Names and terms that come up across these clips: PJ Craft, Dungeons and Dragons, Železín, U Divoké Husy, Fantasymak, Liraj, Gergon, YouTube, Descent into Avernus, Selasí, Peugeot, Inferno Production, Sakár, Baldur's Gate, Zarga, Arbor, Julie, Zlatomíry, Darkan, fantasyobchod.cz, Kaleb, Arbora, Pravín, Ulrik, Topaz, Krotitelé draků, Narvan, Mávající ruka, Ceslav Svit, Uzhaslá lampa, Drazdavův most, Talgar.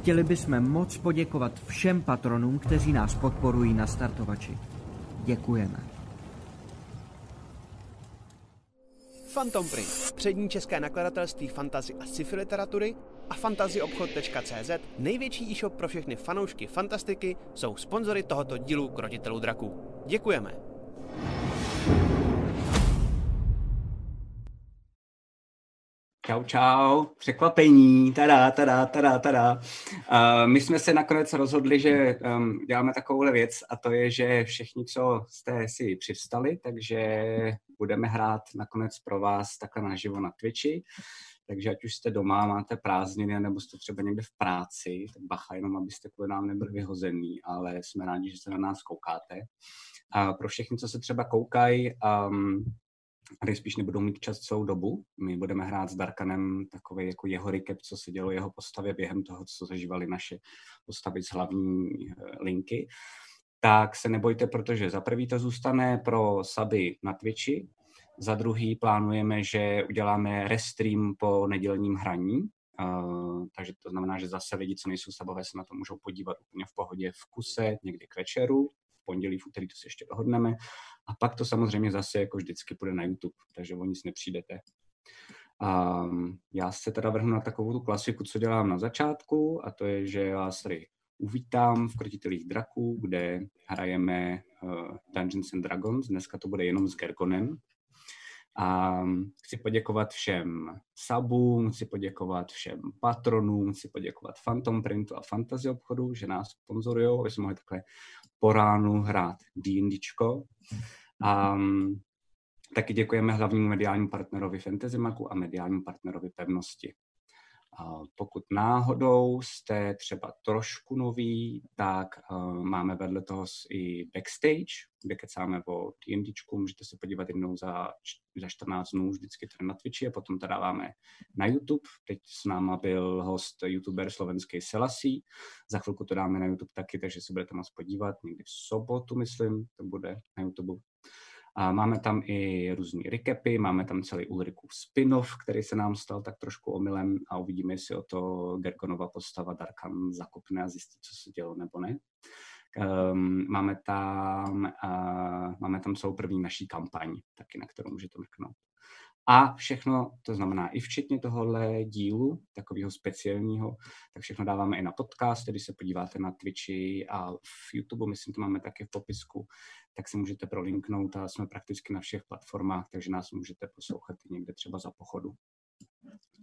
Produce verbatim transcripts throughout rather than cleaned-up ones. Chtěli bychom moc poděkovat všem patronům, kteří nás podporují na startovači. Děkujeme. Phantom Print, přední české nakladatelství fantasy a sci-fi literatury a fantasyobchod tečka cé zet, největší e-shop pro všechny fanoušky fantastiky, jsou sponzory tohoto dílu Krotitelů draků. Děkujeme. Čau, čau, překvapení, tada, tada, tada, tada. Uh, my jsme se nakonec rozhodli, že um, děláme takovouhle věc a to je, že všichni, co jste si přivstali, takže budeme hrát nakonec pro vás takhle naživo na Twitchi. Takže ať už jste doma, máte prázdniny, nebo jste třeba někde v práci, tak bacha, jenom abyste kvůli nám nebyli vyhozený, ale jsme rádi, že se na nás koukáte. A pro všechny, co se třeba koukají, um, tady spíš nebudou mít čas celou dobu. My budeme hrát s Darkanem takový jako jeho recap, co se dělo jeho postavě během toho, co zažívaly naše postavy z hlavní linky. Tak se nebojte, protože za prvý to zůstane pro suby na Twitchi, za druhý plánujeme, že uděláme restream po nedělním hraní, uh, takže to znamená, že zase lidi, co nejsou subové, se na to můžou podívat úplně v pohodě v kuse, někdy k večeru. Pondělí, v úterý to se ještě dohodneme. A pak to samozřejmě zase jako vždycky půjde na YouTube, takže o nic nepřijdete. Um, já se teda vrhnu na takovou tu klasiku, co dělám na začátku, a to je, že vás tady uvítám v Krotitelích draků, kde hrajeme uh, Dungeons and Dragons. Dneska to bude jenom s Gergonem. Um, chci poděkovat všem subům, chci poděkovat všem patronům, chci poděkovat Phantom Printu a Fantasy obchodu, že nás sponzorujou, aby jsme mohli takhle po ránu hrát dýndičko. Um, taky děkujeme hlavnímu mediálnímu partnerovi Fantasymaku a mediálnímu partnerovi Pevnosti. Uh, pokud náhodou jste třeba trošku noví, tak uh, máme vedle toho i backstage, kde kecáme o dýndičku, můžete se podívat jednou za, za čtrnáct dnů vždycky tady na Twitchi a potom to dáváme na YouTube. Teď s náma byl host youtuber slovenský Selasí, za chvilku to dáme na YouTube taky, takže se budete moct podívat, někdy v sobotu, myslím, to bude na YouTube. A máme tam i různý recapy, máme tam celý Ulrikův spin-off, který se nám stal tak trošku omylem a uvidíme, jestli o to Gergonova postava Darkan zakopne a zjistí, co se dělo nebo ne. Um, máme tam, uh, máme tam celou první naší kampaň, taky na kterou můžete mrknout. A všechno, to znamená i včetně tohohle dílu, takového speciálního, tak všechno dáváme i na podcast, když se podíváte na Twitchi a v YouTube, myslím, to máme taky v popisku, tak si můžete prolinknout a jsme prakticky na všech platformách, takže nás můžete poslouchat i někde třeba za pochodu.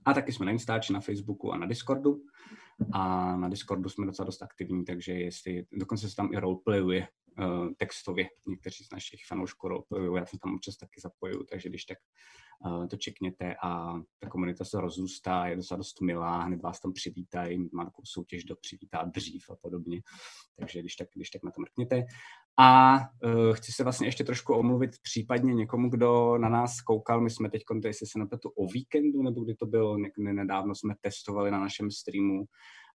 A taky jsme na Instači, na Facebooku a na Discordu. A na Discordu jsme docela dost aktivní, takže jestli, dokonce se tam i roleplayuje uh, textově. Někteří z našich fanoušků roleplayují, já se tam občas taky zapojuju, takže když tak uh, to čekněte a ta komunita se rozrůstá, je docela dost milá, hned vás tam přivítají, má takovou soutěž, do přivítá dřív a podobně. Takže když tak, když tak na to mrkněte. A uh, chci se vlastně ještě trošku omluvit případně někomu, kdo na nás koukal. My jsme teď, jestli se napětu o víkendu, nebo kdy to bylo, nedávno jsme testovali na našem streamu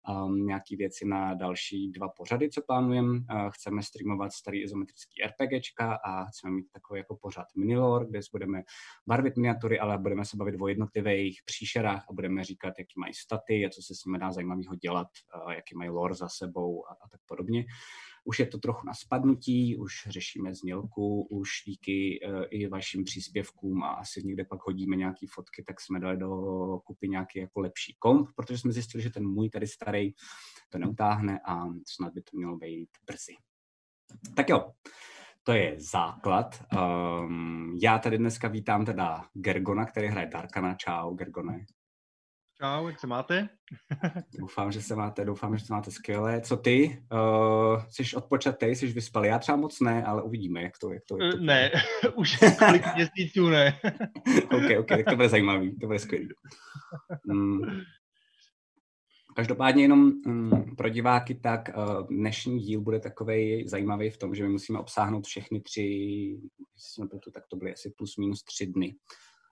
um, nějaké věci na další dva pořady, co plánujeme. Uh, chceme streamovat starý izometrický RPGčka a chceme mít takový jako pořad minilore, kde budeme barvit miniatury, ale budeme se bavit o jednotlivých příšerách a budeme říkat, jaký mají staty a co se s nimi dá zajímavého dělat, uh, jaký mají lore za sebou a, a tak podobně. Už je to trochu na spadnutí, už řešíme znělku, už díky uh, i vašim příspěvkům a asi někde pak hodíme nějaké fotky, tak jsme dali do kupy nějaký jako lepší komp, protože jsme zjistili, že ten můj tady starý to neutáhne a snad by to mělo být brzy. Tak jo, to je základ. Um, já tady dneska vítám teda Gergona, který hraje Darkana. Čau, Gergone. Čau, jak se máte? Doufám, že se máte, doufám, že se máte skvěle. Co ty? Uh, jsi odpočatej, jsi vyspalý? Já třeba moc ne, ale uvidíme, jak to, jak to, jak to uh, ne, už kolik měsíců ne. OK, OK, tak to bude zajímavý, to bude skvělý. Mm. Každopádně jenom mm, pro diváky, tak uh, dnešní díl bude takovej zajímavý v tom, že my musíme obsáhnout všechny tři, tak to byly asi plus minus tři dny.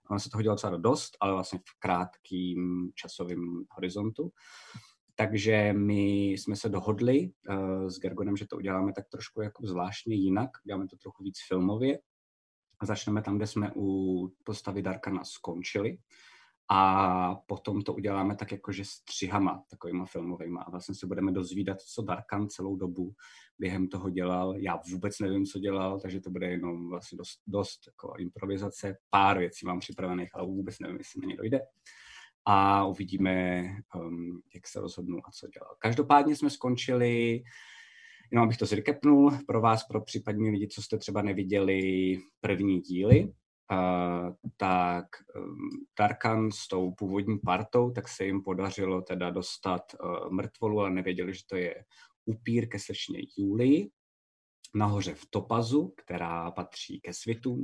Ono se toho dělalo docela dost, ale vlastně v krátkým časovém horizontu. Takže my jsme se dohodli uh, s Gergonem, že to uděláme tak trošku jako zvláštně jinak. Děláme to trochu víc filmově. Začneme tam, kde jsme u postavy Darkana skončili. a potom to uděláme tak jakože střihama, takovýma filmovejma. A vlastně se budeme dozvídat, co Darkan celou dobu během toho dělal. Já vůbec nevím, co dělal, takže to bude jenom vlastně dost, dost jako improvizace. Pár věcí mám připravených, ale vůbec nevím, jestli na ně dojde. A uvidíme, um, jak se rozhodnu a co dělal. Každopádně jsme skončili, jenom abych to zrecapnul, pro vás, pro případní lidi, co jste třeba neviděli první díly, Uh, tak um, Darkan s tou původní partou, tak se jim podařilo teda dostat uh, mrtvolu, ale nevěděli, že to je upír ke slečně Julie, nahoře v Topazu, která patří ke Svitům.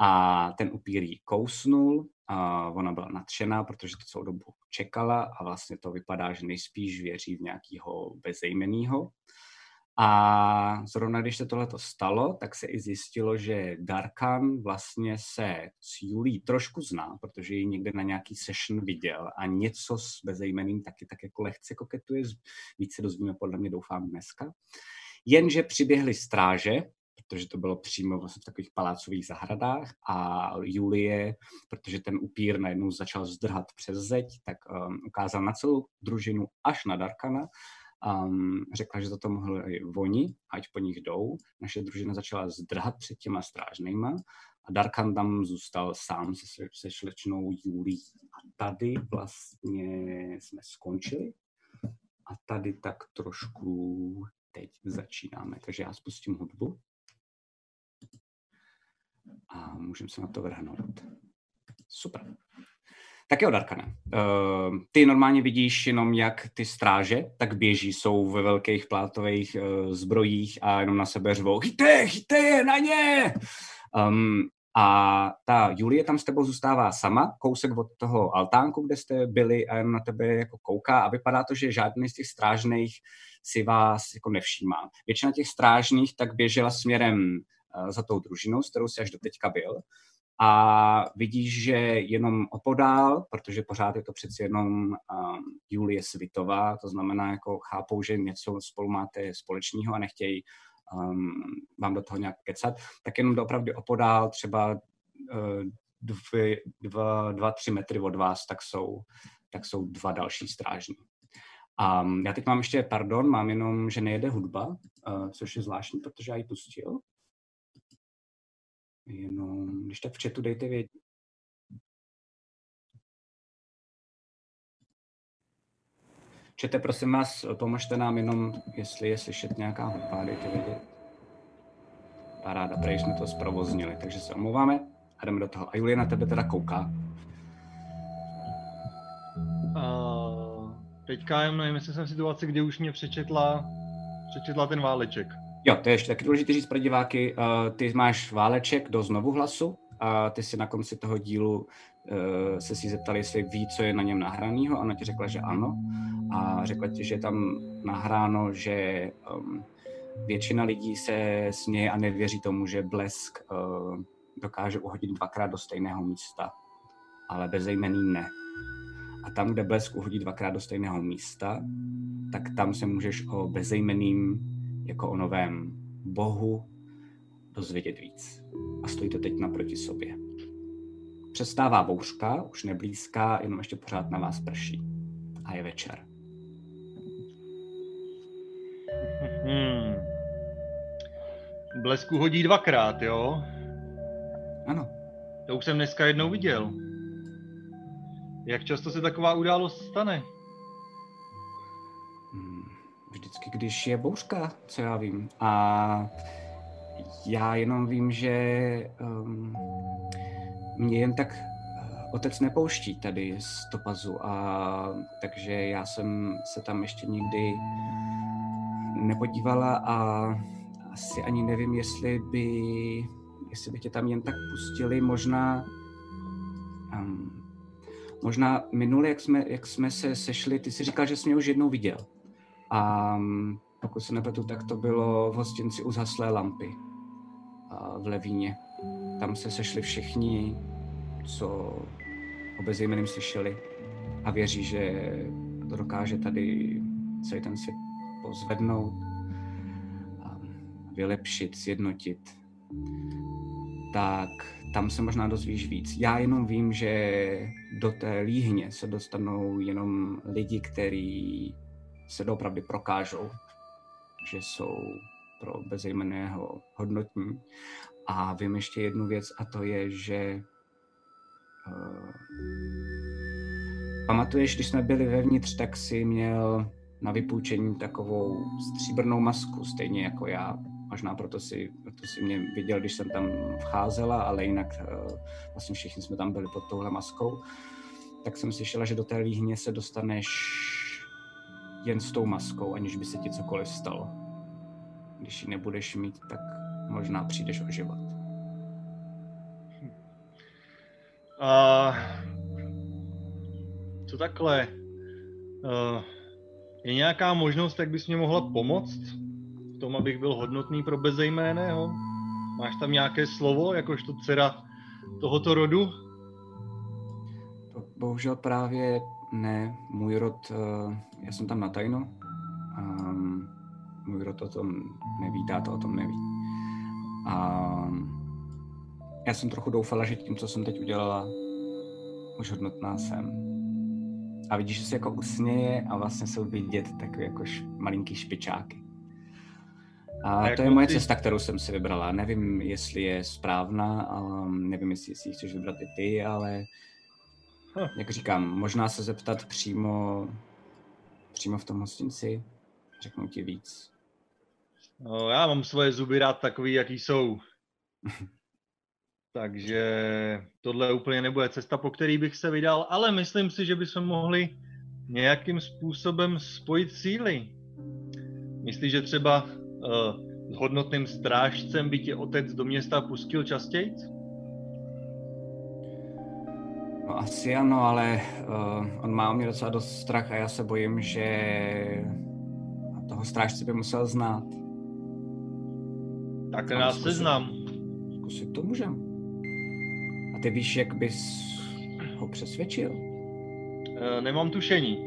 A ten upír jí kousnul a ona byla nadšená, protože to celou dobu čekala a vlastně to vypadá, že nejspíš věří v nějakého bezejmenného. A zrovna když se tohleto stalo, tak se i zjistilo, že Darkan vlastně se s Julí trošku zná, protože ji někde na nějaký session viděl a něco s bezejmenným taky tak jako lehce koketuje, víc se dozvíme podle mě, doufám, dneska. Jenže přiběhly stráže, protože to bylo přímo vlastně v takových palácových zahradách a Julie, protože ten upír najednou začal zdrhat přes zeď, tak um, ukázal na celou družinu až na Darkana. Um, řekla, že za to mohli oni, ať po nich jdou. Naše družina začala zdrhat před těma strážnýma a Darkan tam zůstal sám se, se slečnou Julí. A tady vlastně jsme skončili a tady tak trošku teď začínáme. Takže já spustím hudbu a můžeme se na to vrhnout. Super. Tak jo, Darkane, uh, ty normálně vidíš jenom, jak ty stráže tak běží, jsou ve velkých plátových uh, zbrojích a jenom na sebe řvou, chyte, chyte je, na ně! Um, a ta Julie tam s tebou zůstává sama, kousek od toho altánku, kde jste byli, a jenom na tebe jako kouká a vypadá to, že žádný z těch strážných si vás jako nevšímá. Většina těch strážných tak běžela směrem uh, za tou družinou, s kterou jsi až doteďka byl. A vidíš, že jenom opodál, protože pořád je to přeci jenom um, Julie Svitová, to znamená, jako chápou, že něco spolu máte společného a nechtějí um, vám do toho nějak kecat, tak jenom doopravdy opodál, třeba uh, dvě, dva, dva, tři metry od vás, tak jsou, tak jsou dva další strážní. Um, já teď mám ještě, pardon, mám jenom, že nejede hudba, uh, což je zvláštní, protože já ji pustil. Jenom, když tak v chatu dejte vědět. Čete, prosím vás, pomožte nám jenom, jestli je slyšet nějaká hudba, dejte vědět. Paráda, prej jsme to zprovoznili, takže se omlouváme a jdeme do toho. A Julie na tebe teda kouká. Uh, teďka jen, nevím, jestli jsem v situaci, kdy už mě přečetla, přečetla ten váleček. Jo, to je ještě taky důležité říct pro diváky. Uh, ty máš váleček do znovu hlasu a ty si na konci toho dílu uh, se si zeptali, jestli ví, co je na něm nahranýho. Ona ti řekla, že ano. A řekla ti, že je tam nahráno, že um, většina lidí se směje a nevěří tomu, že blesk uh, dokáže uhodit dvakrát do stejného místa, ale bezejmenný ne. A tam, kde blesk uhodí dvakrát do stejného místa, tak tam se můžeš o bezejmenným jako o novém bohu dozvědět víc. A stojí to teď naproti sobě. Přestává bouřka, už neblízká, jenom ještě pořád na vás prší. A je večer. Hmm. Blesku hodí dvakrát, jo? Ano. To už jsem dneska jednou viděl. Jak často se taková událost stane? Vždycky, když je bouřka, co já vím. A já jenom vím, že um, mě jen tak otec nepouští tady z Topazu. A takže já jsem se tam ještě nikdy nepodívala a asi ani nevím, jestli by, jestli by tě tam jen tak pustili. Možná, um, možná minule, jak jsme, jak jsme se sešli, ty jsi říkal, že jsi mě už jednou viděl. A pokud se nepletu, tak to bylo v hostinci Uzhaslé lampy v Levíně. Tam se sešli všichni, co o bezejmenným slyšeli a věří, že to dokáže tady celý ten svět pozvednout, vylepšit, sjednotit tak tam se možná dozvíš víc. Já jenom vím, že do té líhně se dostanou jenom lidi, kteří se doopravdy prokážou, že jsou pro bezejmenného hodnotní. A vím ještě jednu věc, a to je, že uh, pamatuješ, když jsme byli vevnitř, tak si měl na vypůjčení takovou stříbrnou masku, stejně jako já. Možná proto si, proto si mě viděl, když jsem tam vcházela, ale jinak uh, vlastně všichni jsme tam byli pod touhle maskou. Tak jsem slyšela, že do té líhně se dostaneš jen s tou maskou, aniž by se ti cokoliv stalo. Když ji nebudeš mít, tak možná přijdeš o život. Hm. Uh, co takhle? Uh, je nějaká možnost, jak bys mě mohla pomoct v tom, abych byl hodnotný pro bezejméného? Máš tam nějaké slovo, jakožto dcera tohoto rodu? To bohužel právě ne, můj rod, já jsem tam na tajno, um, můj rod o tom neví, táta o tom neví. Um, já jsem trochu doufala, že tím, co jsem teď udělala, už hodnotná jsem. A vidíš, že se jako usměje a vlastně jsou vidět takové jako š- malinký špičáky. A, a to je moje ty... cesta, kterou jsem si vybrala. Nevím, jestli je správná, ale nevím, jestli si ji chceš vybrat i ty, ale... Huh. Jak říkám, možná se zeptat přímo, přímo v tom hostinci, řeknu ti víc. No, já mám svoje zuby rád takový, jaký jsou. Takže tohle úplně nebude cesta, po který bych se vydal, ale myslím si, že bychom mohli nějakým způsobem spojit síly. Myslíš, že třeba uh, s hodnotným strážcem by tě otec do města pustil častěji? No asi ano, ale uh, on má o mě docela dost strach a já se bojím, že toho strážce by musel znát. Tak nás seznám. Zkusit to můžem. A ty víš, jak bys ho přesvědčil? Uh, nemám tušení.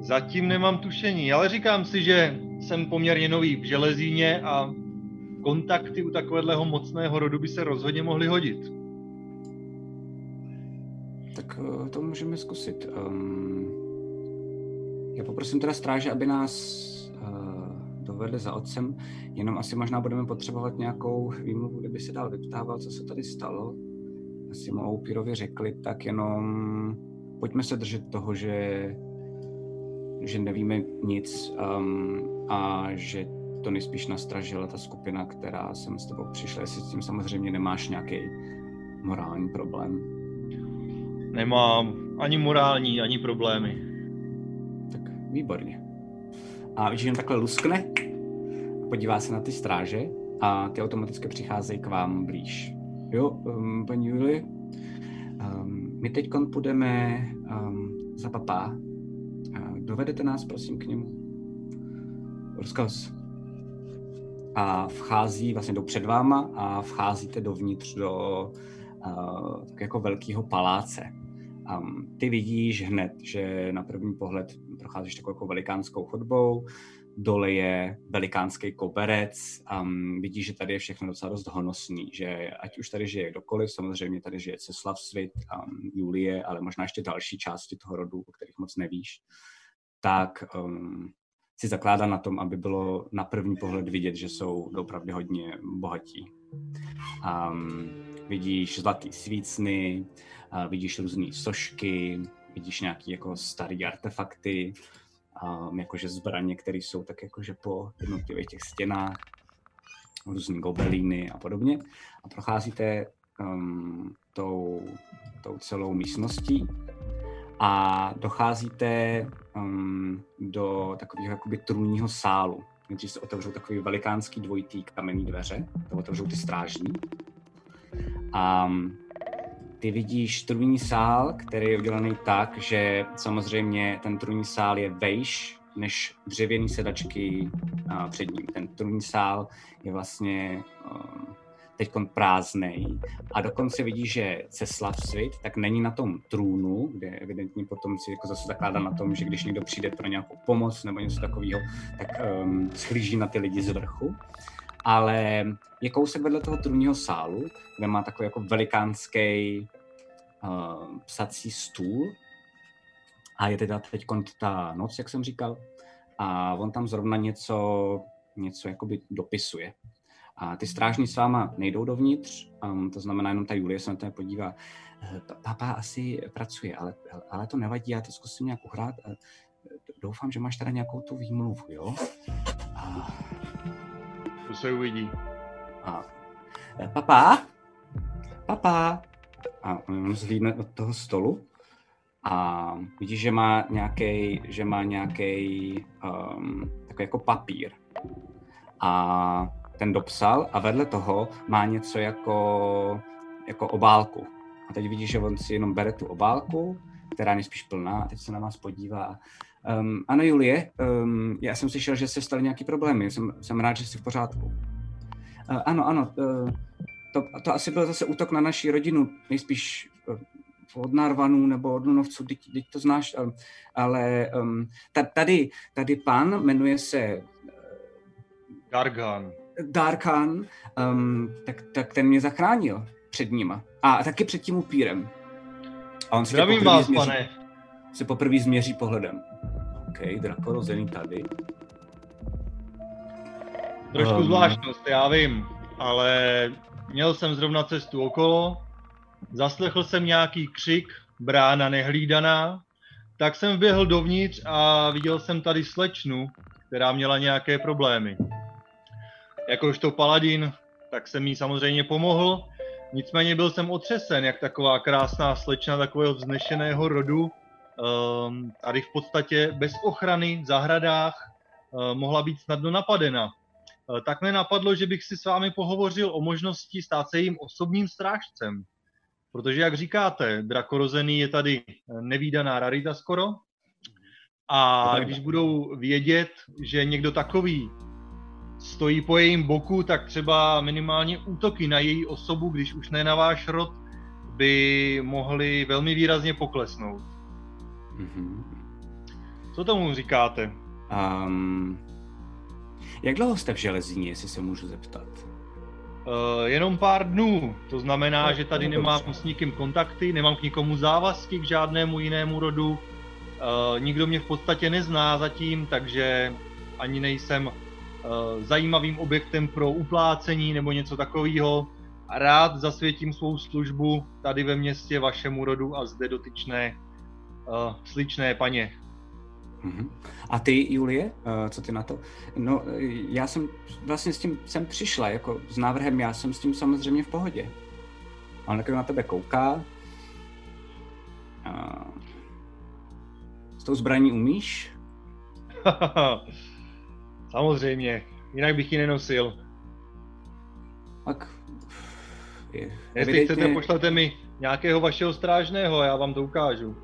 Zatím nemám tušení, ale říkám si, že jsem poměrně nový v železíně a kontakty u takového mocného rodu by se rozhodně mohly hodit. Tak to můžeme zkusit. Um, já poprosím teda stráže, aby nás uh, dovedli za otcem, jenom asi možná budeme potřebovat nějakou výmluvu, kdyby se dál vyptával, co se tady stalo. Asi mu Oupírovi řekli, tak jenom pojďme se držet toho, že, že nevíme nic um, a že to nejspíš nastražila ta skupina, která sem s tebou přišla, jestli s tím samozřejmě nemáš nějaký morální problém. Nemám ani morální, ani problémy. Tak výborně. A víš, že jen takhle luskne, podívá se na ty stráže a ty automaticky přicházejí k vám blíž. Jo, um, paní Julie, um, my teď půjdeme um, za papá. Uh, dovedete nás, prosím, k němu? Rozkaz. A vchází vlastně do před váma a vcházíte dovnitř do uh, tak jako velkého paláce. Um, ty vidíš hned, že na první pohled procházíš takovou jako velikánskou chodbou, dole je velikánský koberec, um, vidíš, že tady je všechno docela dost honosný, že ať už tady žije kdokoliv, samozřejmě tady žije Ceslav Svit, um, Julie, ale možná ještě další části toho rodu, o kterých moc nevíš, tak... Um, si zakládá na tom, aby bylo na první pohled vidět, že jsou opravdu hodně bohatí. Um, vidíš zlatý svícny, uh, vidíš různé sošky, vidíš nějaké jako staré artefakty, um, jakože zbraně, které jsou tak jakože po jednotlivých těch stěnách, různé gobelíny a podobně. A procházíte um, tou, tou celou místností a docházíte um, do takového jakoby trůního sálu. Když se otevřou takový velikánský dvojitý kamenný dveře, to otevřou ty strážní. A ty vidíš trůní sál, který je udělaný tak, že samozřejmě ten trůní sál je vejš než dřevěný sedačky uh, před ním. Ten trůní sál je vlastně uh, teďkon prázdnej. A dokonce vidí, že Ceslav Svit tak není na tom trůnu, kde evidentně potom si jako zase zakládá na tom, že když někdo přijde pro nějakou pomoc nebo něco takového, tak um, shlíží na ty lidi z vrchu. Ale je kousek vedle toho trůního sálu, kde má takový jako velikánský uh, psací stůl. A je teda teď ta noc, jak jsem říkal, a on tam zrovna něco, něco jakoby dopisuje. A ty strážní s váma nejdou dovnitř, um, to znamená jenom ta Julie se na to podívá. Papa asi pracuje, ale, ale to nevadí, já to zkusím nějak uhrát. Doufám, že máš teda nějakou tu výmluvu, jo? A... To se uvidí. A... Papa? Papa? A on zhlídne od toho stolu. A vidíš, že má nějaký, že má nějaký um, takový jako papír. A ten dopsal a vedle toho má něco jako, jako obálku. A teď vidíš, že on si jenom bere tu obálku, která je nejspíš plná, a teď se na vás podívá. Um, ano, Julie, um, já jsem slyšel, že se staly nějaké problémy, jsem, jsem rád, že jsi v pořádku. Uh, ano, ano, uh, to, to asi byl zase útok na naši rodinu, nejspíš... Uh, od Narvanů nebo od Lunovců, teď, teď to znáš, ale, ale um, tady, tady pan jmenuje se... Darkan. Darkan, um, tak, tak ten mě zachránil před nima. A taky před tím upírem. A on se zdravím vás, změří, pane. Se poprvé změří pohledem. OK, drako rozený tady. Trošku um. zvláštnost, já vím, ale měl jsem zrovna cestu okolo. Zaslechl jsem nějaký křik, brána nehlídaná, tak jsem vběhl dovnitř a viděl jsem tady slečnu, která měla nějaké problémy. Jakožto paladin, tak jsem jí samozřejmě pomohl, nicméně byl jsem otřesen, jak taková krásná slečna takového vznešeného rodu, tady v podstatě bez ochrany v zahradách, mohla být snadno napadena. Tak mě napadlo, že bych si s vámi pohovořil o možnosti stát se jejím osobním strážcem. Protože, jak říkáte, drakorozený je tady nevídaná rarita skoro. A když budou vědět, že někdo takový stojí po jejím boku, tak třeba minimálně útoky na její osobu, když už ne na váš rod, by mohly velmi výrazně poklesnout. Mm-hmm. Co tomu říkáte? Um, jak dlouho jste v železíně, jestli se můžu zeptat? Uh, jenom pár dnů, to znamená, že tady nemám s nikým kontakty, nemám k nikomu závazky, k žádnému jinému rodu, uh, nikdo mě v podstatě nezná zatím, takže ani nejsem uh, zajímavým objektem pro uplácení nebo něco takového. Rád zasvětím svou službu tady ve městě vašemu rodu a zde dotyčné uh, sličné paně. A ty, Julie, co ty na to? No, já jsem vlastně s tím sem přišla, jako s návrhem, já jsem s tím samozřejmě v pohodě. A on takový na tebe kouká. A... S tou zbraní umíš? Samozřejmě, jinak bych ji nenosil. Tak... Je, Jestli evidentně... chcete, pošlete mi nějakého vašeho strážného, já vám to ukážu.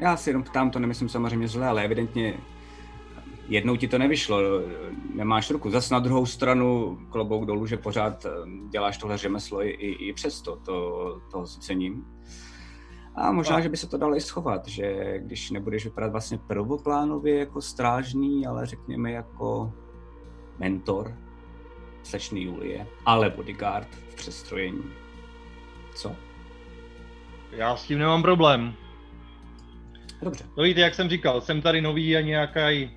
Já si jenom ptám, to nemyslím samozřejmě zle, ale evidentně jednou ti to nevyšlo, nemáš ruku. Zas na druhou stranu klobouk dolů, že pořád děláš tohle řemeslo i, i přesto, to, to si cením. A možná, že by se to dalo i schovat, že když nebudeš vypadat vlastně prvoplánově jako strážný, ale řekněme jako mentor slečny Julie, ale bodyguard v přestrojení. Co? Já s tím nemám problém. Dobře. To víte, jak jsem říkal, jsem tady nový a nějaký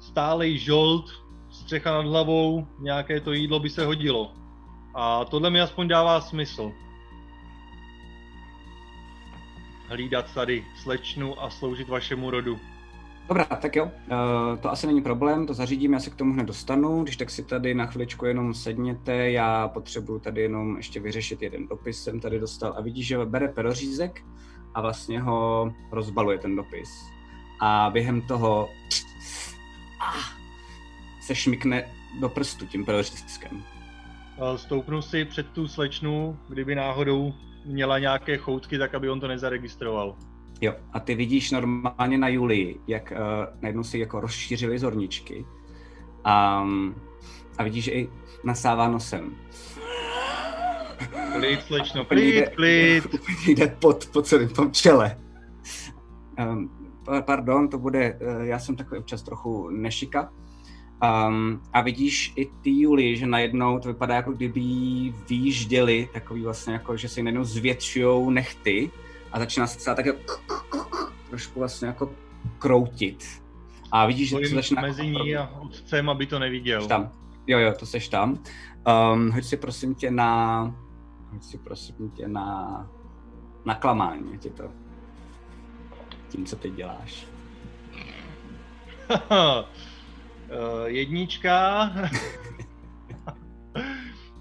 stálej žolt, střecha nad hlavou, nějaké to jídlo by se hodilo. A tohle mi aspoň dává smysl. Hlídat tady slečnu a sloužit vašemu rodu. Dobrá, tak jo, e, to asi není problém, to zařídím, já se k tomu hned dostanu, když tak si tady na chviličku jenom sedněte, já potřebuju tady jenom ještě vyřešit jeden dopis, jsem tady dostal a vidíš, že bere perořízek a vlastně ho rozbaluje ten dopis a během toho ah, se šmikne do prstu tím perořízkem. Stoupnu si před tu slečnu, kdyby náhodou měla nějaké choutky, tak aby on to nezaregistroval. Jo, a ty vidíš normálně na Julii, jak uh, najednou si jako rozšířily zorničky um, a vidíš, že i nasává nosem. Plít, slečno, plít, plít. Jde pod, pod celým tom čele. Um, pardon, to bude, já jsem takový občas trochu nešika. Um, a vidíš i ty, Julie, že najednou to vypadá, jako kdyby výjížděli, takový vlastně jako, že se jim najednou zvětšujou nechty a začíná se celá tak trošku vlastně jako kroutit. A vidíš, že se začíná... Mezi ní a otcem, aby to neviděl. Tam. Jo, jo, to seš tam. Um, hoď si prosím tě na... Hoď si prosím tě na... na klamání, tě to... Tím, co teď děláš. Uh, jednička,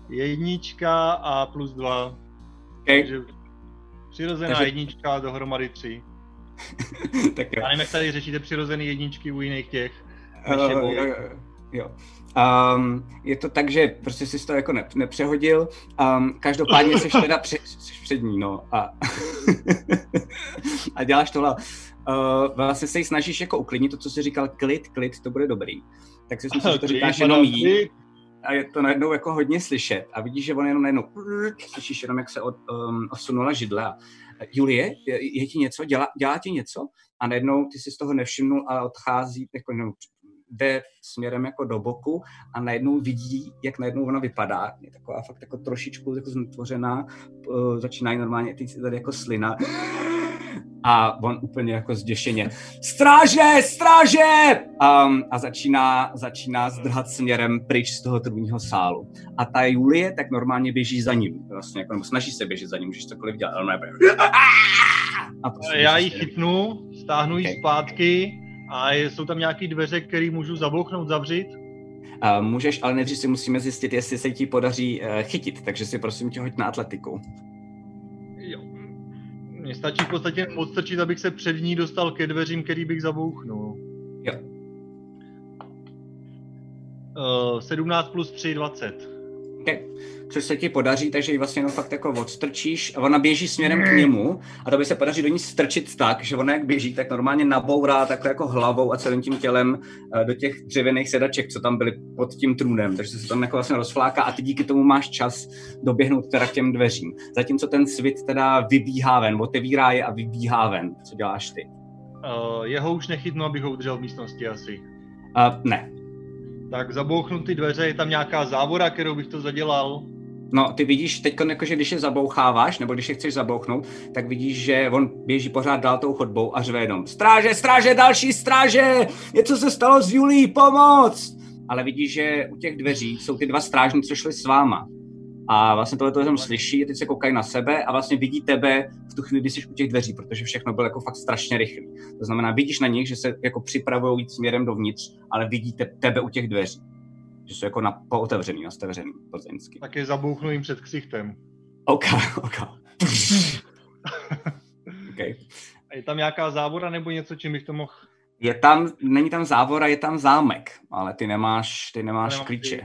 jednička a plus dva, okay. Takže přirozená Takže... jednička dohromady tři. Tak jo. Já nevím, jak tady řešíte přirozené jedničky u jiných těch. Uh, jo, jo, jo. Um, je to tak, že prostě jsi to jako ne- nepřehodil, um, každopádně jsi teda při- přední, no, a, a děláš tohle. Uh, vlastně se jí snažíš jako uklidnit to, co jsi říkal, klid, klid, to bude dobrý. Tak si myslím, že to říkáš jenom jí a je to najednou jako hodně slyšet a vidíš, že on jenom najednou slyšíš jenom, jak se od, um, osunula židla. Julie, je, je ti něco? Dělá, dělá ti něco? A najednou ty si z toho nevšimnul a odchází, jako no, jde směrem jako do boku a najednou vidí, jak najednou ona vypadá. Je taková fakt jako trošičku jako znetvořená, uh, začíná normálně teď tady jako slina. A on úplně jako zděšeně, stráže, stráže! Um, a začíná, začíná zdrhat směrem pryč z toho trůního sálu. A ta Julie tak normálně běží za ním, vlastně, jako, nebo snaží se běžet za ním, můžeš cokoliv dělat. A prostě já ji chytnu, stáhnu ji okay. zpátky a jsou tam nějaké dveře, které můžu zablouknout, zavřít? Uh, můžeš, ale nejdřív si musíme zjistit, jestli se ti podaří uh, chytit, takže si prosím tě hoď na atletiku. Mně stačí v podstatě odstrčit, abych se před ní dostal ke dveřím, který bych zabouchnul. Jo. Uh, sedmnáct plus tři, dvacet. Okay. Což se ti podaří, takže ji vlastně jenom fakt jako odstrčíš a ona běží směrem k němu a to by se podaří do ní strčit tak, že ona jak běží, tak normálně nabourá takhle jako hlavou a celým tím tělem do těch dřevěných sedaček, co tam byly pod tím trůnem, takže se tam jako vlastně rozfláká a ty díky tomu máš čas doběhnout teda k těm dveřím. Zatímco ten Svit teda vybíhá ven, otevírá je a vybíhá ven. Co děláš ty? Uh, jeho už nechytnu, abych ho udržel v místnosti asi. Uh, ne. Tak zabouchnu ty dveře, je tam nějaká závora, kterou bych to zadělal. No, ty vidíš teď, že když je zaboucháváš, nebo když je chceš zabouchnout, tak vidíš, že on běží pořád dál tou chodbou a řve jenom. Stráže, stráže, další stráže! Něco se stalo s Julí, pomoc! Ale vidíš, že u těch dveří jsou ty dva strážní, co šli s váma. A vlastně tohle to jenom slyší, teď se koukají na sebe a vlastně vidí tebe v tu chvíli, kdy jsi u těch dveří, protože všechno bylo jako fakt strašně rychlý. To znamená, vidíš na nich, že se jako připravují jít směrem dovnitř, ale vidíte tebe u těch dveří. Že jsou jako na pootevřený, nastavřený pozemsky. Tak je zabouchnu jim před ksichtem. OK, OK. Okay. A je tam nějaká závora nebo něco, čím bych to mohl? Je tam, není tam závora, je tam zámek, ale ty nemáš, ty nemáš klíče. Ty...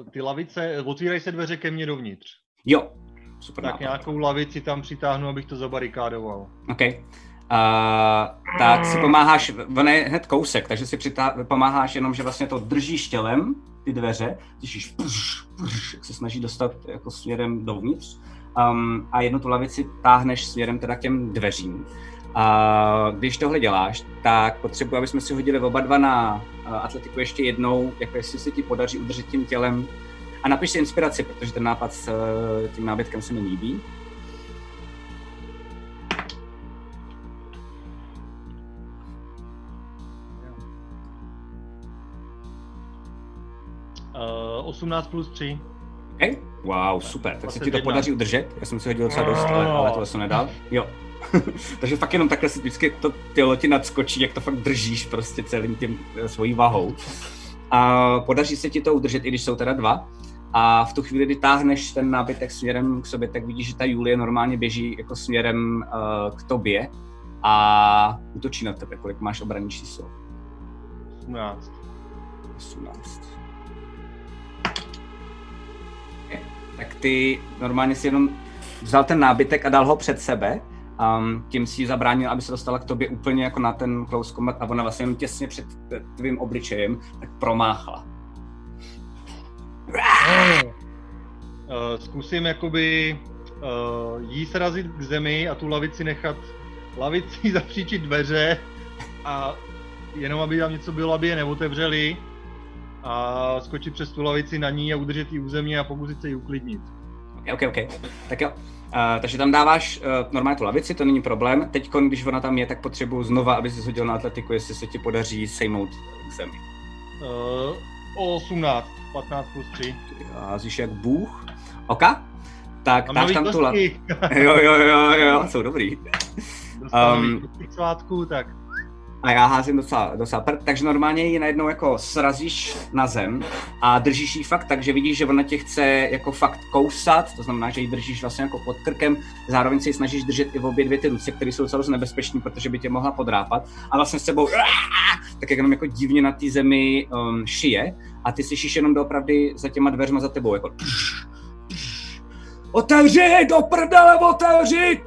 Uh, ty lavice, otvírají se dveře ke mně dovnitř. Jo, super. Tak nápad. Nějakou lavici tam přitáhnu, abych to zabarikádoval. OK. Uh, tak si pomáháš, on je hned kousek, takže si přitá- pomáháš jenom, že vlastně to držíš tělem, ty dveře, slyšíš, jak se snaží dostat jako směrem dovnitř um, a jednu tu lavici táhneš směrem teda k těm dveřím. A když tohle děláš, tak potřebuji, aby jsme si hodili oba dva na atletiku ještě jednou, jako jestli se ti podaří udržet tím tělem. A napiš si inspiraci, protože ten nápad s tím nábytkem se mi líbí. Uh, osmnáct plus tři. Okay. Wow, super, tak se ti to podaří udržet. Já jsem si hodil docela dost, ale, ale tohle jsem nedal. Jo. Takže fakt jenom takhle si vždycky to tělo ti nadskočí, jak to fakt držíš prostě celým tím svojí vahou. A podaří se ti to udržet, i když jsou teda dva. A v tu chvíli, kdy táhneš ten nábytek směrem k sobě, tak vidíš, že ta Julie normálně běží jako směrem uh, k tobě a útočí na tebe, kolik máš obranné číslo. osmnáct. osmnáct. Okay. Tak ty normálně si jenom vzal ten nábytek a dal ho před sebe. Um, tím si ji zabránil, aby se dostala k tobě úplně jako na ten close combat a ona vlastně těsně před tvým obličejem tak promáchla. Uh, zkusím jakoby uh, jí srazit k zemi a tu lavici nechat, lavici zapříčit dveře a jenom aby tam něco bylo, aby je neotevřeli a skočit přes tu lavici na ní a udržet ji u země a pokusit se ji uklidnit. OK, OK, OK. Tak jo. Uh, takže tam dáváš uh, normálně tu lavici, to není problém. Teď, když ona tam je, tak potřebuju znova, aby jsi hodil na atletiku, jestli se ti podaří sejmout k zemi. Uh, osmnáct, patnáct plus tři. Jsi jak bůh. OK, tak dáš tam tu lavici. Jo, jo, jo, jo, jsou dobrý. Um, svátku, tak. A já házím docela, docela prd, takže normálně ji najednou jako srazíš na zem a držíš ji fakt tak, že vidíš, že ona tě chce jako fakt kousat, to znamená, že ji držíš vlastně jako pod krkem, zároveň se ji snažíš držet i v obě dvě ty ruce, které jsou docela nebezpečné, protože by tě mohla podrápat a vlastně s sebou tak jenom jako divně na té zemi um, šije a ty slyšíš jenom doopravdy za těma dveřma za tebou jako otevři, do prdele, otevři!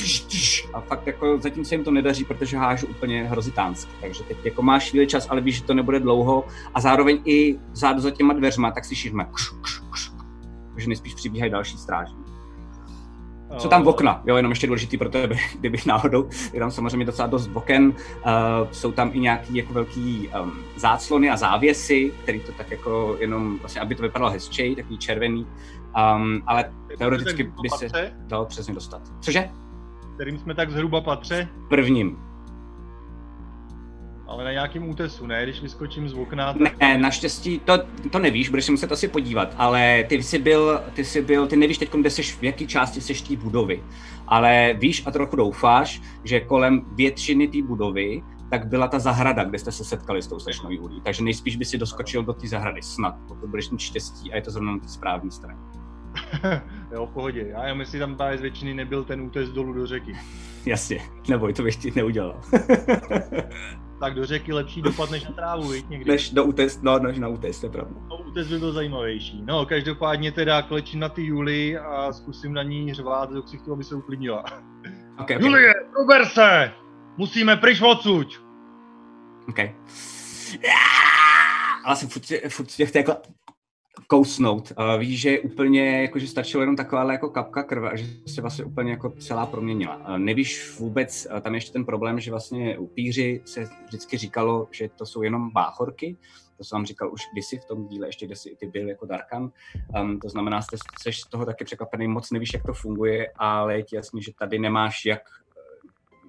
A fakt jako zatím se jim to nedaří, protože hážu úplně hrozitánsky. Takže teď jako máš chvíli čas, ale víš, že to nebude dlouho. A zároveň i zádu za těma dveřma, tak slyšíme. Takže nejspíš přibíhají další strážní. Co tam v okna? Jo, jenom ještě důležitý pro tebe, kdybych náhodou. Je tam samozřejmě docela dost oken. Uh, jsou tam i nějaký jako velký um, záclony a závěsy, který to tak jako jenom, vlastně, aby to vypadalo hezčej, takový červený. Um, ale teoreticky by se patře? Dalo přesně dostat. Cože? Kterým jsme tak zhruba patře? Prvním. Ale na nějakým útesu, ne? Když vyskočím z okna... Tak... Ne, naštěstí to, to nevíš, budeš se muset asi podívat, ale ty jsi byl, ty jsi byl, ty nevíš teď, kde jsi, v jaké části jsi té budovy, ale víš a trochu doufáš, že kolem většiny té budovy tak byla ta zahrada, kde jste se setkali s tou slečnou Julí, takže nejspíš by si doskočil do té zahrady, snad, pokud budeš mít štěstí a je to zrovna na té správné straně. Jo, v pohodě, já jenom jestli tam právě z většiny nebyl ten útes dolů do řeky. Jasně, neboj, to bych ti neudělal. Tak do řeky lepší dopad než na trávu, víš někdy? Než do útes, no, než na útes, to je pravda. No, útes by byl zajímavější. No, každopádně teda klečím na ty Julii a zkusím na ní řvát do ksichtu, aby se uklidnila. Okay, okay. Julie, uber se! Musíme pryč odsuť! OK. Ale se furt, furt tě chtěl jako kousnout. Uh, víš, že úplně, jakože stačilo jenom taková jako kapka krve a že se vlastně úplně jako celá proměnila. Uh, nevíš vůbec, uh, tam ještě ten problém, že vlastně upíři se vždycky říkalo, že to jsou jenom báchorky. To jsem vám říkal už kdysi v tom díle, ještě kdysi ty byl jako Darkan. Um, to znamená, jste, jsi z toho taky překvapený, moc nevíš, jak to funguje, ale je ti jasný, že tady nemáš jak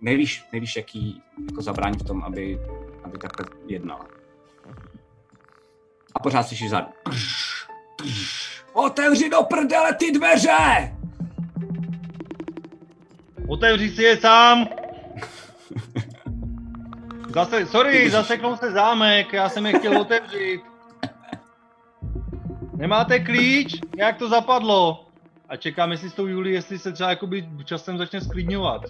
Nevíš, nevíš, jaký jako zabránit v tom, aby, aby takhle jednala. A pořád slyšíš vzadu. Otevři do prdele ty dveře! Otevři si je sám! Zase, sorry, zasekl se zámek, já jsem je chtěl otevřít. Nemáte klíč? Jak to zapadlo? A čekám, jestli s tou Julii, jestli se třeba jakoby časem začne sklidňovat,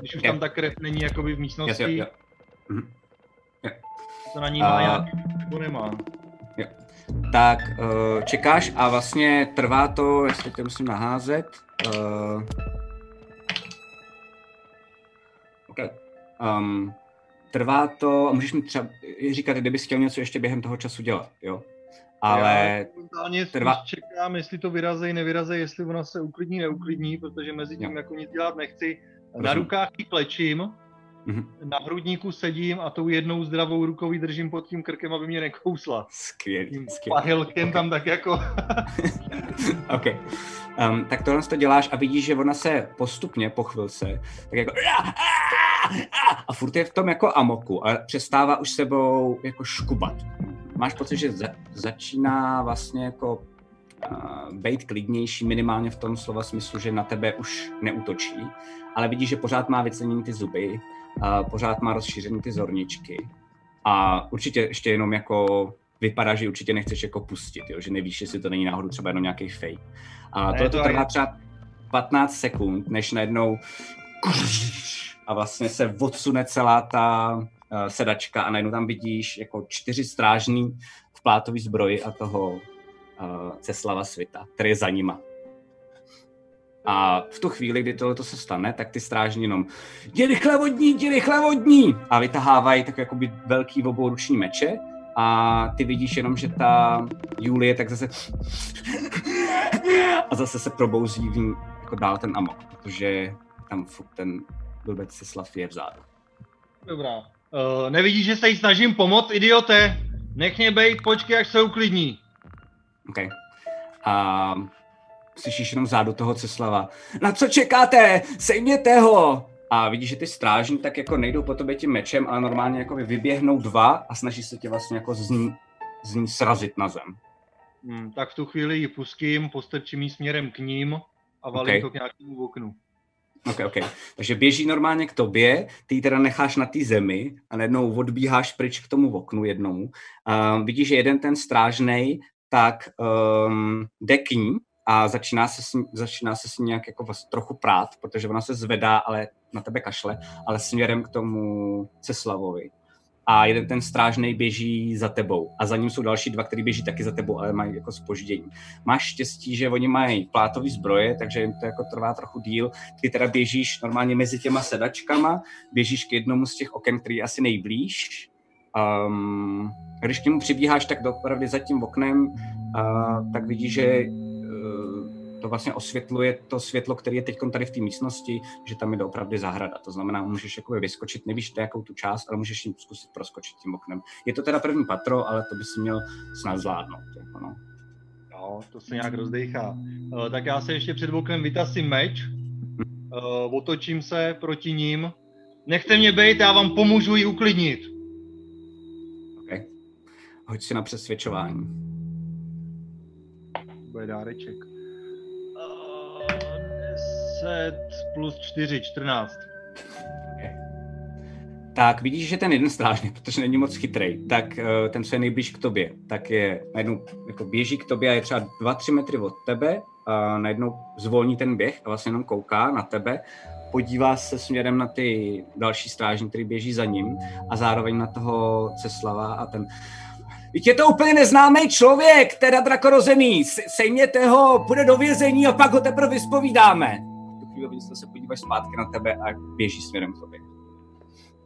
když už yeah. tam ta krev není jakoby v místnosti, yes, yeah, yeah. Mm-hmm. Yeah. To na ní má uh, nějaký, nebo nemá. Yeah. Tak uh, čekáš a vlastně trvá to, jestli to musím naházet. Uh, okay. um, trvá to, můžeš mi třeba říkat, kdybys chtěl něco ještě během toho času dělat, jo? Ale já trvá... čekám, jestli to vyrazej, nevyrazej, jestli ona se uklidní, neuklidní, protože mezi tím no. jako nic dělat nechci. Rozumím. Na rukách ji klečím, mm-hmm. na hrudníku sedím a tou jednou zdravou rukou ji držím pod tím krkem, aby mě nekousla. Skvělý, skvělý. Pahylkem okay. tam tak jako... OK. Um, tak tohle to děláš a vidíš, že ona se postupně, po chvilce, tak jako... A furt je v tom jako amoku a přestává už sebou jako škubat. Máš pocit, že za, začíná vlastně jako uh, být klidnější minimálně v tom slova smyslu, že na tebe už neútočí, ale vidíš, že pořád má vyceněný ty zuby, uh, pořád má rozšířený ty zorničky a určitě ještě jenom jako vypadá, že určitě nechceš jako pustit, jo? Že nevíš, jestli to není náhodou třeba jenom nějaký fake. A tohle to trvá třeba patnáct sekund, než najednou a vlastně se odsune celá ta sedačka a najednou tam vidíš jako čtyři strážný v plátový zbroji a toho uh, Ceslava Svita, který je za nima. A v tu chvíli, kdy tohleto se stane, tak ty strážní jenom jdi rychle vodní, jdi rychle vodní! A vytahávají tak jakoby velký obouruční meče a ty vidíš jenom, že ta Julie tak zase a zase se probouzí v ní jako dál ten amok, protože tam furt ten blbec Ceslav je vzadu. Dobrá. Uh, nevidíš, že se jí snažím pomoct, idiote? Nech mě bejt, počkej, až se uklidní. OK. A slyšíš jenom zádu toho Ceslava. Na co čekáte? Sejměte ho! A vidíš, že ty strážní tak jako nejdou po tobě tím mečem, ale normálně jako vyběhnou dva a snaží se tě vlastně jako z ní, z ní srazit na zem. Hmm, tak v tu chvíli ji pustím, postrčím jí směrem k ním a valím okay. to k nějakému oknu. OK, OK. Takže běží normálně k tobě, ty ji teda necháš na té zemi a najednou odbíháš pryč k tomu oknu jednomu. Uh, vidíš, že jeden ten strážnej tak um, jde k ní a začíná se, s ní, začíná se s ní nějak jako vlastně trochu prát, protože ona se zvedá, ale na tebe kašle, ale směrem k tomu Ceslavovi. A jeden ten strážnej běží za tebou a za ním jsou další dva, kteří běží taky za tebou, ale mají jako zpoždění. Máš štěstí, že oni mají plátový zbroje, takže jim to jako trvá trochu díl. Ty teda běžíš normálně mezi těma sedačkama, běžíš k jednomu z těch oken, který je asi nejblíž. Um, když k němu přibíháš, tak opravdu za tím oknem, uh, tak vidíš, že to vlastně osvětluje to světlo, které je teď tady v té místnosti, že tam je doopravdy zahrada. To znamená, můžeš jakoby vyskočit, nevíš to jakou tu část, ale můžeš jim zkusit proskočit tím oknem. Je to teda první patro, ale to by si měl snad zvládnout. Jako no. no, to se nějak rozdejchá. Uh, tak já se ještě před oknem vytasím meč, uh, otočím se proti ním. Nechte mě bejt, já vám pomůžu ji uklidnit. OK. Hoď si na přesvědčování. Bude dáreček. deset plus čtyři, čtrnáct. Okay. Tak vidíš, že ten jeden strážný, protože není moc chytrej, tak ten, co je nejblíž k tobě, tak je najednou jako běží k tobě a je třeba dva tři metry od tebe a najednou zvolní ten běh a vlastně jenom kouká na tebe, podívá se směrem na ty další strážní, který běží za ním a zároveň na toho Ceslava a ten... Víte, je to úplně neznámý člověk, teda drakorozený, sejměte ho, půjde do vězení a pak ho teprve vyspovídáme. Když se podíváš zpátky na tebe a běží směrem k tobě.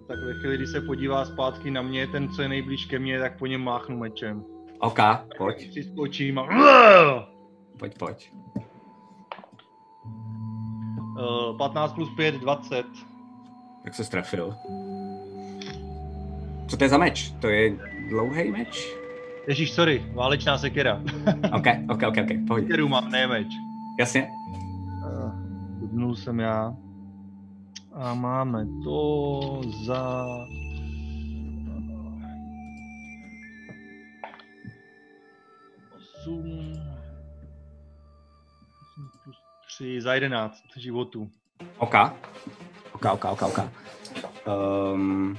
Tak ve chvíli, když se podívá zpátky na mě, ten, co je nejblíž ke mně, tak po něm máchnu mečem. OK, pojď. Přiskočím a... Pojď, pojď. Uh, patnáct plus pět, dvacet. Tak se strefil. Co to je za meč? To je dlouhý meč? Ježíš, sorry, válečná sekera. OK, OK, OK, OK, pojď. Sekeru mám, ne meč. Jasně. Dnul jsem já a máme to za osm plus tři, za jedenáct životů. OK, OK, OK, OK, OK. Um,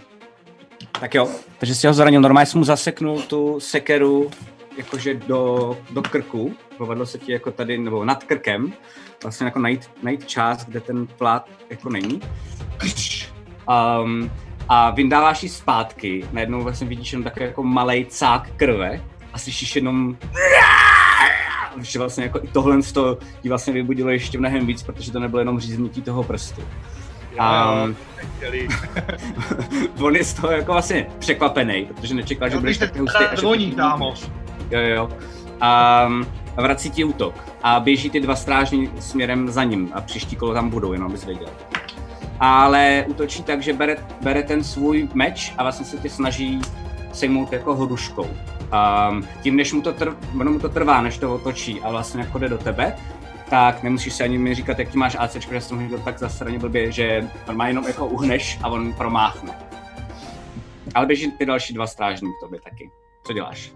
tak jo, takže si ho zranil, normálně jsem mu zaseknul tu sekeru jakože do, do krku, povedlo se ti jako tady, nebo nad krkem, vlastně jako najít, najít část, kde ten plát jako není. Um, a vyndáváš ji zpátky, najednou vlastně vidíš jenom takový jako malej cák krve a slyšíš jenom že vlastně jako i tohle to ti vlastně vybudilo ještě mnohem víc, protože to nebylo jenom říznutí toho prstu. Um, on je z toho jako vlastně překvapený, protože nečekal, že budeš takový hustý. Zvoní, dámo. Jo, jo. Um, a vrací ti útok a běží ty dva strážní směrem za ním a příští kolo tam budou, jenom abys věděl. Ale útočí tak, že bere, bere ten svůj meč a vlastně se tě snaží sejmout jako hoduškou. Um, tím, než mu to, tr- mu to trvá, než to otočí a vlastně jako jde do tebe, tak nemusíš si ani mi říkat, jak ti máš ACčko, že jsi tomu říkal tak zasraně blbě, že normálně jenom jako uhneš a on promáchne. Ale běží ty další dva strážní k tobě taky. Co děláš?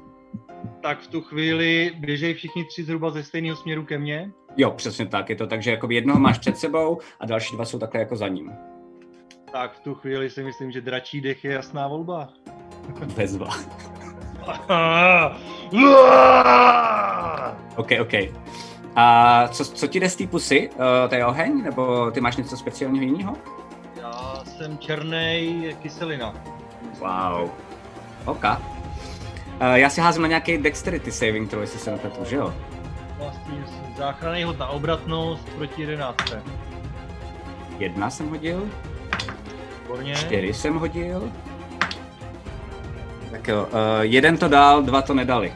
Tak v tu chvíli běžejí všichni tři zhruba ze stejného směru ke mně? Jo, přesně tak. Je to tak, že jakoby jednoho máš před sebou a další dva jsou takhle jako za ním. Tak v tu chvíli si myslím, že dračí dech je jasná volba. Bezva. OK, OK. A co, co ti jde z té pusy? Uh, to je oheň? Nebo ty máš něco speciálního jiného? Já jsem černej kyselina. Wow. OK. Uh, já si házím na nějaký dexterity saving throw, jestli se na to, že jo? Vlastně záchranný hod na obratnost proti jedenácti. Jedna jsem hodil. Výborně. Čtyři jsem hodil. Tak jo, uh, jeden to dal, dva to nedali.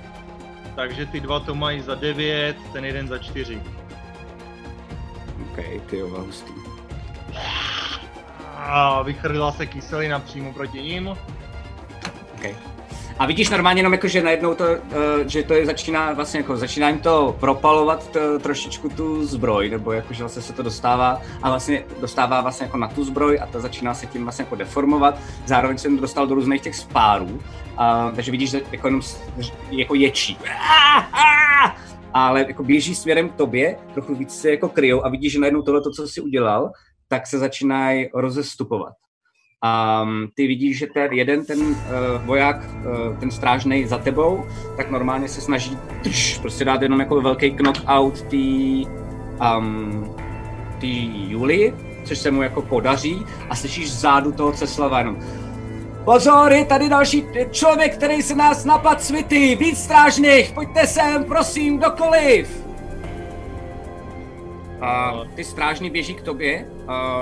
Takže ty dva to mají za devět, ten jeden za čtyři. Okej, ty jo, hustý. A vychrlila se kyselina přímo proti ním. Okay. A vidíš normálně jenom jako, že najednou to, že to je začíná vlastně jako, začíná jim to propalovat to, trošičku tu zbroj, nebo jako, že vlastně se to dostává a vlastně dostává vlastně jako na tu zbroj a ta začíná se tím vlastně jako deformovat. Zároveň se to dostal do různých těch spárů, a, takže vidíš, že jako jenom jako ječí. Ale jako běží směrem k tobě, trochu víc se jako kryjou a vidíš, že najednou tohle, to, co jsi udělal, tak se začínají rozestupovat. A um, ty vidíš, že ten jeden, ten uh, voják, uh, ten strážnej za tebou, tak normálně se snaží tš, prostě dát jenom jako velký knockout tý, um, tý Julie, což se mu jako podaří a slyšíš zádu toho Ceslava jenom pozor, je tady další člověk, který se nás napad svity, víc strážných, pojďte sem, prosím, dokoliv! Uh, ty strážný běží k tobě,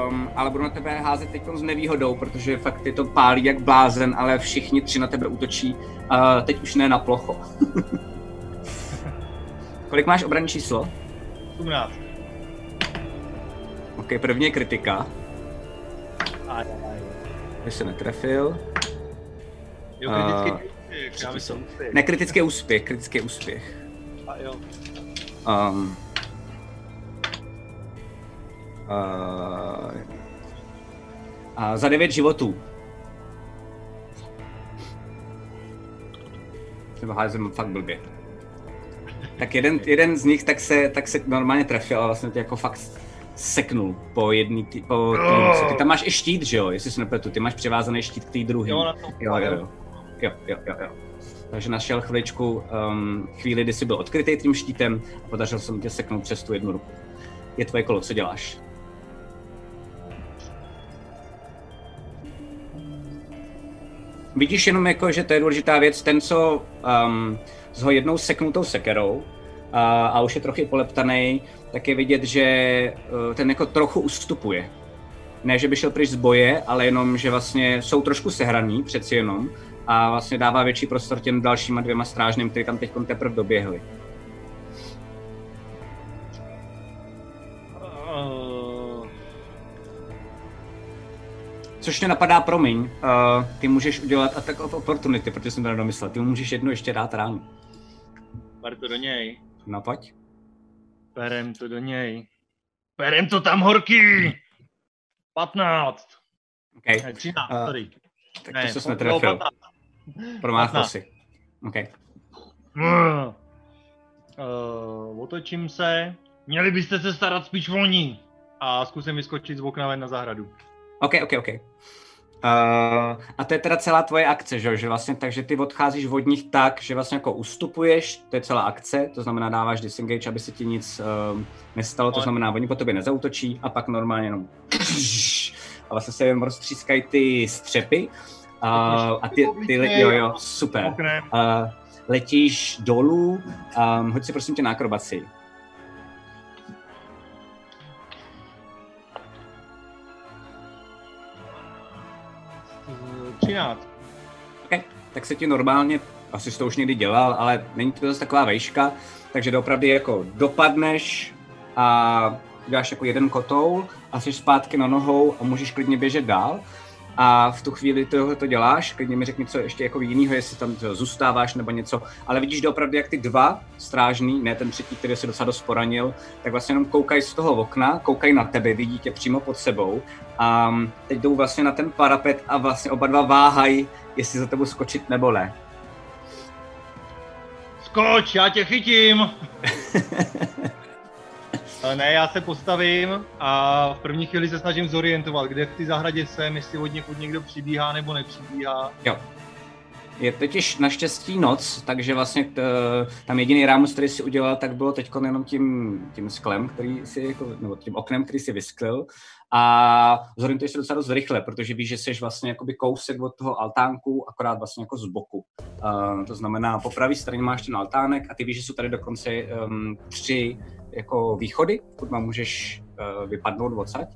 um, ale budu na tebe házet teď s nevýhodou, protože fakt ty to pálí jak blázen, ale všichni tři na tebe útočí, uh, teď už ne na plocho. Kolik máš obranné číslo? osmnáct. Ok, první je kritika. Aj, aj. Když se netrefil. Jo, kritický uh, úspěch, já myslím úspěch. Ne, kritický úspěch, kritický úspěch. A jo. Um, Uh, a za devět životů. Třeba házím fakt blbě. Tak jeden, jeden z nich tak se, tak se normálně trefil a vlastně tě jako fakt seknul po jedný tý, po oh. Ty tam máš i štít, že jo? Jestli si nepletu, ty máš přivázaný štít k tý druhý. Jo, jo, jo, jo, jo, jo. Takže našel chviličku, um, chvíli, kdy jsi byl odkrytý tím štítem a podařil se mu tě seknout přes tu jednu ruku. Je tvoje kolo, co děláš? Vidíš jenom jako, že to je důležitá věc, ten, co um, s ho jednou seknutou sekerou uh, a už je trochu poleptanej, tak je vidět, že uh, ten jako trochu ustupuje. Ne, že by šel pryč z boje, ale jenom, že vlastně jsou trošku sehraný, přeci jenom, a vlastně dává větší prostor těm dalšíma dvěma strážným, kteří tam teď teprve doběhli. Což mě napadá, promiň, uh, ty můžeš udělat attack of opportunity, protože jsem to nedomyslel, ty mu můžeš jednu ještě dát ránu. Ber to do něj. No pojď. Berem to do něj. Berem to tam horký! patnáct. Okay. Ne, třináct, uh, sorry. Tak ne, to ses netrefil. Promáchl si. Okay. Uh, uh, otočím se. Měli byste se starat spíš o ní. A zkusím vyskočit z okna ven na zahradu. OK, OK, OK. Uh, a to je teda celá tvoje akce, že, že vlastně, takže ty odcházíš od nich tak, že vlastně jako ustupuješ, to je celá akce, to znamená dáváš disengage, aby se ti nic uh, nestalo, to znamená oni po tobě nezautočí a pak normálně jenom a vlastně se jim roztřískají ty střepy uh, a ty, ty le, jo, jo, super. Uh, letíš dolů, um, hoď si prosím tě na akrobaci. třináct. Okay. Tak se ti normálně, asi jsi to už někdy dělal, ale není to zase taková vejška, takže doopravdy jako dopadneš a dáš jako jeden kotoul a jsi zpátky na nohou a můžeš klidně běžet dál. A v tu chvíli toho to děláš, klidně mi řekni, co ještě jako jinýho, jestli tam zůstáváš nebo něco, ale vidíš doopravdy, jak ty dva strážný, ne ten třetí, který se docela dost poranil, tak vlastně jenom koukají z toho okna, koukají na tebe, vidí tě přímo pod sebou a teď jdou vlastně na ten parapet a vlastně oba dva váhají, jestli za tebou skočit nebo ne. Skoč, já tě chytím! Ne, já se postavím a v první chvíli se snažím zorientovat, kde v té zahradě jsem, jestli od někud někdo přibíhá nebo nepřibíhá. Jo. Je totiž naštěstí noc, takže vlastně t, tam jediný rámus, který si udělal, tak bylo teď jenom tím, tím sklem, který si, jako, nebo tím oknem, který si vysklil. A zorientuješ se docela dost rychle, protože víš, že jsi vlastně jakoby kousek od toho altánku, akorát vlastně jako z boku. Uh, to znamená, po pravé straně máš ten altánek a ty víš, že jsou tady dokonce um, tři jako východy, kud má můžeš uh, vypadnout odsaď.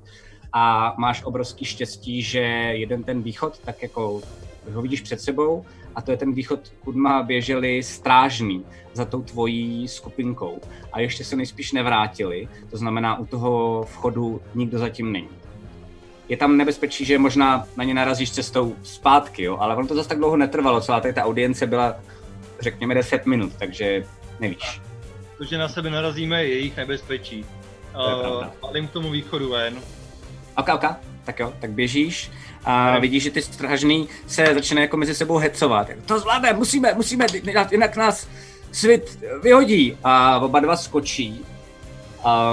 A máš obrovský štěstí, že jeden ten východ tak jako ho vidíš před sebou a to je ten východ, kudma běželi strážní za tou tvojí skupinkou a ještě se nejspíš nevrátili, to znamená u toho vchodu nikdo zatím není. Je tam nebezpečí, že možná na ně narazíš cestou zpátky, jo? Ale ono to zase tak dlouho netrvalo, celá tady ta audience byla, řekněme, deset minut, takže nevíš. Protože na sebe narazíme jejich nebezpečí. Palím k tomu východu ven. Ok, ok, tak jo, tak běžíš a no. Vidíš, že ty strážný se začne jako mezi sebou hecovat. To zvládne, musíme, musíme, jinak nás Svit vyhodí. A oba dva skočí.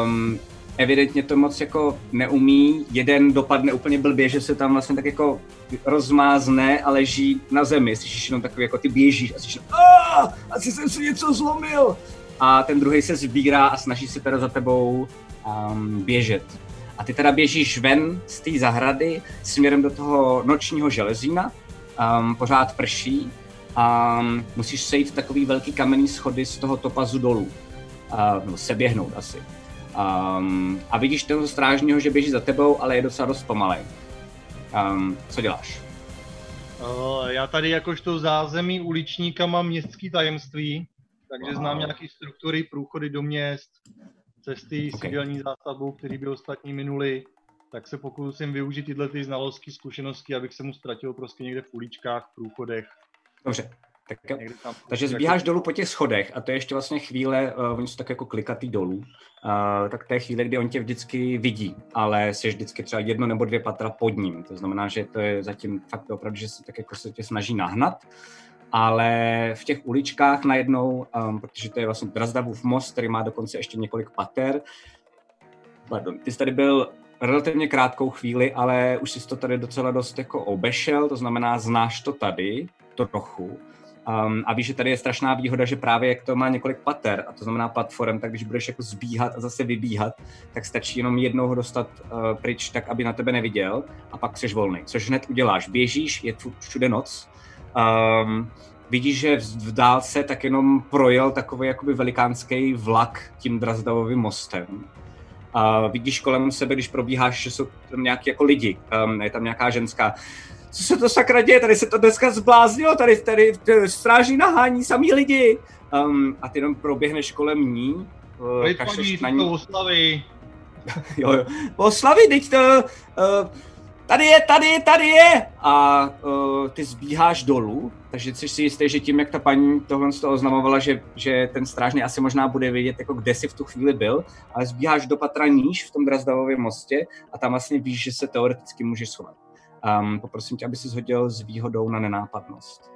Um, Evidentně to moc jako neumí, jeden dopadne úplně blbě, že se tam vlastně tak jako rozmázne a leží na zemi. Slyšíš jenom takový, jako ty běžíš a slyšíš, aaa, asi jsem si něco zlomil. A ten druhý se sbírá a snaží se teda za tebou um, běžet. A ty teda běžíš ven z té zahrady směrem do toho nočního železína, um, pořád prší a um, musíš sejít takový velký kamenný schody z toho topazu dolů, uh, no, se běhnout asi. Um, a vidíš toho strážního, že běží za tebou, ale je docela dost pomalej. Um, co děláš? Uh, já tady jakožto zázemí uličníka mám městský tajemství, takže wow. Znám nějaké struktury, průchody do měst, cesty, okay. Sídelní zástavbu, který by ostatní minuli, tak se pokusím využít tyhle ty znalosti, zkušenosti, abych se mu ztratil prostě někde v uličkách, v průchodech. Dobře. Tak, takže zbíháš dolů po těch schodech a to je ještě vlastně chvíle, uh, oni jsou tak jako klikatý dolů, uh, tak to je chvíle, kdy on tě vždycky vidí, ale jsi vždycky třeba jedno nebo dvě patra pod ním, to znamená, že to je zatím fakt opravdu, že se tak jako se tě snaží nahnat, ale v těch uličkách najednou, um, protože to je vlastně Drazdavův most, který má dokonce ještě několik pater, pardon, ty jsi tady byl relativně krátkou chvíli, ale už jsi to tady docela dost jako obešel, to znamená, znáš to tady trochu. Um, a víš, že tady je strašná výhoda, že právě jak to má několik pater, a to znamená platform, tak když budeš jako zbíhat a zase vybíhat, tak stačí jenom jednou ho dostat uh, pryč, tak aby na tebe neviděl a pak jsi volný, což hned uděláš. Běžíš, je všude noc, um, vidíš, že v dálce tak jenom projel takový jakoby velikánský vlak tím Drazdavovým mostem. Uh, vidíš kolem sebe, když probíháš, že jsou tam nějaký jako lidi, um, je tam nějaká ženská. Co se to sakra děje? Tady se to dneska zbláznilo, tady, tady stráží nahání samý lidi. Um, a ty jenom proběhneš kolem ní. Uh, Vypadíš na ní. To oslavy. jo, jo. Oslavy, teď to... Uh, tady je, tady je, tady je! A uh, ty zbíháš dolů, takže jsi si jistý, že tím, jak ta paní tohle z toho oznamovala, že, že ten strážný asi možná bude vědět, jako kde jsi v tu chvíli byl, ale zbíháš do patra níž v tom Drazdavově mostě a tam vlastně víš, že se teoreticky můžeš schovat. Um, poprosím tě, aby si shodil s výhodou na nenápadnost.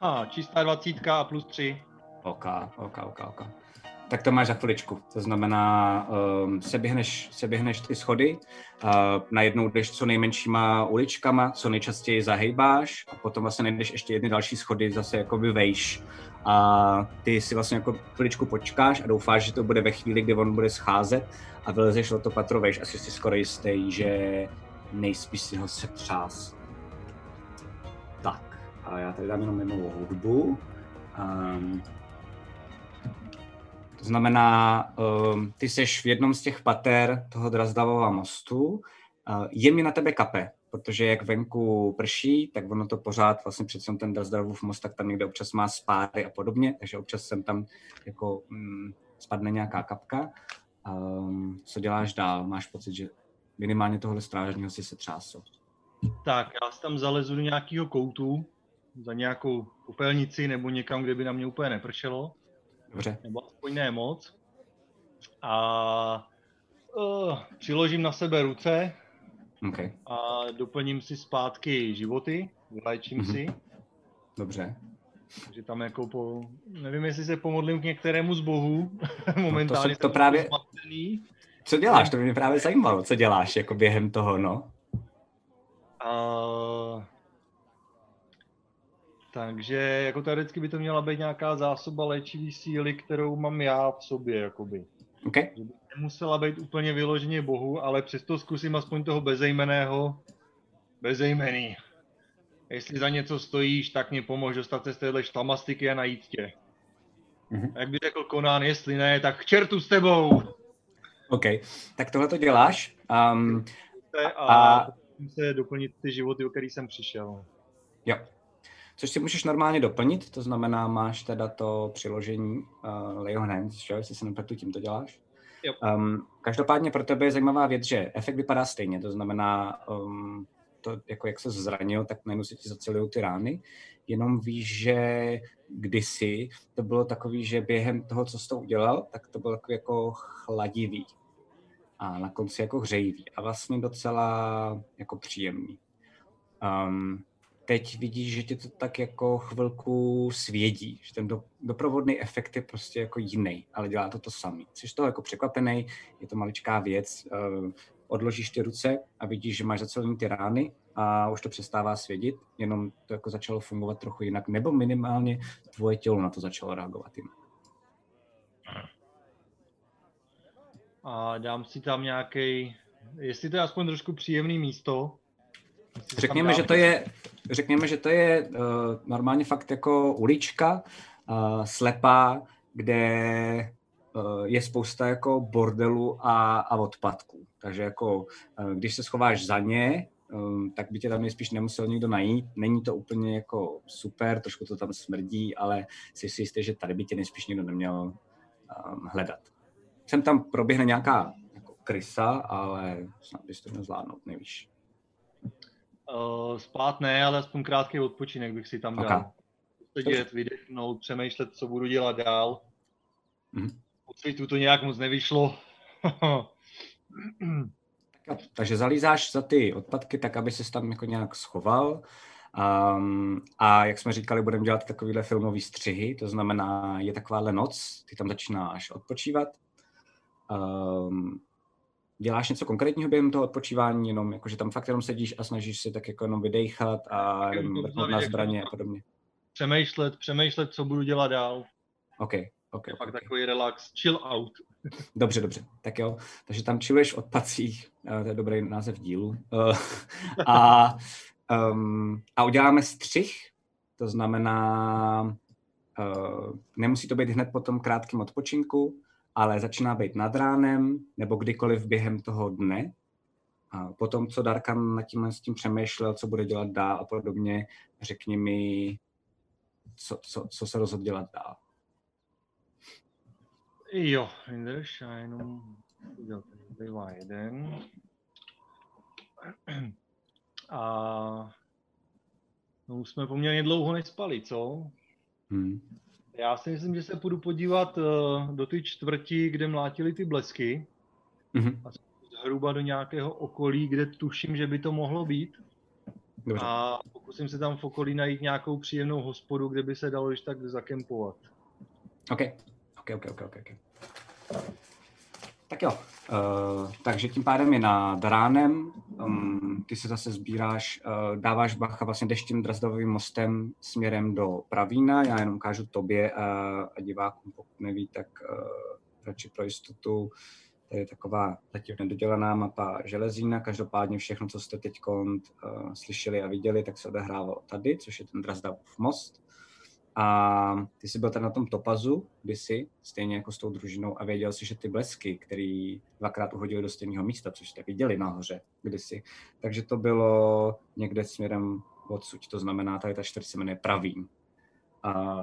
A, čistá dvacítka a plus tři. Ok, ok, ok, ok. Tak to máš za chviličku. To znamená, um, seběhneš, seběhneš ty schody, uh, najednou jdeš co nejmenšíma uličkama, co nejčastěji zahejbáš a potom vlastně najdeš ještě jedny další schody zase jakoby vejš. A ty si vlastně jako chviličku počkáš a doufáš, že to bude ve chvíli, kdy on bude scházet a vylezeš do to patro vejš a jsi si skoro jistý, že nejspíš si ho setřás. Tak, a já tady dám jenom mimo hudbu. Um, To znamená, ty seš v jednom z těch pater toho Drazdavova mostu, jemně na tebe kape, protože jak venku prší, tak ono to pořád, vlastně přece ten Drazdavův most, tak tam někde občas má spáry a podobně, takže občas sem tam jako mm, spadne nějaká kapka. Um, co děláš dál? Máš pocit, že minimálně tohle strážního si se třásl? Tak, já si tam zalezu do nějakého koutu, za nějakou popelnici nebo někam, kde by na mě úplně nepršelo. Dobře. Nebo aspoň ne moc. A uh, přiložím na sebe ruce okay. A doplním si zpátky životy, vylajčím mm-hmm. si. Dobře. Takže tam jako po... Nevím, jestli se pomodlím k některému z bohů. Momentálně no to, to právě... Zmatený. Co děláš? To by mě právě zajímalo. Co děláš jako během toho, no? Uh... Takže jako teoreticky by to měla být nějaká zásoba léčivý síly, kterou mám já v sobě, jakoby. Okay. Že by nemusela být úplně vyloženě bohu, ale přesto zkusím aspoň toho bezejmenného. Bezejmený. Jestli za něco stojíš, tak mě pomož dostat se z téhle štlamastiky a najít tě. Mm-hmm. A jak by řekl Konán, jestli ne, tak k čertu s tebou! OK, tak tohle to děláš. Um, a, a musím se doplnit ty životy, o který jsem přišel. Jo, což si můžeš normálně doplnit, to znamená, máš teda to přiložení uh, Lay on Hands, že? Jestli se nepletu, tím to děláš. Um, každopádně pro tebe je zajímavá věc, že efekt vypadá stejně, to znamená, um, to, jako jak se zranil, tak najednou se ti zacelují ty rány, jenom víš, že kdysi to bylo takový, že během toho, co jsi to udělal, tak to bylo takový jako chladivý a na konci jako hřejivý a vlastně docela jako příjemný. Um, teď vidíš, že tě to tak jako chvilku svědí, že ten do, doprovodný efekt je prostě jako jiný, ale dělá to to samý. Jsi toho jako překvapený, je to maličká věc, uh, odložíš ty ruce a vidíš, že máš zacelený ty rány a už to přestává svědit, jenom to jako začalo fungovat trochu jinak, nebo minimálně tvoje tělo na to začalo reagovat jinak. A dám si tam nějaký, jestli to je aspoň trošku příjemný místo. Řekněme, že to je, řekněme, že to je uh, normálně fakt jako ulička, uh, slepá, kde uh, je spousta jako bordelů a, a odpadků. Takže jako, uh, když se schováš za ně, um, tak by tě tam nejspíš nemusel nikdo najít. Není to úplně jako super, trošku to tam smrdí, ale jsi si jistý, že tady by tě nejspíš nikdo neměl um, hledat. Sem tam proběhne nějaká jako krysa, ale snad bys to měl zvládnout, nevíš. Uh, spát ne, ale aspoň krátký odpočinek bych si tam dal. Okay. Sedět, vydechnout, přemýšlet, co budu dělat dál. Mm-hmm. Od svitu to nějak moc nevyšlo. Takže zalízáš za ty odpadky tak, aby ses tam jako nějak schoval. Um, a jak jsme říkali, budeme dělat takovýhle filmový střihy, to znamená, je takováhle noc, ty tam začínáš odpočívat. Um, Děláš něco konkrétního během toho odpočívání, jenom jakože tam fakt jenom sedíš a snažíš se tak jako jenom vydejchat a vrhnout na zbraně a podobně. Přemýšlet, přemýšlet, co budu dělat dál. OK, OK. A pak okay. Takový relax, chill out. Dobře, dobře, tak jo. Takže tam chilluješ v odpadcích, to je dobrý název dílu. a, um, a uděláme střih, to znamená, uh, nemusí to být hned po tom krátkém odpočinku, ale začíná být nad ránem nebo kdykoliv během toho dne. A potom, co Darkan nad tímhle s tím přemýšlel, co bude dělat dál a podobně, řekni mi, co, co, co se rozhodl dělat dál. Jo, vydrž, já jenom byla jeden. A no, jsme poměrně dlouho nespali, co? Hmm. Já si myslím, že se půjdu podívat do ty čtvrti, kde mlátili ty blesky. Mm-hmm. A zhruba do nějakého okolí, kde tuším, že by to mohlo být. Dobře. A pokusím se tam v okolí najít nějakou příjemnou hospodu, kde by se dalo již tak zakempovat. OK. OK, OK, OK, OK. Tak jo. Uh, takže tím pádem je nad ránem. Um, ty se zase sbíráš, uh, dáváš bacha vlastně deštím Drazdavovým mostem směrem do Pravína. Já jenom ukážu tobě uh, a divákům, pokud neví, tak uh, radši pro jistotu. Tady je taková zatím nedodělaná mapa Železína. Každopádně všechno, co jste teď uh, slyšeli a viděli, tak se odehrávalo tady, což je ten Drazdavův most. A ty jsi byl tady na tom Topazu kdysi, stejně jako s tou družinou a věděl jsi, že ty blesky, který dvakrát uhodili do stejného místa, což jste viděli nahoře kdysi, takže to bylo někde směrem odsud, to znamená, tady ta čtvrť se jmenuje Pravín. A,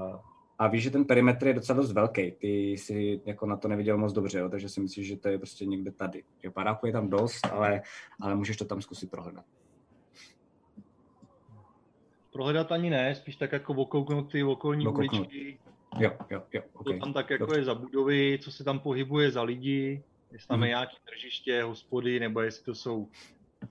a víš, že ten perimetr je docela dost velký, ty jsi jako na to neviděl moc dobře, jo? Takže si myslíš, že to je prostě někde tady. Jo, paráku je tam dost, ale, ale můžeš to tam zkusit prohledat. Prohledat ani ne, spíš tak jako okouknout ty okolní okouknout. Uličky. Jo, jo, jo, okay. To tam tak jako dobře. Je za budovy, co se tam pohybuje za lidi, jestli tam mm. je nějaké tržiště, hospody, nebo jestli to jsou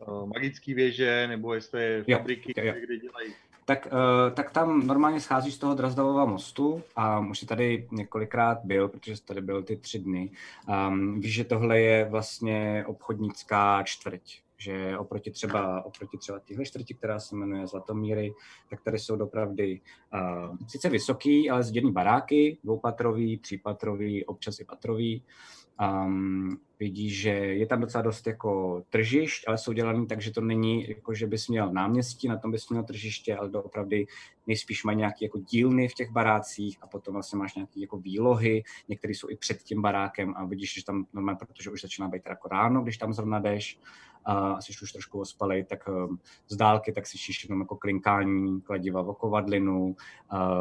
uh, magické věže, nebo jestli je fabriky, jo, jo, jo. Kde dělají. Tak, uh, tak tam normálně scházíš z toho Drazdavova mostu a už jsi tady několikrát byl, protože jsi tady byl ty tři dny. Um, víš, že tohle je vlastně obchodnická čtvrť. Že oproti třeba, oproti třeba téhle čtvrti, která se jmenuje Zlatomíry, tak tady jsou dopravdy uh, sice vysoký, ale zděný baráky, dvoupatrový, třípatrový, občas i patrový. Um, vidí, že je tam docela dost jako tržišť, ale jsou dělaný tak, že to není jako, že bys měl náměstí, na tom bys měl tržiště, ale doopravdy nejspíš mají nějaké jako dílny v těch barácích a potom vlastně máš nějaké jako výlohy, některé jsou i před tím barákem a vidíš, že tam normálně, protože už začíná být jako ráno, když tam zrovna jdeš a jsi už trošku ospalej, tak um, z dálky tak slyšíš jenom jako klinkání kladiva o kovadlinu,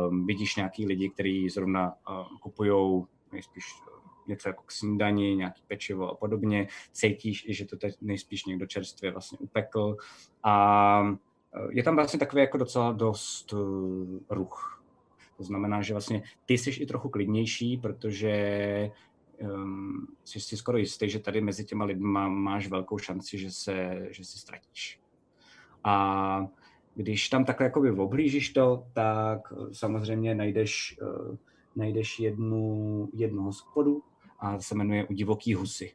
um, vidíš nějaký lidi, kteří zrovna um, kupujou nejspíš něco jako k snídani, nějaký pečivo a podobně. Cítíš, že to teď nejspíš někdo čerstvě vlastně upekl. A je tam vlastně takový jako docela dost ruch. To znamená, že vlastně ty jsi i trochu klidnější, protože um, jsi si skoro jistý, že tady mezi těma lidma máš velkou šanci, že se, že se ztratíš. A když tam takhle jakoby oblížíš to, tak samozřejmě najdeš, uh, najdeš jednu, jednu hospodu, a se jmenuje U Divoké Husy.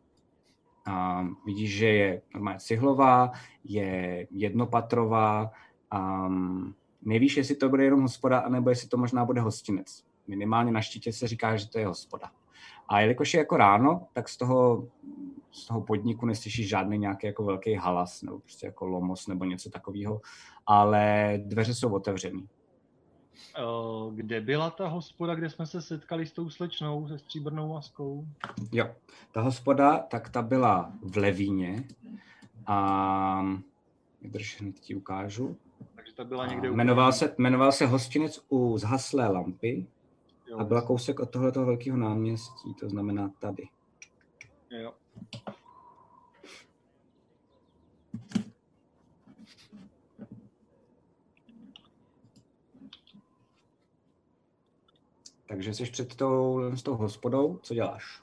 A vidíš, že je normálně cihlová, je jednopatrová a nevíš, jestli to bude jenom hospoda, anebo jestli to možná bude hostinec. Minimálně na štítě se říká, že to je hospoda. A jelikož je jako ráno, tak z toho, z toho podniku neslyšíš žádný nějaký jako velký halas nebo prostě jako lomos nebo něco takového, ale dveře jsou otevřené. Kde byla ta hospoda, kde jsme se setkali s tou slečnou se stříbrnou maskou? Jo, ta hospoda, tak ta byla v Levíně a vydrž, hned ti ukážu. Takže ta byla někde jmenoval se, jmenoval se hostinec U Uzhaslé lampy jo, a byla kousek od tohoto velkého náměstí, to znamená tady. Jo. Takže jsi před tou, s tou hospodou, co děláš?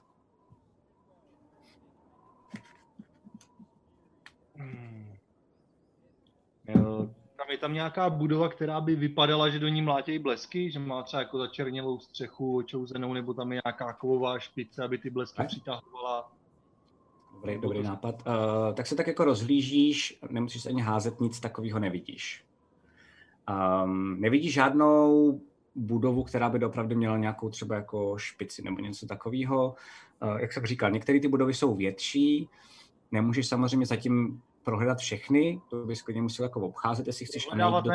Hmm. Tam je tam nějaká budova, která by vypadala, že do ní mlátějí blesky, že má třeba jako začernělou střechu očouzenou, nebo tam je nějaká kovová špice, aby ty blesky přitahovala. Dobrý, dobrý nápad. Uh, tak se tak jako rozhlížíš, nemusíš ani házet, nic takového nevidíš. Um, nevidíš žádnou budovu, která by opravdu měla nějakou třeba jako špici nebo něco takového. Jak jsem říkal, některé ty budovy jsou větší, nemůžeš samozřejmě zatím prohledat všechny, to bys klidně musel jako obcházet, jestli chceš a nejít do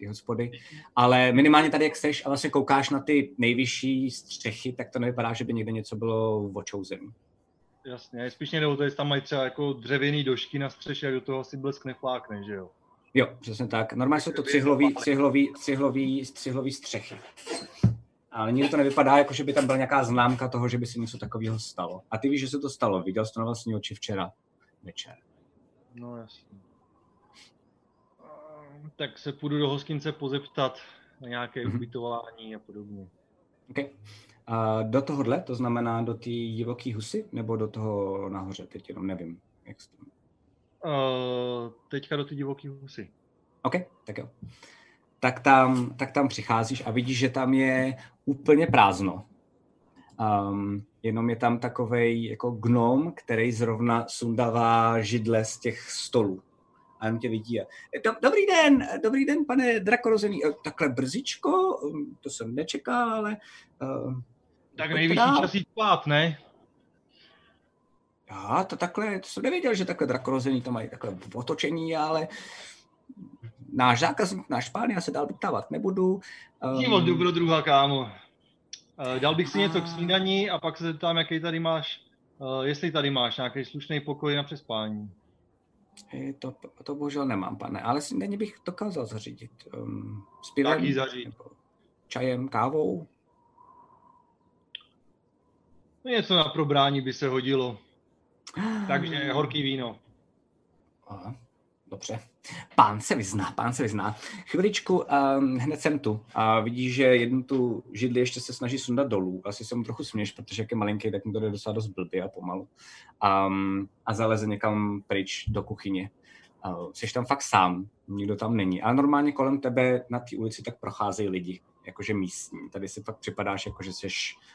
té hospody, ale minimálně tady, jak seš a vlastně koukáš na ty nejvyšší střechy, tak to nevypadá, že by někde něco bylo očouzený. Jasně, spíš nejde o to, jestli tam mají třeba jako dřevěný došky na střeše, a do toho asi blesk neflákne, že jo? Jo, přesně tak. Normálně jsou to cihlový, cihlový, cihlový, cihlový střechy. Ale nikdy to nevypadá, jako že by tam byla nějaká známka toho, že by se něco takového stalo. A ty víš, že se to stalo. Viděl jsi to na vlastní oči včera večer. No jasně. Tak se půjdu do hostince pozeptat na nějaké mm-hmm. ubytování a podobně. Okay. A do tohohle, to znamená do té Divoké Husy, nebo do toho nahoře? Teď jenom nevím, jak se to... Uh, teďka do ty Divoké Husy. OK, tak jo. Tak tam, tak tam přicházíš a vidíš, že tam je úplně prázdno. Um, jenom je tam takovej jako gnom, který zrovna sundává židle z těch stolů. A on tě vidí a do, dobrý den, dobrý den, pane drakorozený. Takhle brzičko, to jsem nečekal, ale... Uh, tak nejvyšší čas jít spát, ne? Já to takhle, to jsem nevěděl, že takhle drakorozený to mají takhle otočení, ale náš zákazník, náš pán, já se dál vyptávat nebudu. Život um... dobrodruha, kámo. Dal bych si a... něco k snídani a pak se zeptám, jaký tady máš, jestli tady máš nějaký slušný pokoj na přespání. Je to, to bohužel nemám, pane, ale snídani bych dokázal zařídit. Um, s pivem, taky zařídit. Čajem, kávou. No něco na probrání by se hodilo. Takže horký víno. Aha, dobře. Pán se vyzná, pán se vyzná. Chviličku, um, hned jsem tu. A vidíš, že jednu tu židli ještě se snaží sundat dolů. Asi se mu trochu směš, protože jak je malinký, tak mu to jde docela dost blbě a pomalu. Um, a zaleze někam pryč do kuchyně. Uh, jsi tam fakt sám, nikdo tam není. Ale normálně kolem tebe na té ulici tak procházejí lidi, jakože místní. Tady si fakt připadáš, jakože jsi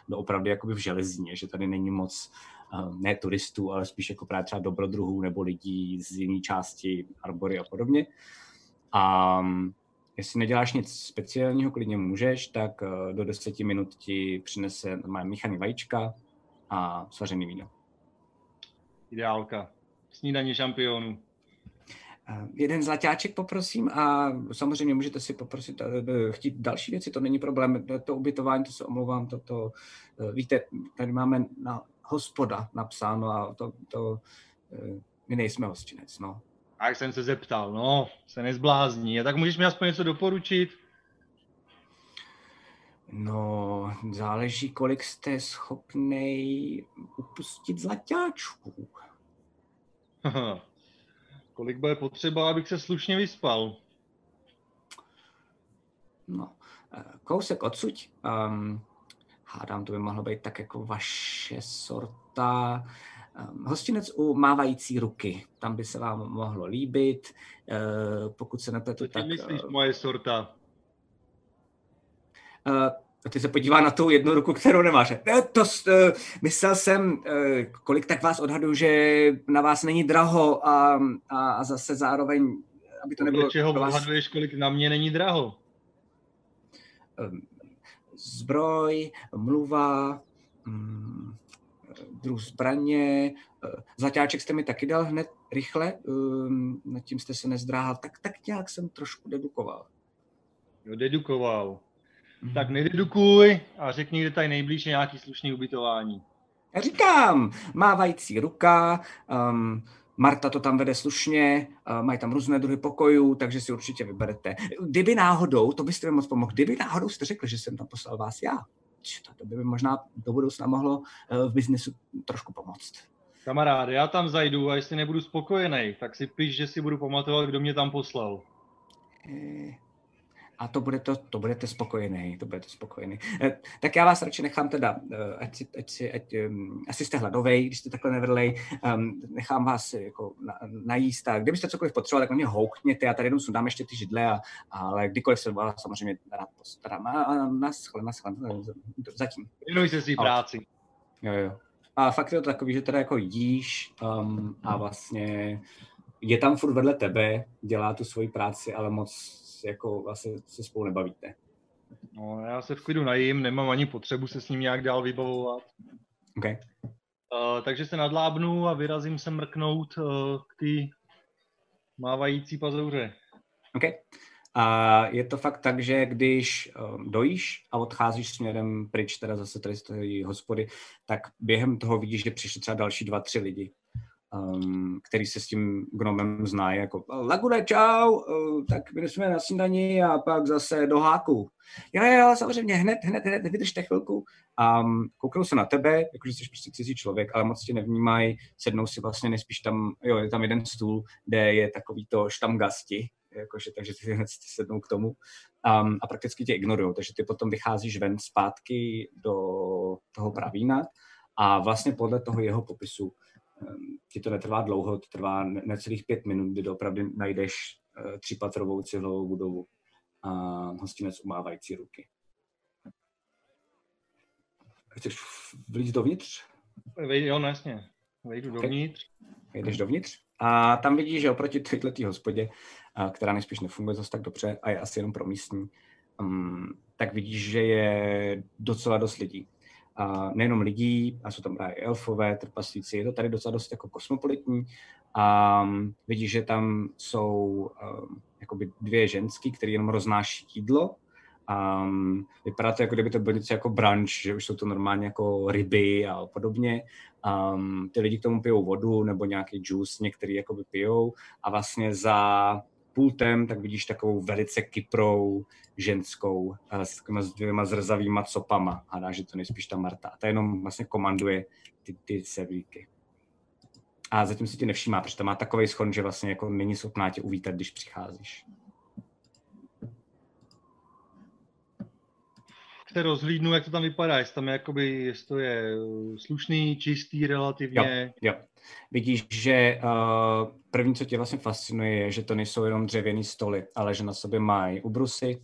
doopravdy jakoby v železíně, že tady není moc ne turistů, ale spíš jako právě třeba dobrodruhů nebo lidí z jiné části Arbory a podobně. A jestli neděláš nic speciálního, klidně můžeš, tak do deseti minut ti přinese normálně míchaný vajíčka a svařený víno. Ideálka. Snídaně šampionů. Jeden zlatáček poprosím a samozřejmě můžete si poprosit chtít další věci, to není problém. To ubytování, to se omlouvám, to, to víte, tady máme na hospoda napsáno a to, to my nejsme hostinec, no. A jak jsem se zeptal, no, se nezblázní. A tak můžeš mi aspoň něco doporučit? No, záleží, kolik jste schopnej upustit zlatáčků. Kolik bude potřeba, abych se slušně vyspal? No, kousek odsuť. Um, hádám, to by mohlo být tak jako vaše sorta. Um, hostinec u Mávající ruky. Tam by se vám mohlo líbit. Uh, pokud se nepletu, tak... Co myslíš, uh, moje sorta? Uh, ty se podívá na tu jednu ruku, kterou nemáš. Ne, to, uh, myslel jsem, uh, kolik tak vás odhaduju, že na vás není draho a, a, a zase zároveň, aby to nebylo... Podle čeho vás... odhaduješ, kolik na mě není draho? Uh, zbroj, mluva, um, druh zbraně, uh, zlatáček jste mi taky dal hned rychle, um, nad tím jste se nezdráhal, tak, tak nějak jsem trošku dedukoval. Jo, dedukoval. Tak nededukuj a řekni, kde tady nejblíž je nějaký slušný ubytování. Já říkám, Mávající ruka, um, Marta to tam vede slušně, uh, mají tam různé druhy pokojů, takže si určitě vyberete. Kdyby náhodou, to byste mi moc pomohl, kdyby náhodou jste řekli, že jsem tam poslal vás já, to by mi možná do budoucna mohlo v biznesu trošku pomoct. Kamaráde, já tam zajdu a jestli nebudu spokojený, tak si píš, že si budu pamatovat, kdo mě tam poslal. E... A to, bude to, to budete spokojený, to budete spokojený. E, tak já vás radši nechám teda, ať si, ať si, ať, um, asi jste hladovej, když jste takhle nevrlej, um, nechám vás jako na, najíst a kdybyste cokoliv potřebovali, tak na mě houkněte, já tady jednou sundám ještě ty židle, a, ale kdykoliv se vás samozřejmě rád postarám. A, a naschle, naschle, zatím. Věnuj se svý práci. Jo, jo. A fakt je to takový, že teda jako jíš um, a vlastně je tam furt vedle tebe, dělá tu svoji práci, ale moc jako vlastně se spolu nebavíte. No, já se v klidu najím, nemám ani potřebu se s ním nějak dál vybavovat. Okay. Uh, takže se nadlábnu a vyrazím se mrknout uh, k ty Mávající pazouře. Okay. A je to fakt tak, že když um, dojíš a odcházíš směrem pryč, teda zase tady z té hospody, tak během toho vidíš, že přišli třeba další dva, tři lidi. Um, který se s tím gnomem zná, jako Laguna, čau, uh, tak my jsme na snídani a pak zase do háku. Jo, jo, samozřejmě, hned, hned, hned, vydržte chvilku. Um, kouknou se na tebe, jakože jsi prostě cizí člověk, ale moc tě nevnímají, sednou si vlastně nejspíš tam, jo, je tam jeden stůl, kde je takový to štamgasti, jakože, takže ty hned sednou k tomu um, a prakticky tě ignorují, takže ty potom vycházíš ven zpátky do toho Pravína a vlastně podle toho jeho popisu ti to netrvá dlouho, to trvá necelých pět minut, kdy opravdu najdeš třípatrovou cihlovou budovu a hostinec u Mávající ruky. Chceš vlít dovnitř? Vej, jo, no jasně. Vejdu okay. dovnitř. Vejdeš dovnitř a tam vidíš, že oproti této hospodě, která nejspíš nefunguje zase tak dobře a je asi jenom pro místní, um, tak vidíš, že je docela dost lidí. A nejenom lidí, a jsou tam právě elfové, trpaslíci, je to tady docela dost jako kosmopolitní. A vidíš, že tam jsou um, jakoby dvě ženský, které jenom roznáší jídlo. Um, vypadá to, jako kdyby to bylo něco jako brunch, že už jsou to normálně jako ryby a podobně. Um, ty lidi k tomu pijou vodu nebo nějaký džus, některý jakoby pijou. A vlastně za pultem tak vidíš takovou velice kyprou ženskou s takovýma dvěma zrzavýma copama. A dá, že to nejspíš ta Marta. A ta jenom vlastně komanduje ty, ty servíky. A zatím se ti nevšímá, protože ta má takovej schon, že vlastně jako není schopná tě uvítat, když přicházíš. Se rozhlídnu, jak to tam vypadá, jestli tam je, jakoby, jestli to je slušný, čistý relativně. Jo, jo. Vidíš, že uh, první, co tě vlastně fascinuje, je, že to nejsou jenom dřevěný stoly, ale že na sobě mají ubrusy.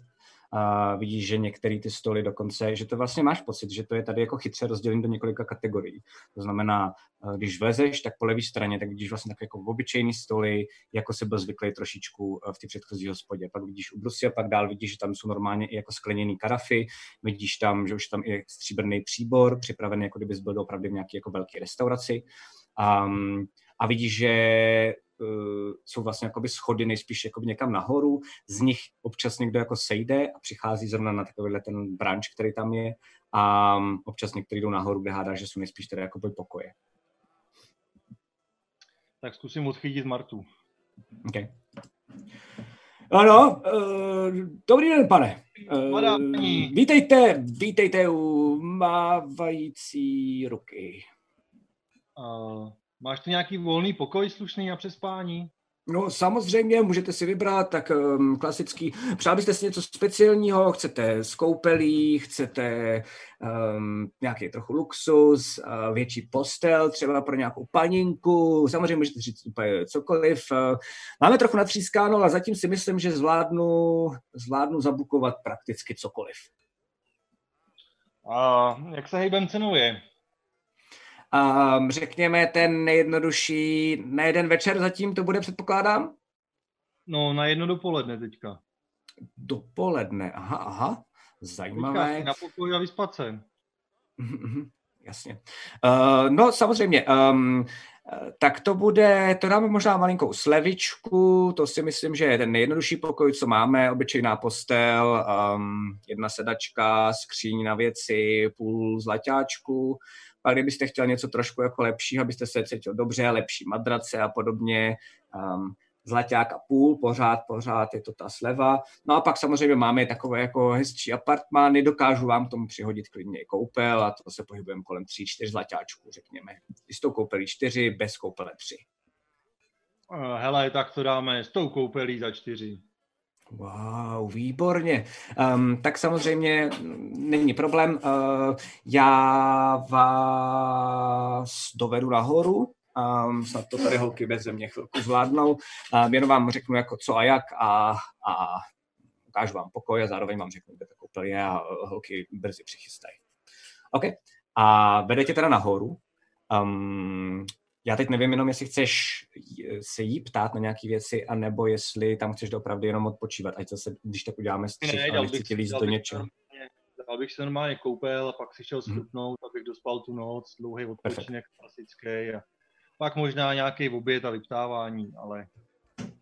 Uh, vidíš, že některé ty stoly dokonce, že to vlastně máš pocit, že to je tady jako chytře rozdělený do několika kategorií. To znamená, uh, když vlezeš, tak po levé straně, tak vidíš vlastně takové jako obyčejný stoly, jako se byl zvyklý trošičku v té předchozí hospodě. Pak vidíš ubrusy a pak dál vidíš, že tam jsou normálně i jako skleněný karafy, vidíš tam, že už tam je stříbrný příbor, připravený, jako kdyby byl opravdu v nějaké jako velké restauraci. A, a vidíš, že uh, jsou vlastně jakoby schody nejspíš jakoby někam nahoru, z nich občas někdo jako sejde a přichází zrovna na takovýhle ten branč, který tam je, a um, občas některý jdou nahoru, kde hádá, že jsou nejspíš teda jakoby pokoje. Tak zkusím odchytit Martu. Okay. Ano, uh, dobrý den, pane. Uh, vítejte, vítejte u Mávající ruky. Uh, máš tu nějaký volný pokoj slušný na přespání? No samozřejmě, můžete si vybrat, tak um, klasický. Přál byste si něco speciálního, chcete z koupelí, chcete um, nějaký trochu luxus, uh, větší postel, třeba pro nějakou paninku, samozřejmě můžete říct úplně cokoliv. Uh, máme trochu natřískáno, ale zatím si myslím, že zvládnu, zvládnu zabukovat prakticky cokoliv. A jak se hejbem cenově? Um, řekněme, ten nejjednodušší na jeden večer zatím to bude, předpokládám? No, na jedno dopoledne teďka. Dopoledne, aha, aha, zajímavé. Teďka na pokoji a vyspat se. Mm-hmm, jasně. Uh, no, samozřejmě, um, tak to bude, to dáme možná malinkou slevičku, to si myslím, že je ten nejjednodušší pokoj, co máme, obyčejná postel, um, jedna sedačka, skříň na věci, půl zlaťáčku. Pak kdybyste chtěl něco trošku jako lepšího, abyste se cítil dobře, lepší madrace a podobně, um, zlaťák a půl, pořád, pořád je to ta sleva. No a pak samozřejmě máme takové jako hezčí apartmány, dokážu vám tomu přihodit klidně i koupel a to se pohybujeme kolem tří, čtyř zlaťáčků, řekněme. I s tou koupelí čtyři, bez koupele tři. Hele, tak to dáme s tou koupelí za čtyři. Wow, výborně. Um, tak samozřejmě není problém. Uh, já vás dovedu nahoru. Um, snad to tady holky bez mě chvilku zvládnou. Um, jenom vám řeknu jako co a jak a, a ukážu vám pokoj a zároveň vám řeknu, kde to koupel je a holky brzy přichystají. OK. A vede tě teda nahoru. Um, Já teď nevím jenom, jestli chceš se jí ptát na nějaké věci, anebo jestli tam chceš opravdu jenom odpočívat, ať zase, když tak uděláme střih, ale nechci tě líst do něčeho. Dal bych se normálně koupel a pak si šel skrupnout, hmm. abych dospal tu noc, dlouhý odpočinek klasický a pak možná nějaký oběd a vyptávání, ale...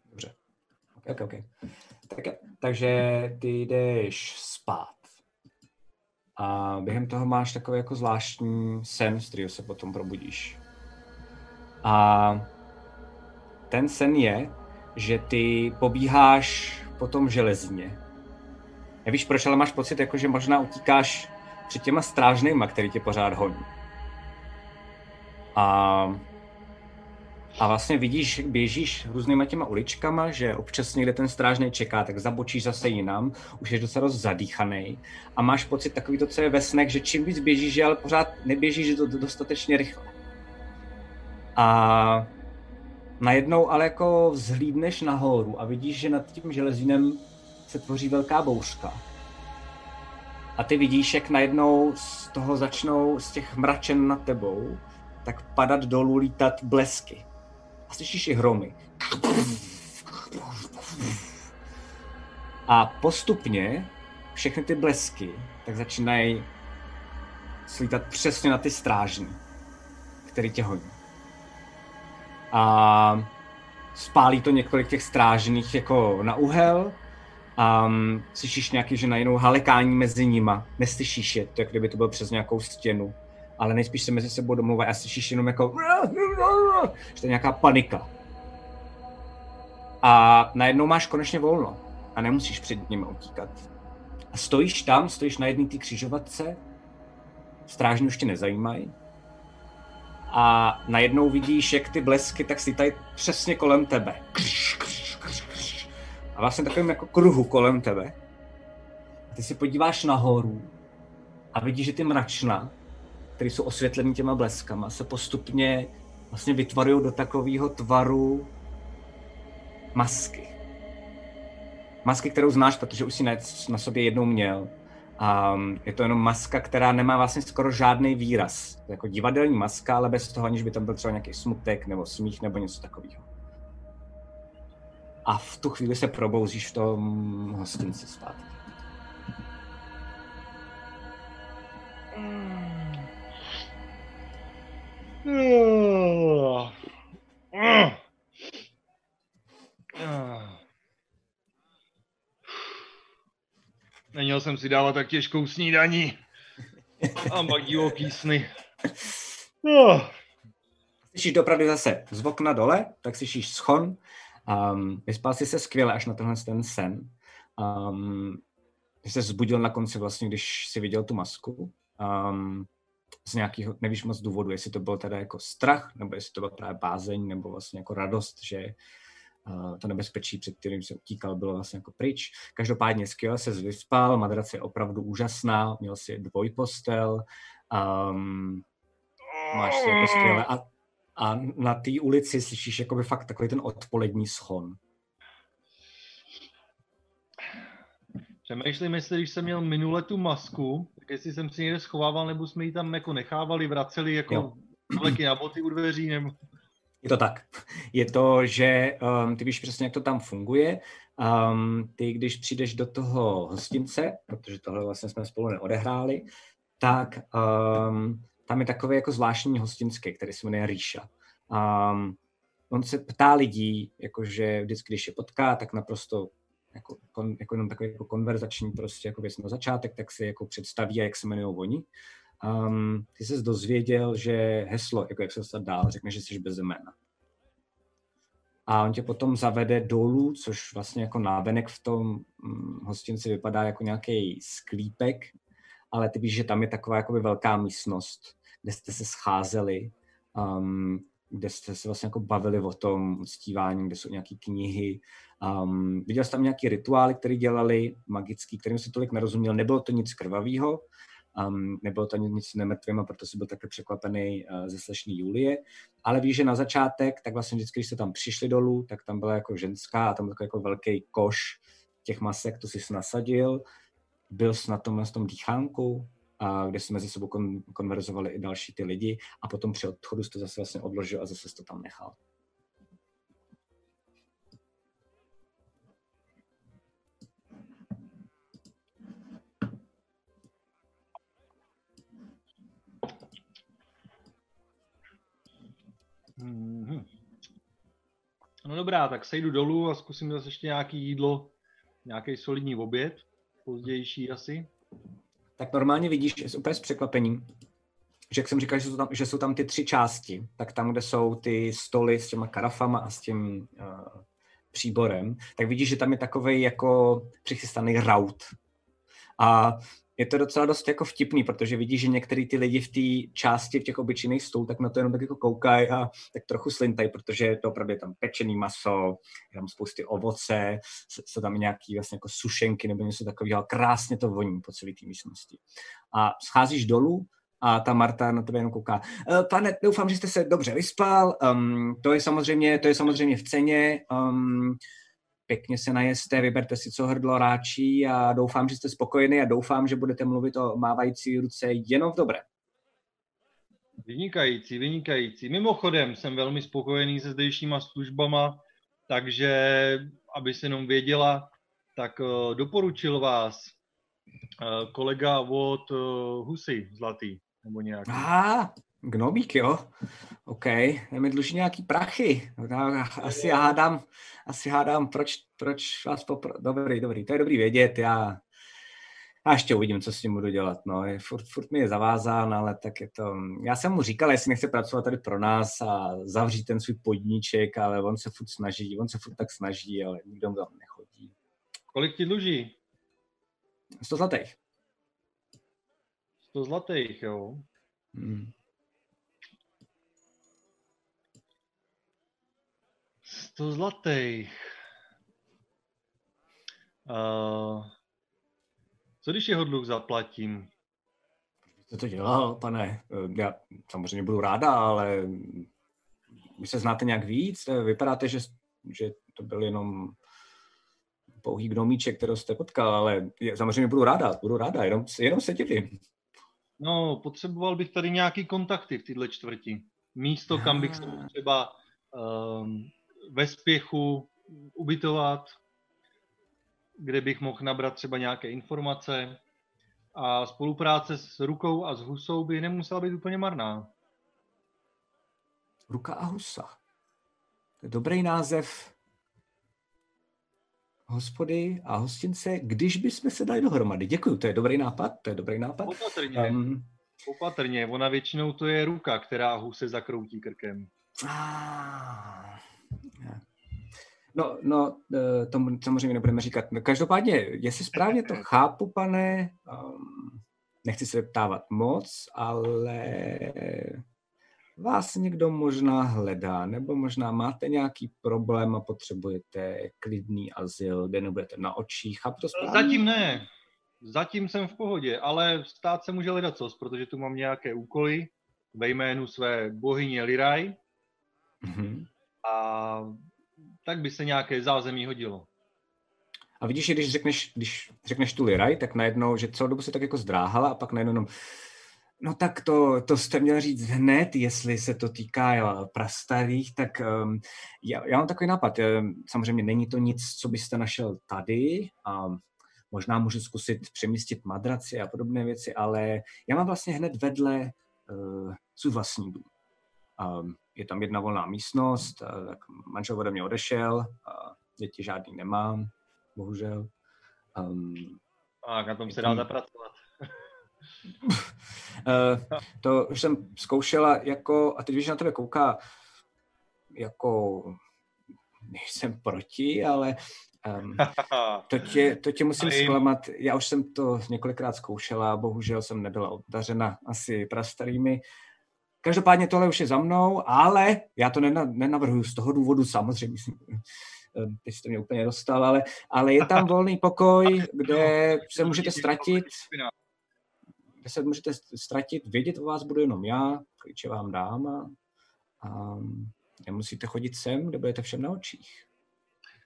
Dobře, okay, okay, okay. Tak, takže ty jdeš spát. A během toho máš takový jako zvláštní sen, z kterého se potom probudíš. A ten sen je, že ty pobíháš po tom železně. Nevíš proč, ale máš pocit, jako že možná utíkáš před těma strážnýma, který tě pořád honí. A, a vlastně vidíš, běžíš různýma těma uličkama, že občas někde ten strážný čeká, tak zabočíš zase jinam, už jsi docela dost zadýchanej a máš pocit takový to, co je ve snech, že čím víc běžíš, ale pořád neběžíš dostatečně rychle. A najednou ale jako vzhlídneš nahoru a vidíš, že nad tím železínem se tvoří velká bouřka. A ty vidíš, jak najednou z toho začnou, z těch mračen nad tebou, tak padat dolů, lítat blesky. A slyšíš i hromy. A postupně všechny ty blesky tak začínají slítat přesně na ty strážní, který tě honí. A spálí to několik těch strážných jako na uhel a um, slyšíš nějaký, že najednou halekání mezi nima, neslyšíš je, to jak kdyby to bylo přes nějakou stěnu, ale nejspíš se mezi sebou domluvají a slyšíš jenom jako že to je nějaká panika. A najednou máš konečně volno a nemusíš před nimi utíkat. A stojíš tam, stojíš na jedné té křižovatce, strážní už tě nezajímají. A najednou vidíš, jak ty blesky tak slítají přesně kolem tebe. A vlastně takovým jako kruhu kolem tebe. A ty si podíváš nahoru a vidíš, že ty mračna, které jsou osvětlený těma bleskama, se postupně vlastně vytvarují do takového tvaru masky. Masky, kterou znáš, protože už si na, na sobě jednou měl. A je to jenom maska, která nemá vlastně skoro žádný výraz. Jako divadelní maska, ale bez toho, aniž by tam byl třeba nějaký smutek nebo smích nebo něco takového. A v tu chvíli se probouzíš v tom hostinci zpátky. Mm. Mm. Měl jsem si dávat tak těžkou snídaní a magíou písny. No. Slyšíš dopravdu zase z okna dole, tak slyšíš schon. Um, vyspal jsi se skvěle až na tenhle ten sen. Um, jsi se zbudil na konci vlastně, když jsi viděl tu masku. Um, z nějakého, nevíš moc důvodu, jestli to byl teda jako strach, nebo jestli to byla právě bázeň, nebo vlastně jako radost, že uh, to nebezpečí, před kterým se utíkal, bylo vlastně jako pryč. Každopádně skvěle se vyspal, madrace je opravdu úžasná, měl si dvojpostel, um, máš si jako skvěle a, a na té ulici slyšíš jakoby fakt takový ten odpolední schon. Přemýšlím, jestli když jsem měl minule tu masku, tak jestli jsem si někde schovával, nebo jsme ji tam jako nechávali, vraceli jako vleky na boty u dveří, nebo... Je to tak. Je to, že um, ty víš přesně, jak to tam funguje. Um, ty, když přijdeš do toho hostince, protože tohle vlastně jsme spolu neodehráli, tak um, tam je takový jako zvláštní hostinský, který se jmenuje Rýša. Um, on se ptá lidí, jakože vždycky, když je potká, tak naprosto jako, kon, jako jenom takový jako konverzační prostě jako věc na začátek, tak si jako představí a jak se jmenují oni. Um, ty ses dozvěděl, že heslo, jako jak se dostat dál, řekne, že jsi bez jména. A on tě potom zavede dolů, což vlastně jako návenek v tom hm, hostinci vypadá jako nějaký sklípek, ale ty víš, že tam je taková jakoby velká místnost, kde jste se scházeli, um, kde jste se vlastně jako bavili o tom uctívání, kde jsou nějaké knihy. Um, viděl jsi tam nějaké rituály, které dělali, magický, kterým se tolik nerozuměl. Nebylo to nic krvavého, um, nebylo to nic s nemrtvým, a proto jsi byl také překvapený uh, ze slečny Julie. Ale víš, že na začátek, tak vlastně vždycky, když jste tam přišli dolů, tak tam byla jako ženská a tam byl jako, jako velký koš těch masek, to jsi nasadil. Byl jsi na tom, tom dýchánku, kde jsme mezi sebou kon- konverzovali i další ty lidi, a potom při odchodu jsi to zase vlastně odložil a zase jsi to tam nechal. Mm-hmm. No dobrá, tak sejdu dolů a zkusím zase ještě nějaký jídlo, nějaký solidní oběd, pozdější asi. Tak normálně vidíš, úplně s překvapením, že jak jsem říkal, že jsou tam, že jsou tam ty tři části, tak tam, kde jsou ty stoly s těma karafama a s tím uh, příborem, tak vidíš, že tam je takovej jako přichystaný raut. A je to docela dost jako vtipný, protože vidíš, že některý ty lidi v té části, v těch obyčejných stůl, tak na to jenom tak jako koukají a tak trochu slintají, protože to opravdu je tam pečený maso, je tam spousty ovoce, jsou tam nějaký vlastně jako sušenky nebo něco takového, krásně to voní po celé té místnosti. A scházíš dolů a ta Marta na tebe jenom kouká. E, pane, doufám, že jste se dobře vyspal, um, to je samozřejmě, to je samozřejmě v ceně, um, pěkně se najeste, vyberte si, co hrdlo ráčí, a doufám, že jste spokojeni a doufám, že budete mluvit o mávající ruce jenom v dobré. Vynikající, vynikající. Mimochodem jsem velmi spokojený se zdejšíma službama, takže, aby se jenom věděla, tak uh, doporučil vás uh, kolega od uh, Husy Zlatý, nebo nějaký. Aha, Gnobík, jo? OK, mi dluží nějaký prachy. Asi já hádám, asi hádám, proč, proč vás popr... Dobrý, dobrý, to je dobrý vědět, já, já ještě uvidím, co s tím budu dělat, no. Furt, furt mi je zavázán, ale tak je to... Já jsem mu říkal, jestli nechce pracovat tady pro nás a zavřít ten svůj podníček, ale on se furt snaží, on se furt tak snaží, ale nikdo mu tam nechodí. Kolik ti dluží? sto zlatých. sto zlatých, jo. Hmm. sto zlatých. Uh, co když jeho dluh zaplatím? Co to dělal, pane? Já samozřejmě budu ráda, ale vy se znáte nějak víc? Vypadáte, že, že to byl jenom pouhý gnomíček, kterého jste potkal, ale samozřejmě budu ráda, budu ráda, jenom, jenom se divím. No, potřeboval bych tady nějaký kontakty v této čtvrti. Místo, kam bych se třeba... Um, ve spěchu ubytovat, kde bych mohl nabrat třeba nějaké informace, a spolupráce s Rukou a s Husou by nemusela být úplně marná. Ruka a Husa. To je dobrý název. hospody a hostince, když bychom se dali dohromady. Děkuju, to je dobrý nápad, to je dobrý nápad. Opatrně, um, opatrně, ona většinou to je ruka, která huse zakroutí krkem. A... No, no, tomu samozřejmě nebudeme říkat. Každopádně, jestli správně to chápu, pane, um, nechci se ptávat moc, ale vás někdo možná hledá, nebo možná máte nějaký problém a potřebujete klidný azyl, kde nebudete na očích. A prostě... Zatím ne. Zatím jsem v pohodě, ale stát se může ledacos, protože tu mám nějaké úkoly ve jménu své bohyně Liraj. Mm-hmm. A tak by se nějaké zázemí hodilo. A vidíš, když řekneš, když řekneš tu Liraj, tak najednou, že celou dobu se tak jako zdráhala a pak najednou jenom... No tak to, to jste měl říct hned, jestli se to týká prastarých, tak um, já, já mám takový nápad. Samozřejmě není to nic, co byste našel tady a možná můžu zkusit přemístit madraci a podobné věci, ale já mám vlastně hned vedle uh, svůj vlastní dům. Um, je tam jedna volná místnost, uh, tak manžel ode mě odešel, uh, děti žádný nemám, bohužel. Um, a na tom se dá zapracovat. Uh, to už jsem zkoušela jako, a teď víš, na tebe kouká jako, nejsem proti, ale um, to, tě, to tě musím zklamat. Já už jsem to několikrát zkoušela, bohužel jsem nebyla obdařena asi prastarými. Každopádně tohle už je za mnou, ale já to nenavrhuji z toho důvodu, samozřejmě. Teď jste mě úplně dostal, ale, ale je tam volný pokoj, kde se můžete ztratit. Kde se můžete ztratit, vědět o vás budu jenom já, klíče vám dám a, a nemusíte chodit sem, kde budete všem na očích.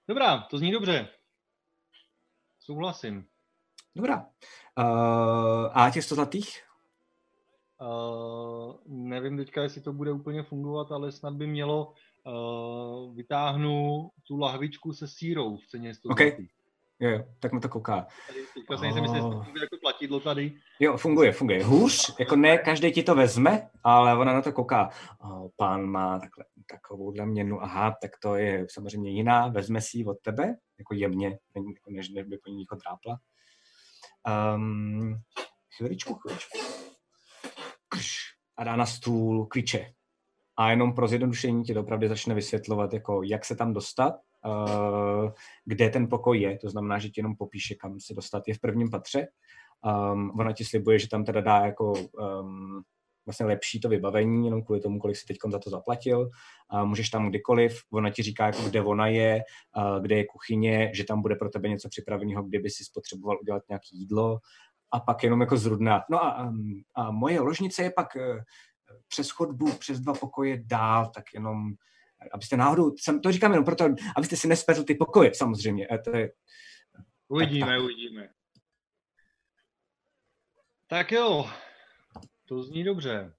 Dobrá, to zní dobře. Souhlasím. Dobrá. Uh, a těch sto zlatých? Uh, nevím teďka, jestli to bude úplně fungovat, ale snad by mělo uh, vytáhnout tu lahvičku se sírou v ceně sto okay. zlatých. Jo, tak mi to kouká. Teďka se nejsem, jestli funguje jako platidlo tady. Jo, funguje, funguje. Hůř, jako ne, každý ti to vezme, ale ona na to kouká. O, pán má takhle, takovouhle měnu, aha, tak to je samozřejmě jiná, vezme si ji od tebe, jako jemně, než by po ní někoho drápla. Um, chvíličku, chvíličku. A dá na stůl klíče. A jenom pro zjednodušení ti opravdu začne vysvětlovat, jako jak se tam dostat, Uh, kde ten pokoj je, to znamená, že ti jenom popíše, kam se dostat, je v prvním patře. Um, ona ti slibuje, že tam teda dá jako um, vlastně lepší to vybavení, jenom kvůli tomu, kolik jsi teďkom za to zaplatil. Uh, můžeš tam kdykoliv, ona ti říká, jako, kde ona je, uh, kde je kuchyně, že tam bude pro tebe něco připraveného, kdyby si spotřeboval udělat nějaké jídlo. A pak jenom jako zrudná. No a, um, a moje ložnice je pak uh, přes chodbu, přes dva pokoje dál, tak jenom abyste náhodou, to říkám jenom proto, abyste si nespletli ty pokoje, samozřejmě. A to je... Uvidíme, tak, tak. uvidíme. Tak jo, to zní dobře.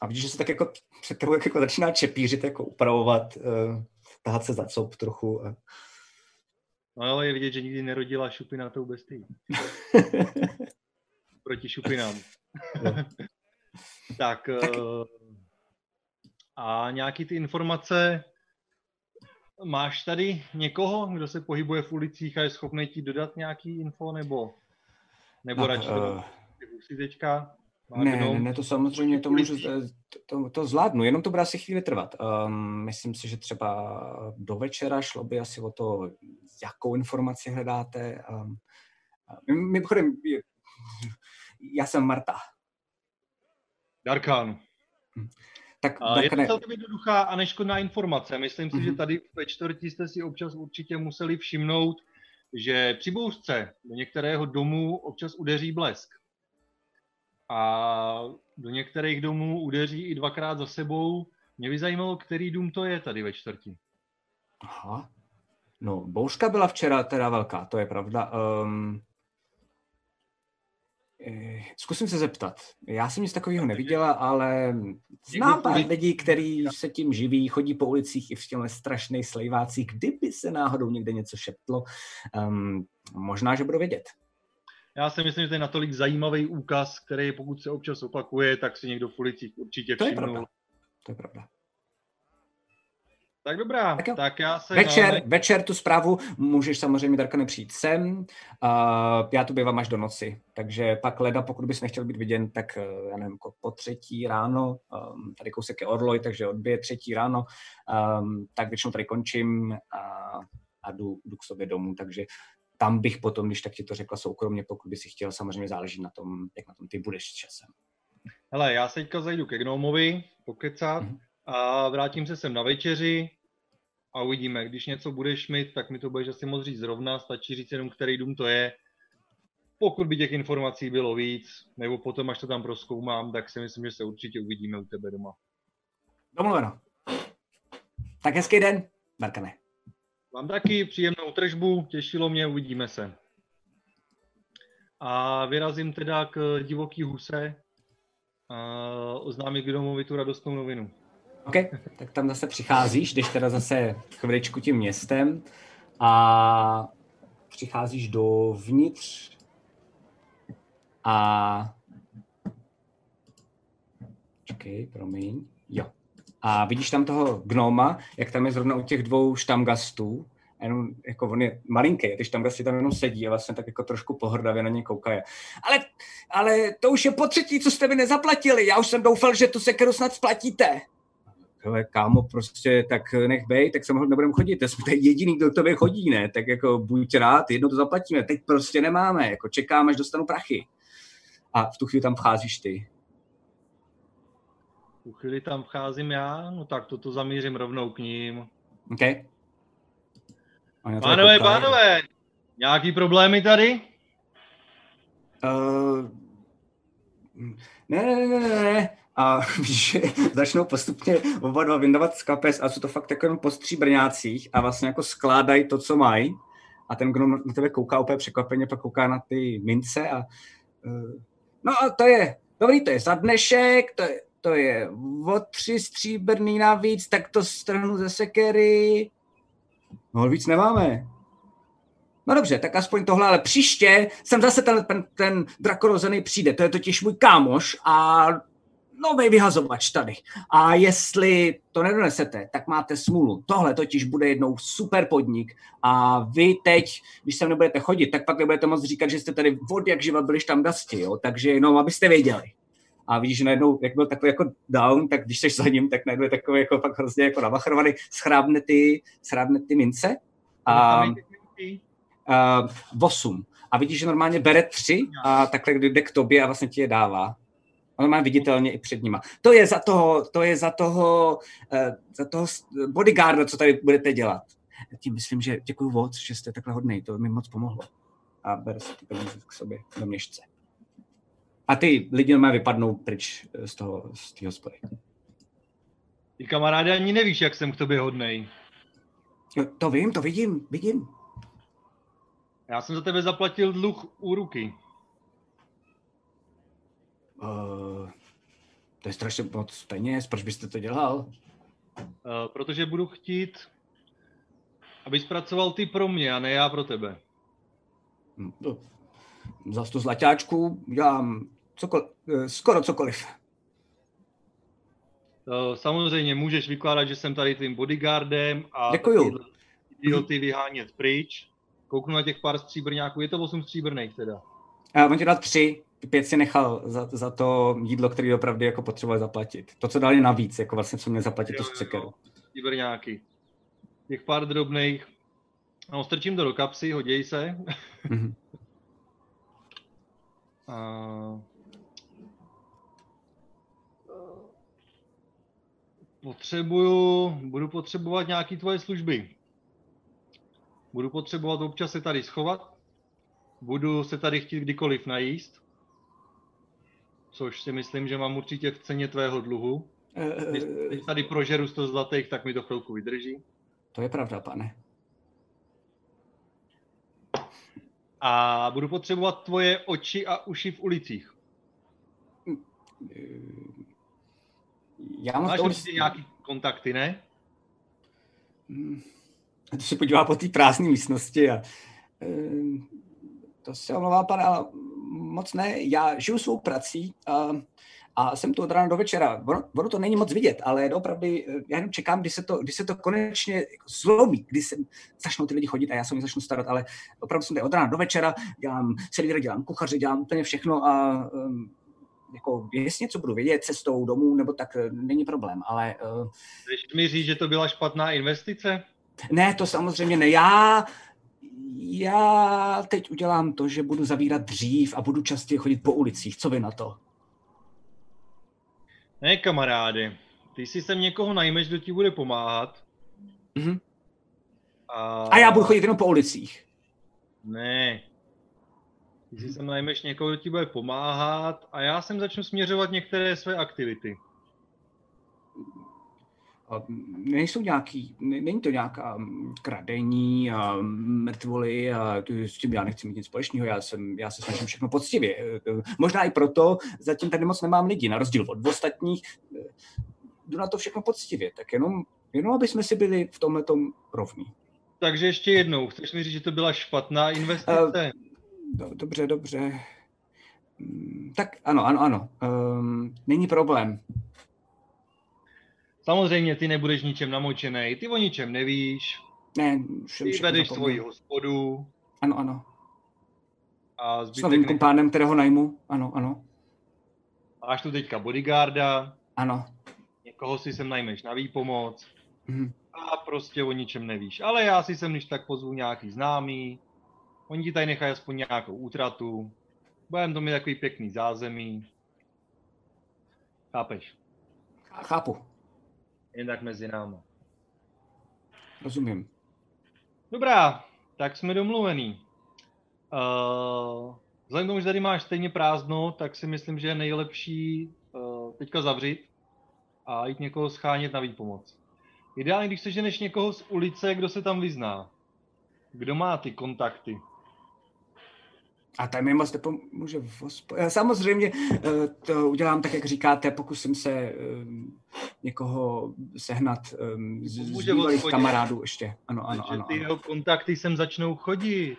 A vidíš, že se tak jako před tebou jako začíná čepířit, jako upravovat, uh, tahat se za cop trochu. A... No ale je vidět, že nikdy nerodila šupina tou bestii. Proti šupinám. tak... tak. Uh... A nějaký ty informace, máš tady někoho, kdo se pohybuje v ulicích a je schopný ti dodat nějaký info, nebo, nebo no, radši uh, to musí teďka? Ne, ne, ne, to samozřejmě to, můžu, to, to zvládnu, jenom to bude asi chvíli trvat. Um, myslím si, že třeba do večera šlo by asi o to, jakou informaci hledáte. Um, mimochodem, já jsem Marta. Darkan. Hm. Tak, tak je to celkem jednoduchá a neškodná informace. Myslím si, mm-hmm. že tady ve čtvrti jste si občas určitě museli všimnout, že při bouřce do některého domu občas udeří blesk. A do některých domů udeří i dvakrát za sebou. Mě by zajímalo, který dům to je tady ve čtvrti. Aha. No, bouřka byla včera teda velká, to je pravda. Um... Zkusím se zeptat. Já jsem nic takového neviděla, ale znám pár lidí, kteří se tím živí, chodí po ulicích i v těchto strašných slejvácích. Kdyby se náhodou někde něco šeptlo, um, možná, že budu vědět. Já si myslím, že to je natolik zajímavý úkaz, který pokud se občas opakuje, tak si někdo v ulicích určitě všimnul. To je pravda. To je pravda. Tak dobrá, tak, tak já se... Večer, dále... večer tu zprávu můžeš samozřejmě, Darkane, přijít sem. Uh, já tu bývám až do noci, takže pak leda, pokud bys nechtěl být viděn, tak uh, já nevím, po třetí ráno, um, tady kousek je Orloj, takže od dvě třetí ráno, um, tak většinou tady končím a, a jdu, jdu k sobě domů, takže tam bych potom, když tak ti to řekla soukromně, pokud bys si chtěl, samozřejmě záleží na tom, jak na tom ty budeš s časem. Hele, já se teďka zajdu ke Gnomovi pokecat, mm-hmm. a vrátím se sem na večeři a uvidíme. Když něco budeš mít, tak mi to budeš asi moc říct zrovna, stačí říct jenom, který dům to je. Pokud by těch informací bylo víc, nebo potom, až to tam prozkoumám, tak si myslím, že se určitě uvidíme u tebe doma. Domluveno. Tak hezký den, Darkane. Vám taky příjemnou tržbu, těšilo mě, uvidíme se. A vyrazím teda k Divoký Huse a oznámit k domovi tu radostnou novinu. OK, tak tam zase přicházíš, jdeš teda zase chviličku tím městem a přicházíš dovnitř a... Čekej, promiň. Jo. A vidíš tam toho gnoma, jak tam je zrovna u těch dvou štamgastů. Jenom, jako on je malinký, ty štamgasti tam jenom sedí a vlastně tak jako trošku pohrdavě na ně koukají. Ale, ale to už je po třetí, co jste mi nezaplatili. Já už jsem doufal, že tu sekeru snad splatíte. Hele, kámo, prostě tak nech bej, tak se nebudeme chodit, to jsme jediný, kdo k tobě chodí, ne? Tak jako buď rád, jedno to zaplatíme, teď prostě nemáme, jako čekáme, až dostanu prachy. A v tu chvíli tam vcházíš ty. V tu chvíli tam vcházím já, no tak toto zamířím rovnou k ním. OK. Pánové, pánové, nějaký problémy tady? Uh, ne, ne, ne, ne, ne. A víš, začnou postupně oba dva vyndávat z kapes a jsou to fakt jako jenom postří brňácích a vlastně jako skládají to, co mají. A ten gnom na tebe kouká úplně překvapeně, pak kouká na ty mince a... Uh, no a to je, dobrý, to je za dnešek, to je, to je o tři stříbrný navíc, tak to strhnu ze sekery. No víc nemáme. No dobře, tak aspoň tohle, ale příště sem zase ten, ten, ten drakorozený přijde, to je totiž můj kámoš a... novej vyhazovač tady. A jestli to nedonesete, tak máte smůlu. Tohle totiž bude jednou super podnik a vy teď, když sem nebudete chodit, tak pak nebudete moc říkat, že jste tady od jak živa byli štamgasti, jo? Takže jenom abyste věděli. A vidíš, že najednou, jak byl takový jako down, tak když jsi za ním, tak najednou je takový jako pak hrozně jako navachrovaný, schrábne ty, schrábne ty mince. A, a, osm. A vidíš, že normálně bere tři a takhle jde k tobě a vlastně ti je dává. On má viditelně i před nima. To je za toho, to je za toho, uh, za toho bodyguarda, co tady budete dělat. Tím myslím, že děkuju moc, že jste takhle hodnej, to mi moc pomohlo. A ber se ty peníze k sobě do měšce. A ty lidi normálně vypadnou pryč z toho, z tého hospody. Ty kamaráde, ani nevíš, jak jsem k tobě hodnej. No, to vím, to vidím, vidím. Já jsem za tebe zaplatil dluh u ruky. Uh, to je strašně moc peněz, proč byste to dělal? Uh, protože budu chtít, abys pracoval ty pro mě a ne já pro tebe. No, za sto zlatáčků dělám cokoliv, skoro cokoliv. Uh, samozřejmě můžeš vykládat, že jsem tady tím bodyguardem a idioty vyhánět pryč. Kouknu na těch pár stříbrňáků, je to osm stříbrných teda. Uh, on ti dal tři. Pět si nechal za, za to jídlo, které opravdu jako potřeboval zaplatit. To, co dali navíc, jako vlastně co mě zaplatit, to z cekeru. Stříbrňáky. Těch pár drobných. No, strčím to do kapsy, hoděj se. Mm-hmm. A... Potřebuju, budu potřebovat nějaký tvoje služby. Budu potřebovat občas se tady schovat. Budu se tady chtít kdykoliv najíst. Což si myslím, že mám určitě v ceně tvého dluhu. Když tady prožeru sto zlatých, tak mi to chvilku vydrží. To je pravda, pane. A budu potřebovat tvoje oči a uši v ulicích. Já mám Máš to... určitě nějaký kontakty, ne? To se podívá po té prázdné místnosti a... To se omlouvá, pane, ale moc ne. Já žiju svou prací. a jsem tu od rána do večera. Ono, ono to není moc vidět, ale opravdu já jenom čekám, když se to, když se to konečně zlomí, když se začnou ty lidi chodit a já se o ně začnu starat, ale opravdu jsem tady od rána do večera, dělám servíry, dělám kuchaře, dělám úplně všechno a um, jako, jestli něco budu vědět cestou domů, nebo tak není problém, ale... Uh, Chceš mi říct, že to byla špatná investice? Ne, to samozřejmě ne. Já... Já teď udělám to, že budu zavírat dřív a budu častěji chodit po ulicích. Co vy na to? Ne, kamaráde. Ty si sem někoho najmeš, kdo ti bude pomáhat. Mm-hmm. A... a já budu chodit jenom po ulicích. Ne. Ty si sem najmeš někoho, kdo ti bude pomáhat a já sem začnu směřovat některé své aktivity. Nejsou nějaký, ne, není to nějaká kradení a mrtvoly a s tím já nechci mít nic společného, já, jsem, já se snažím všechno poctivě. Možná i proto zatím tady moc nemám lidi, na rozdíl od ostatních. Jdu na to všechno poctivě, tak jenom, jenom aby jsme si byli v tomhletom rovní. Takže ještě jednou, chceš mi říct, že to byla špatná investice? Uh, dobře, dobře. Tak ano, ano, ano. Um, není problém. Samozřejmě ty nebudeš ničem namočený, ty o ničem nevíš, ne, ty vedeš svoji hospodu. Ano, ano. A s novým kumpánem, kterého najmu, ano, ano. Máš tu teďka bodyguarda. Ano. Někoho si sem najmeš na výpomoc. Mhm. A prostě o ničem nevíš. Ale já si sem, když tak pozvu nějaký známý, oni ti tady nechají aspoň nějakou útratu. Budeme to mít takový pěkný zázemí. Chápeš? Chápu. Jen tak mezi náma. Rozumím. Dobrá, tak jsme domluvený. Uh, vzhledem k tomu, že tady máš stejně prázdno, tak si myslím, že je nejlepší uh, teďka zavřít a jít někoho schánět na výpomoc. Ideálně, když seženeš někoho z ulice, kdo se tam vyzná. Kdo má ty kontakty? A tam mi moc nepomůže v hospodě. Samozřejmě to udělám tak, jak říkáte, pokusím se um, někoho sehnat um, z, z bývalých kamarádů ještě. Ano, ano, ano, ano. Ty jeho kontakty sem začnou chodit.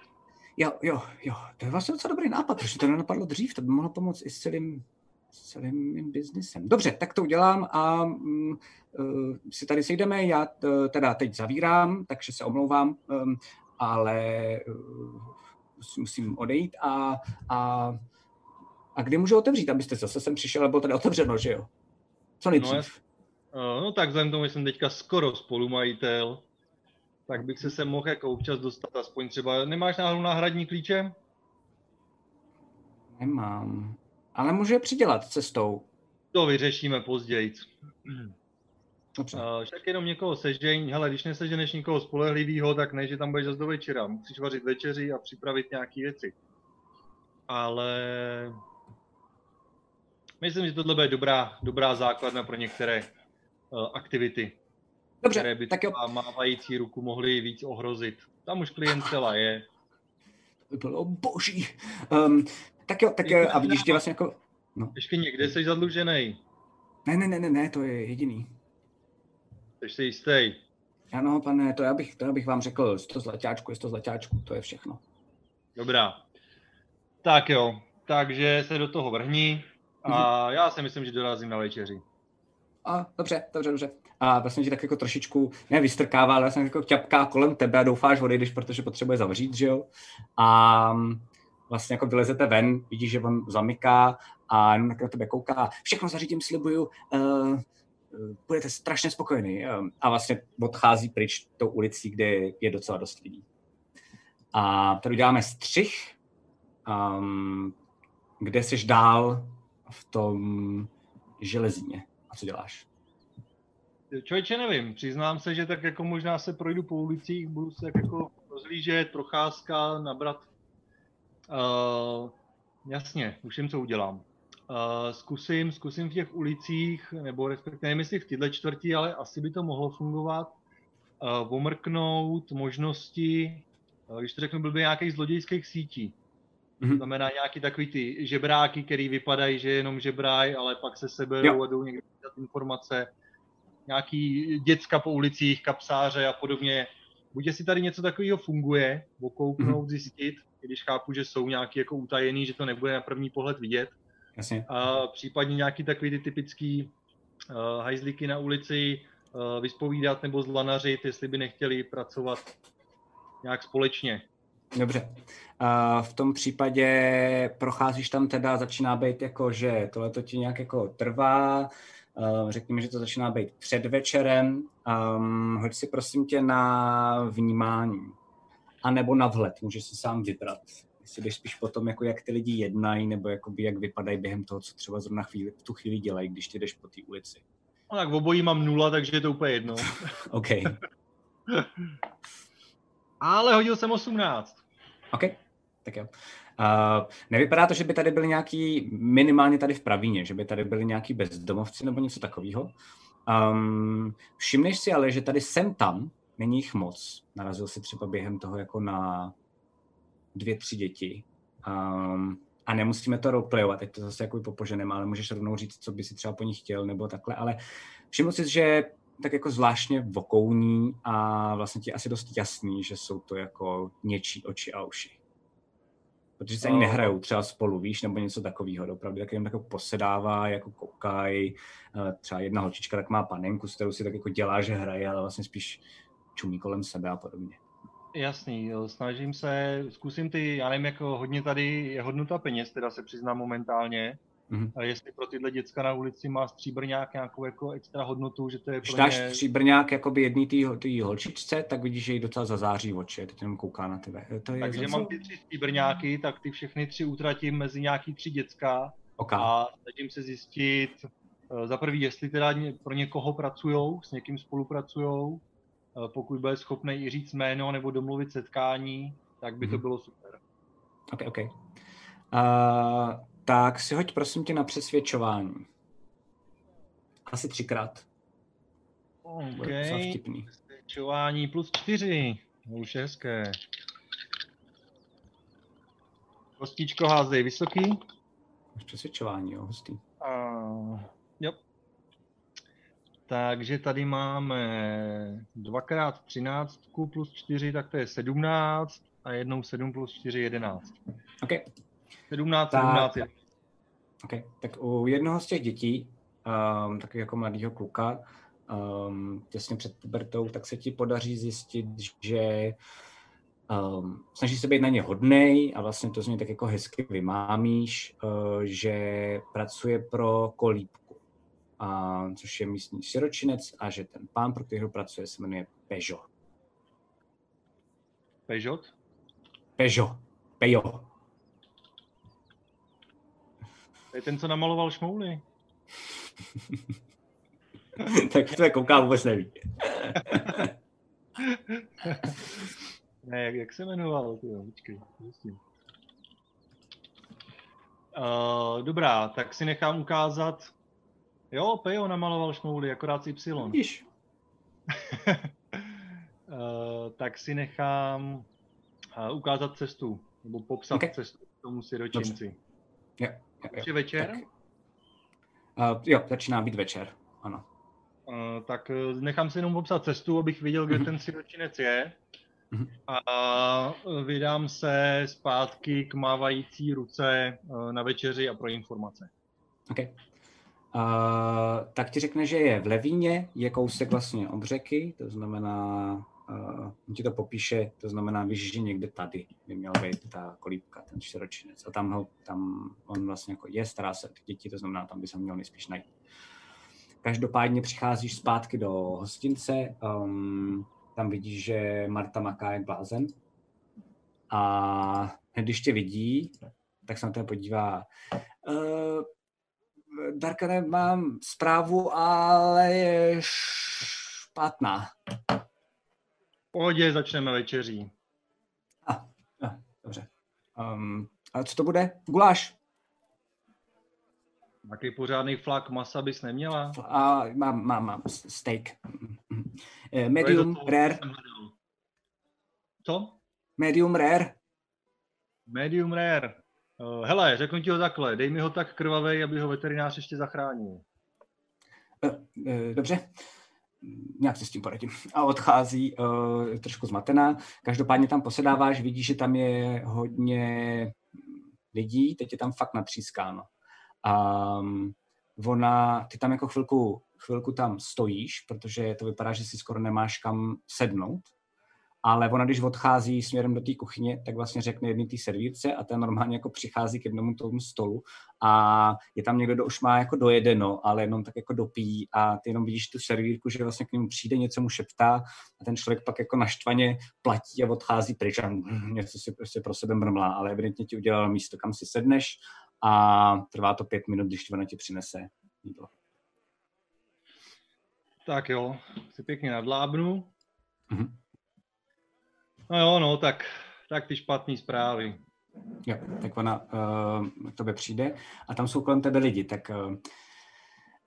Jo, jo, jo. To je vlastně docela dobrý nápad, protože to nenapadlo dřív, to by mohlo pomoct i s celým, s celým mým biznisem. Dobře, tak to udělám a um, uh, si tady sejdeme, já t, teda teď zavírám, takže se omlouvám, um, ale... Uh, musím odejít a, a, a kdy můžu otevřít, abyste zase sem přišel, nebo tady otevřeno, že jo? Co nejdřív? No, no tak vzhledem k tomu, že jsem teďka skoro spolumajitel, tak bych se sem mohl jako občas dostat, aspoň třeba, nemáš náhodou náhradní klíče? Nemám, ale můžu je přidělat cestou. To vyřešíme později. Dobře. Uh, tak jenom někoho sežeň, hele, když neseženeš někoho spolehlivýho, tak ne, že tam budeš zase do večera, musíš vařit večeři a připravit nějaké věci. Ale myslím, že tohle bude dobrá, dobrá základna pro některé uh, aktivity, dobře, které by třeba mávající ruku mohly víc ohrozit. Tam už klientela je. To bylo boží. Um, tak jo, tak a vidíš, tě vlastně jako... No. Ještě někde jsi zadlužený. Ne, ne, ne, ne, to je jediný. Jsi si jistý? Ano, pane, to já bych, to já bych vám řekl, sto zlatáčku, je sto zlatáčku, to je všechno. Dobrá. Tak jo, takže se do toho vrhni a mm-hmm. já si myslím, že dorazím na večeři. A, dobře, dobře, dobře. A vlastně ti tak jako trošičku, ne vystrkává, ale vlastně jako ťapká kolem tebe a doufáš, odejdeš, protože potřebuje zavřít, že jo? A vlastně jako vylezete ven, vidíš, že on zamyká a jenom na tebe kouká. Všechno zařídím, slibuju. Uh, budete strašně spokojený a vlastně odchází pryč tou ulicí, kde je docela dost lidí. A tady uděláme střih, um, kde jsi dál v tom železíně. A co děláš? Člověče, nevím. Přiznám se, že tak jako možná se projdu po ulicích, budu se tak jako rozlížet, procházka, nabrat. Uh, jasně, už jim co udělám. Uh, zkusím, zkusím v těch ulicích, nebo respektive nevím, jestli v této čtvrti, ale asi by to mohlo fungovat, uh, omrknout možnosti, uh, když to řeknu, byl by nějakých zlodějských sítí. Mm-hmm. To znamená nějaký takový ty žebráky, který vypadají, že jenom žebraj, ale pak se seberou jo. a jdou někde dát informace. Nějaký děcka po ulicích, kapsáře a podobně. Buď jestli tady něco takového funguje, okouknout, mm-hmm. zjistit, když chápu, že jsou nějaký jako utajený, že to nebude na první pohled vidět. Jasně. A případně nějaký takový ty typický uh, hajzlíky na ulici uh, vyspovídat nebo zlanařit, jestli by nechtěli pracovat nějak společně. Dobře. Uh, v tom případě procházíš tam teda, začíná být jako, že tohle to ti nějak jako trvá, uh, řekněme, že to začíná být před večerem, um, hoď si prosím tě na vnímání, anebo na vhled, můžeš si sám vybrat. Jestli jdeš spíš potom, jako jak ty lidi jednají, nebo jakoby jak vypadají během toho, co třeba zrovna chvíli, v tu chvíli dělají, když ty jdeš po té ulici. No tak v obojí mám nula, takže je to úplně jedno. OK. Ale hodil jsem osmnáct. OK, tak jo. Uh, nevypadá to, že by tady byly nějaký, minimálně tady v Pravíně, že by tady byly nějaký bezdomovci nebo něco takového. Um, všimneš si ale, že tady sem tam není jich moc. Narazil si třeba během toho jako na dvě, tři děti. Um, a nemusíme to roleplayovat, teď to zase jako popoženem, ale můžeš rovnou říct, co by si třeba po nich chtěl nebo takhle, ale všiml jsi, že tak jako zvláštně vokouní a vlastně ti asi dost jasný, že jsou to jako něčí oči a uši. Protože se ani nehrajou třeba spolu, víš, nebo něco takového. Opravdu tak jim tak jako posedává, jako koukají. Třeba jedna holčička tak má panenku, s kterou si tak jako dělá, že hraje, ale vlastně spíš čumí kolem sebe a podobně. Jasný, snažím se, zkusím ty, já nevím, jako hodně tady je hodnota peněz, teda se přiznám momentálně. Mm-hmm. Jestli pro tyhle děcka na ulici má stříbrňák nějakou jako extra hodnotu, že to je pro ně... Když dáš stříbrňák jakoby jedný tý holčičce, tak vidíš, že jí docela zazáří oči, teď jenom kouká na tebe. To je Takže zase... mám ty tři stříbrňáky, tak ty všechny tři utratím mezi nějaký tři děcka. Okay. A snažím se zjistit za prvý, jestli teda pro někoho pracujou, s někým spolupracujou, pokud bude schopný i říct jméno nebo domluvit setkání, tak by mm-hmm. to bylo super. Ok, ok. Uh... Tak si hoď prosím tě na přesvědčování. Asi třikrát. OK, přesvědčování plus čtyři. Už je hezké. Kostičko házej vysoký. Přesvědčování, jo, hustý. Uh, jo. Takže tady máme dvakrát třináctku plus čtyři, tak to je sedmnáct. A jednou sedm plus čtyři, jedenáct. OK. sedmnáct, sedmnáct. Tak, okay. Tak u jednoho z těch dětí, um, taky jako mladýho kluka, um, těsně před pubertou, tak se ti podaří zjistit, že um, snaží se být na ně hodnej a vlastně to z něj tak jako hezky vymámíš, uh, že pracuje pro Kolíbku, uh, což je místní siročinec a že ten pán, pro kterého pracuje, se jmenuje Peugeot. Peugeot? Peugeot. Peugeot. To je ten, co namaloval šmouly. Tak to je kouká, vůbec neví. Ne, jak, jak se jmenoval? Tyjo, počkej, uh, dobrá, tak si nechám ukázat. Jo, Pejo namaloval šmouly, akorát Y. Vidíš. uh, tak si nechám uh, ukázat cestu, nebo popsat okay. cestu k tomu siročinci. Už je večer? Uh, jo, začíná být večer, ano. Uh, tak nechám si jenom popsat cestu, abych viděl, kde mm-hmm. ten siročinec je. Mm-hmm. A vydám se zpátky k mávající ruce na večeři a pro informace. Okay. Uh, tak ti řekne, že je v Levíně, je kousek vlastně od řeky, to znamená, uh, on ti to popíše, to znamená, víš, že někde tady by měla být ta kolíbka, ten siročinec. A tam, ho, tam on vlastně jako je, stará se o ty děti, to znamená, tam by se měl nejspíš najít. Každopádně přicházíš zpátky do hostince, um, tam vidíš, že Marta maká jak blázen. A když tě vidí, tak se na to podívá. Uh, Darkane, mám zprávu, ale je špatná. V pohodě, začneme večeří. A, ah, ah, dobře. Um, a co to bude? Guláš? Taky pořádný flak masa bys neměla? A, mám, mám, mám. Steak. Medium, to to, rare. Co? Medium, rare. Medium, rare. Hele, řeknu ti ho takhle, dej mi ho tak krvavej, aby ho veterinář ještě zachránil. Dobře, nějak se s tím poradím. A odchází uh, trošku zmatená. Každopádně tam posedáváš, vidíš, že tam je hodně lidí, teď je tam fakt natřískáno. Um, ona, ty tam jako chvilku, chvilku tam stojíš, protože to vypadá, že si skoro nemáš kam sednout, ale ona, když odchází směrem do té kuchyně, tak vlastně řekne jedný té servírce a ta normálně jako přichází k jednomu tomu stolu a je tam někdo, kdo už má jako dojedeno, ale jenom tak jako dopíjí a ty jenom vidíš tu servírku, že vlastně k němu přijde, něco mu šeptá a ten člověk pak jako naštvaně platí a odchází pryč a něco si prostě pro sebe mrmlá, ale evidentně ti udělala místo, kam si sedneš a trvá to pět minut, když ona ti přinese jídlo. Tak jo, si pěkně nadlábnu. Mhm. No jo, no, tak, tak ty špatný zprávy. Jo, tak ona uh, k tobě přijde a tam jsou kolem tebe lidi, tak uh,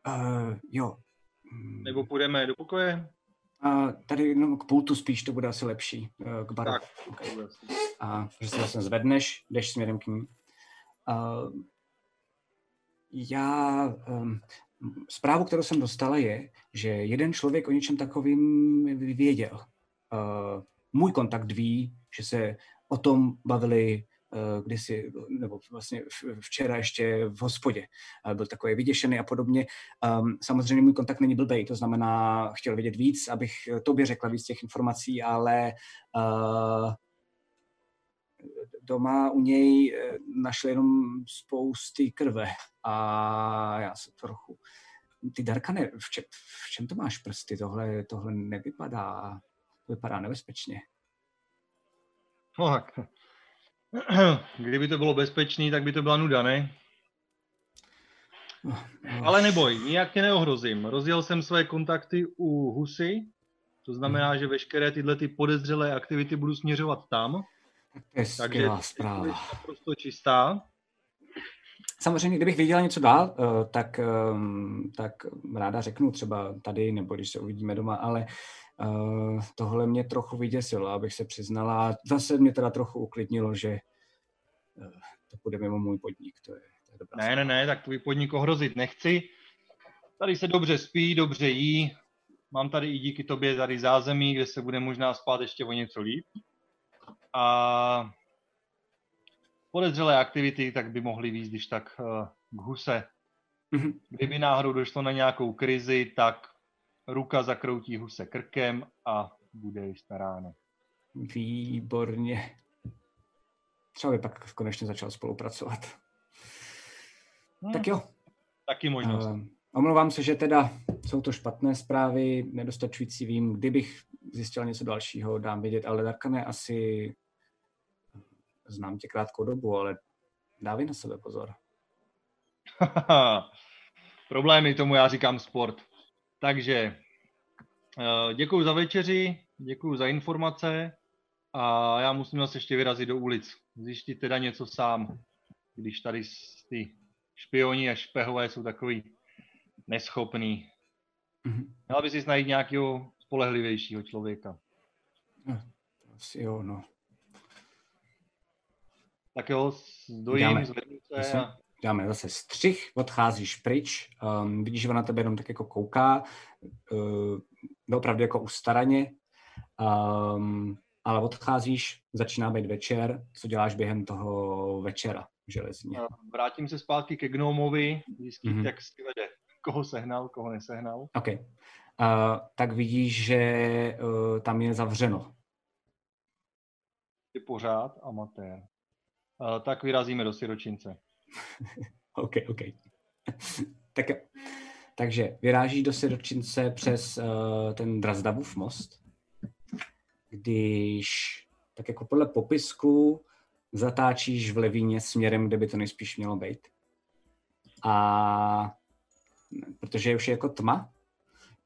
uh, jo. Nebo půjdeme do pokoje? Uh, tady no, k pultu spíš, to bude asi lepší, uh, k baru. Tak. Okay. A že se vlastně zvedneš, jdeš směrem k ním. Uh, já... Um, zprávu, kterou jsem dostala je, že jeden člověk o něčem takovým věděl. Uh, Můj kontakt ví, že se o tom bavili uh, kdysi, nebo vlastně včera ještě v hospodě. Uh, byl takový vyděšený a podobně. Um, samozřejmě můj kontakt není blbej, to znamená, chtěl vědět víc, abych tobě řekla víc těch informací, ale uh, doma u něj našli jenom spousty krve. A já se trochu... Ty, Darkane, v, če, v čem to máš prsty? Tohle, tohle nevypadá... Vypadá nebezpečně. No tak. Kdyby to bylo bezpečný, tak by to byla nuda, ne? No, no. Ale neboj, nijak tě neohrozím. Rozjel jsem své kontakty u Husy, to znamená, hmm. že veškeré tyhle ty podezřelé aktivity budu směřovat tam. To je skvělá zpráva. Takže je naprosto čistá. Samozřejmě, kdybych věděla něco dál, tak, tak ráda řeknu třeba tady, nebo když se uvidíme doma, ale Uh, tohle mě trochu vyděsilo, abych se přiznala. Zase mě teda trochu uklidnilo, že uh, to bude mimo můj podnik. To je, to je dobrá ne, zpráva. Ne, ne, tak tvůj podnik ohrozit nechci. Tady se dobře spí, dobře jí. Mám tady i díky tobě tady zázemí, kde se bude možná spát ještě o něco líp. A podezřelé aktivity tak by mohly víc, když tak uh, k Huse. Mm-hmm. Kdyby náhodou došlo na nějakou krizi, tak ruka zakroutí Huse krkem a bude již na ráno. Výborně. Třeba by pak konečně začal spolupracovat. Hmm. Tak jo. Taky možnost. Uh, omlouvám se, že teda jsou to špatné zprávy, nedostačující vím. Kdybych zjistil něco dalšího, dám vědět, ale Darkane, asi znám tě krátkou dobu, ale dávej na sebe pozor. Problémy, tomu já říkám sport. Takže děkuju za večeři, děkuju za informace a já musím zase ještě vyrazit do ulic. Zjistit teda něco sám, když tady ty špioni a špehové jsou takový neschopný. Měla by si najít nějakého spolehlivějšího člověka. Asi jo, no. Tak jo, dojím, zvednu se a... Dáme zase střih, odcházíš pryč, um, vidíš, že ona tebe jenom tak jako kouká, uh, opravdu jako ustaraně, um, ale odcházíš, začíná být večer, co děláš během toho večera v železně? Vrátím se zpátky ke gnomovi, zjistím, mm-hmm. jak si vede, koho sehnal, koho nesehnal. OK, uh, tak vidíš, že uh, tam je zavřeno. Ty pořád amatér. Uh, tak vyrazíme do siročince. OK, OK. tak, takže vyrážíš do siročince přes uh, ten Drazdavův most, když tak jako podle popisku zatáčíš v Levíně směrem, kde by to nejspíš mělo být. A protože už je jako tma,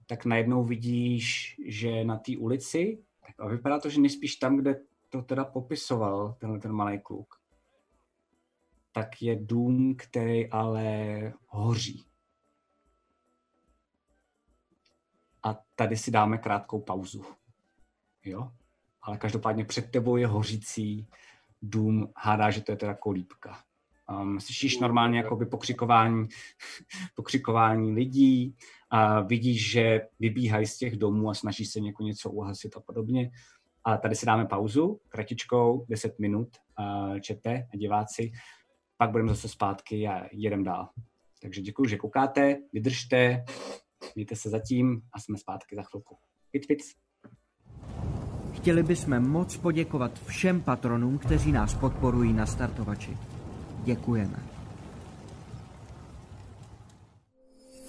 tak najednou vidíš, že na té ulici, a vypadá to, že nejspíš tam, kde to teda popisoval tenhle ten malý kluk, tak je dům, který ale hoří. A tady si dáme krátkou pauzu. Jo? Ale každopádně před tebou je hořící dům, hádá, že to je teda kolíbka. Um, slyšíš normálně jakoby pokřikování, pokřikování lidí a vidíš, že vybíhají z těch domů a snaží se někoho něco uhasit a podobně. A tady si dáme pauzu, kratičkou, deset minut, uh, čete a diváci. Pak budeme zase zpátky a jedem dál. Takže děkuji, že koukáte, vydržte, mějte se zatím a jsme zpátky za chvilku. Pic, pic. Chtěli bychom moc poděkovat všem patronům, kteří nás podporují na startovači. Děkujeme.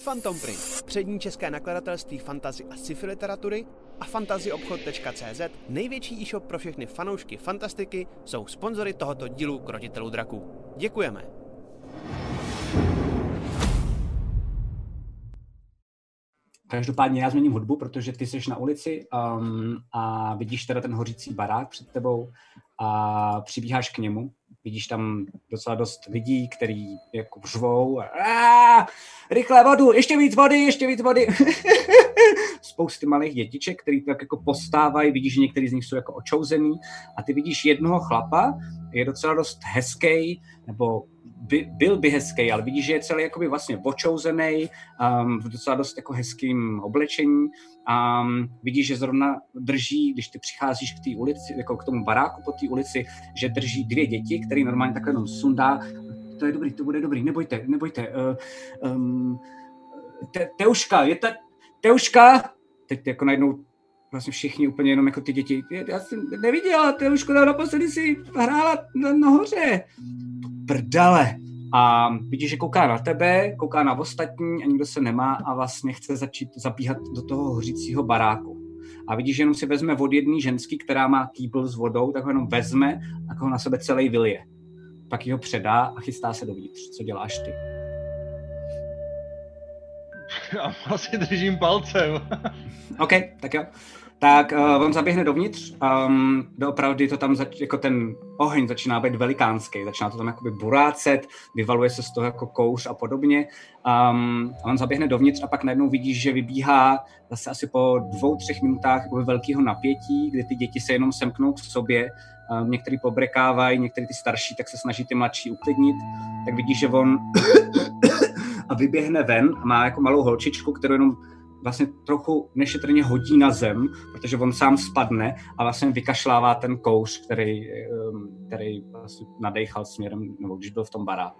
Phantom Print, přední české nakladatelství fantasy a sci-fi literatury a fantasy obchod tečka cé zet, největší e-shop pro všechny fanoušky fantastiky, jsou sponzory tohoto dílu Krotitelů draků. Děkujeme. Každopádně já změním hudbu, protože ty jsi na ulici um, a vidíš teda ten hořící barák před tebou a přibíháš k němu. Vidíš tam docela dost lidí, který jako řvou. Aaaa, rychle vodu, ještě víc vody, ještě víc vody. Spousty malých dětiček, který tak jako postávají, vidíš, že některý z nich jsou jako očouzený. A ty vidíš jednoho chlapa, je docela dost hezký, nebo by, byl by hezký, ale vidíš, že je celý jakoby vlastně očouzený, um, v docela dost jako hezkým oblečení. Um, vidíš, že zrovna drží, když ty přicházíš k té ulici, jako k tomu baráku po té ulici, že drží dvě děti, které normálně takhle jenom sundá. To je dobrý, to bude dobrý, nebojte, nebojte. Uh, um, te, teuška, je ta... Teuška! Teď jako najednou vlastně všichni úplně jenom jako ty děti. Já jsem neviděla, Teuško, naposledy si hrála na, nahoře. Prdele! A vidíš, že kouká na tebe, kouká na ostatní a nikdo se nemá a vlastně chce začít zabíhat do toho hořícího baráku. A vidíš, že jenom si vezme od jedný ženský, která má kýbl s vodou, tak ho jenom vezme a ho na sebe celý vylije. Pak ho předá a chystá se dovnitř. Co děláš ty? Já vlastně držím palcem. OK, tak jo. Tak uh, on zaběhne dovnitř. Um, doopravdy to tam, zač- jako ten oheň začíná být velikánský. Začíná to tam jakoby burácet, vyvaluje se z toho jako kouř a podobně. Um, a on zaběhne dovnitř a pak najednou vidíš, že vybíhá zase asi po dvou, třech minutách velkého napětí, kdy ty děti se jenom semknou k sobě. Um, některý pobrekávají, některý ty starší, tak se snaží ty mladší uklidnit. Tak vidíš, že on... a vyběhne ven a má jako malou holčičku, kterou jenom vlastně trochu nešetrně hodí na zem, protože on sám spadne a vlastně vykašlává ten kouř, který, který vlastně nadejchal směrem, nebo když byl v tom baráku.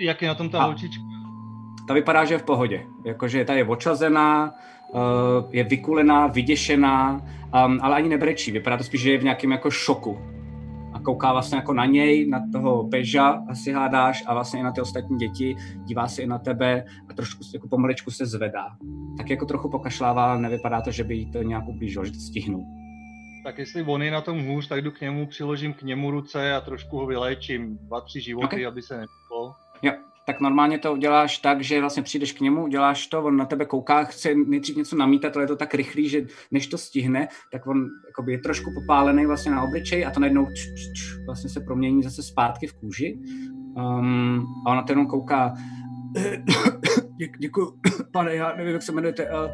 Jak je na tom ta a holčička? Ta vypadá, že je v pohodě. Jakože ta je očazená, je vykulená, vyděšená, ale ani nebrečí. Vypadá to spíš, že je v nějakém jako šoku. Kouká vlastně jako na něj, na toho Peža asi hádáš a vlastně i na ty ostatní děti, dívá se i na tebe a trošku jako pomaličku se zvedá. Tak jako trochu pokašlává, ale nevypadá to, že by jí to nějak ublížilo, že to stihnu. Tak jestli on je na tom hůř, tak jdu k němu, přiložím k němu ruce a trošku ho vyléčím. Dva, tři životy, okay. Aby se nepilo. Jo, tak normálně to uděláš tak, že vlastně přijdeš k němu, děláš to, on na tebe kouká, chce nejdřív něco namítat, ale je to tak rychlý, že než to stihne, tak on jakoby je trošku popálený vlastně na obličeji a to najednou č, č, č, vlastně se promění zase zpátky v kůži. Um, a on na to jenom kouká, Děk, děkuju, pane, já nevím, jak se jmenujete. Uh,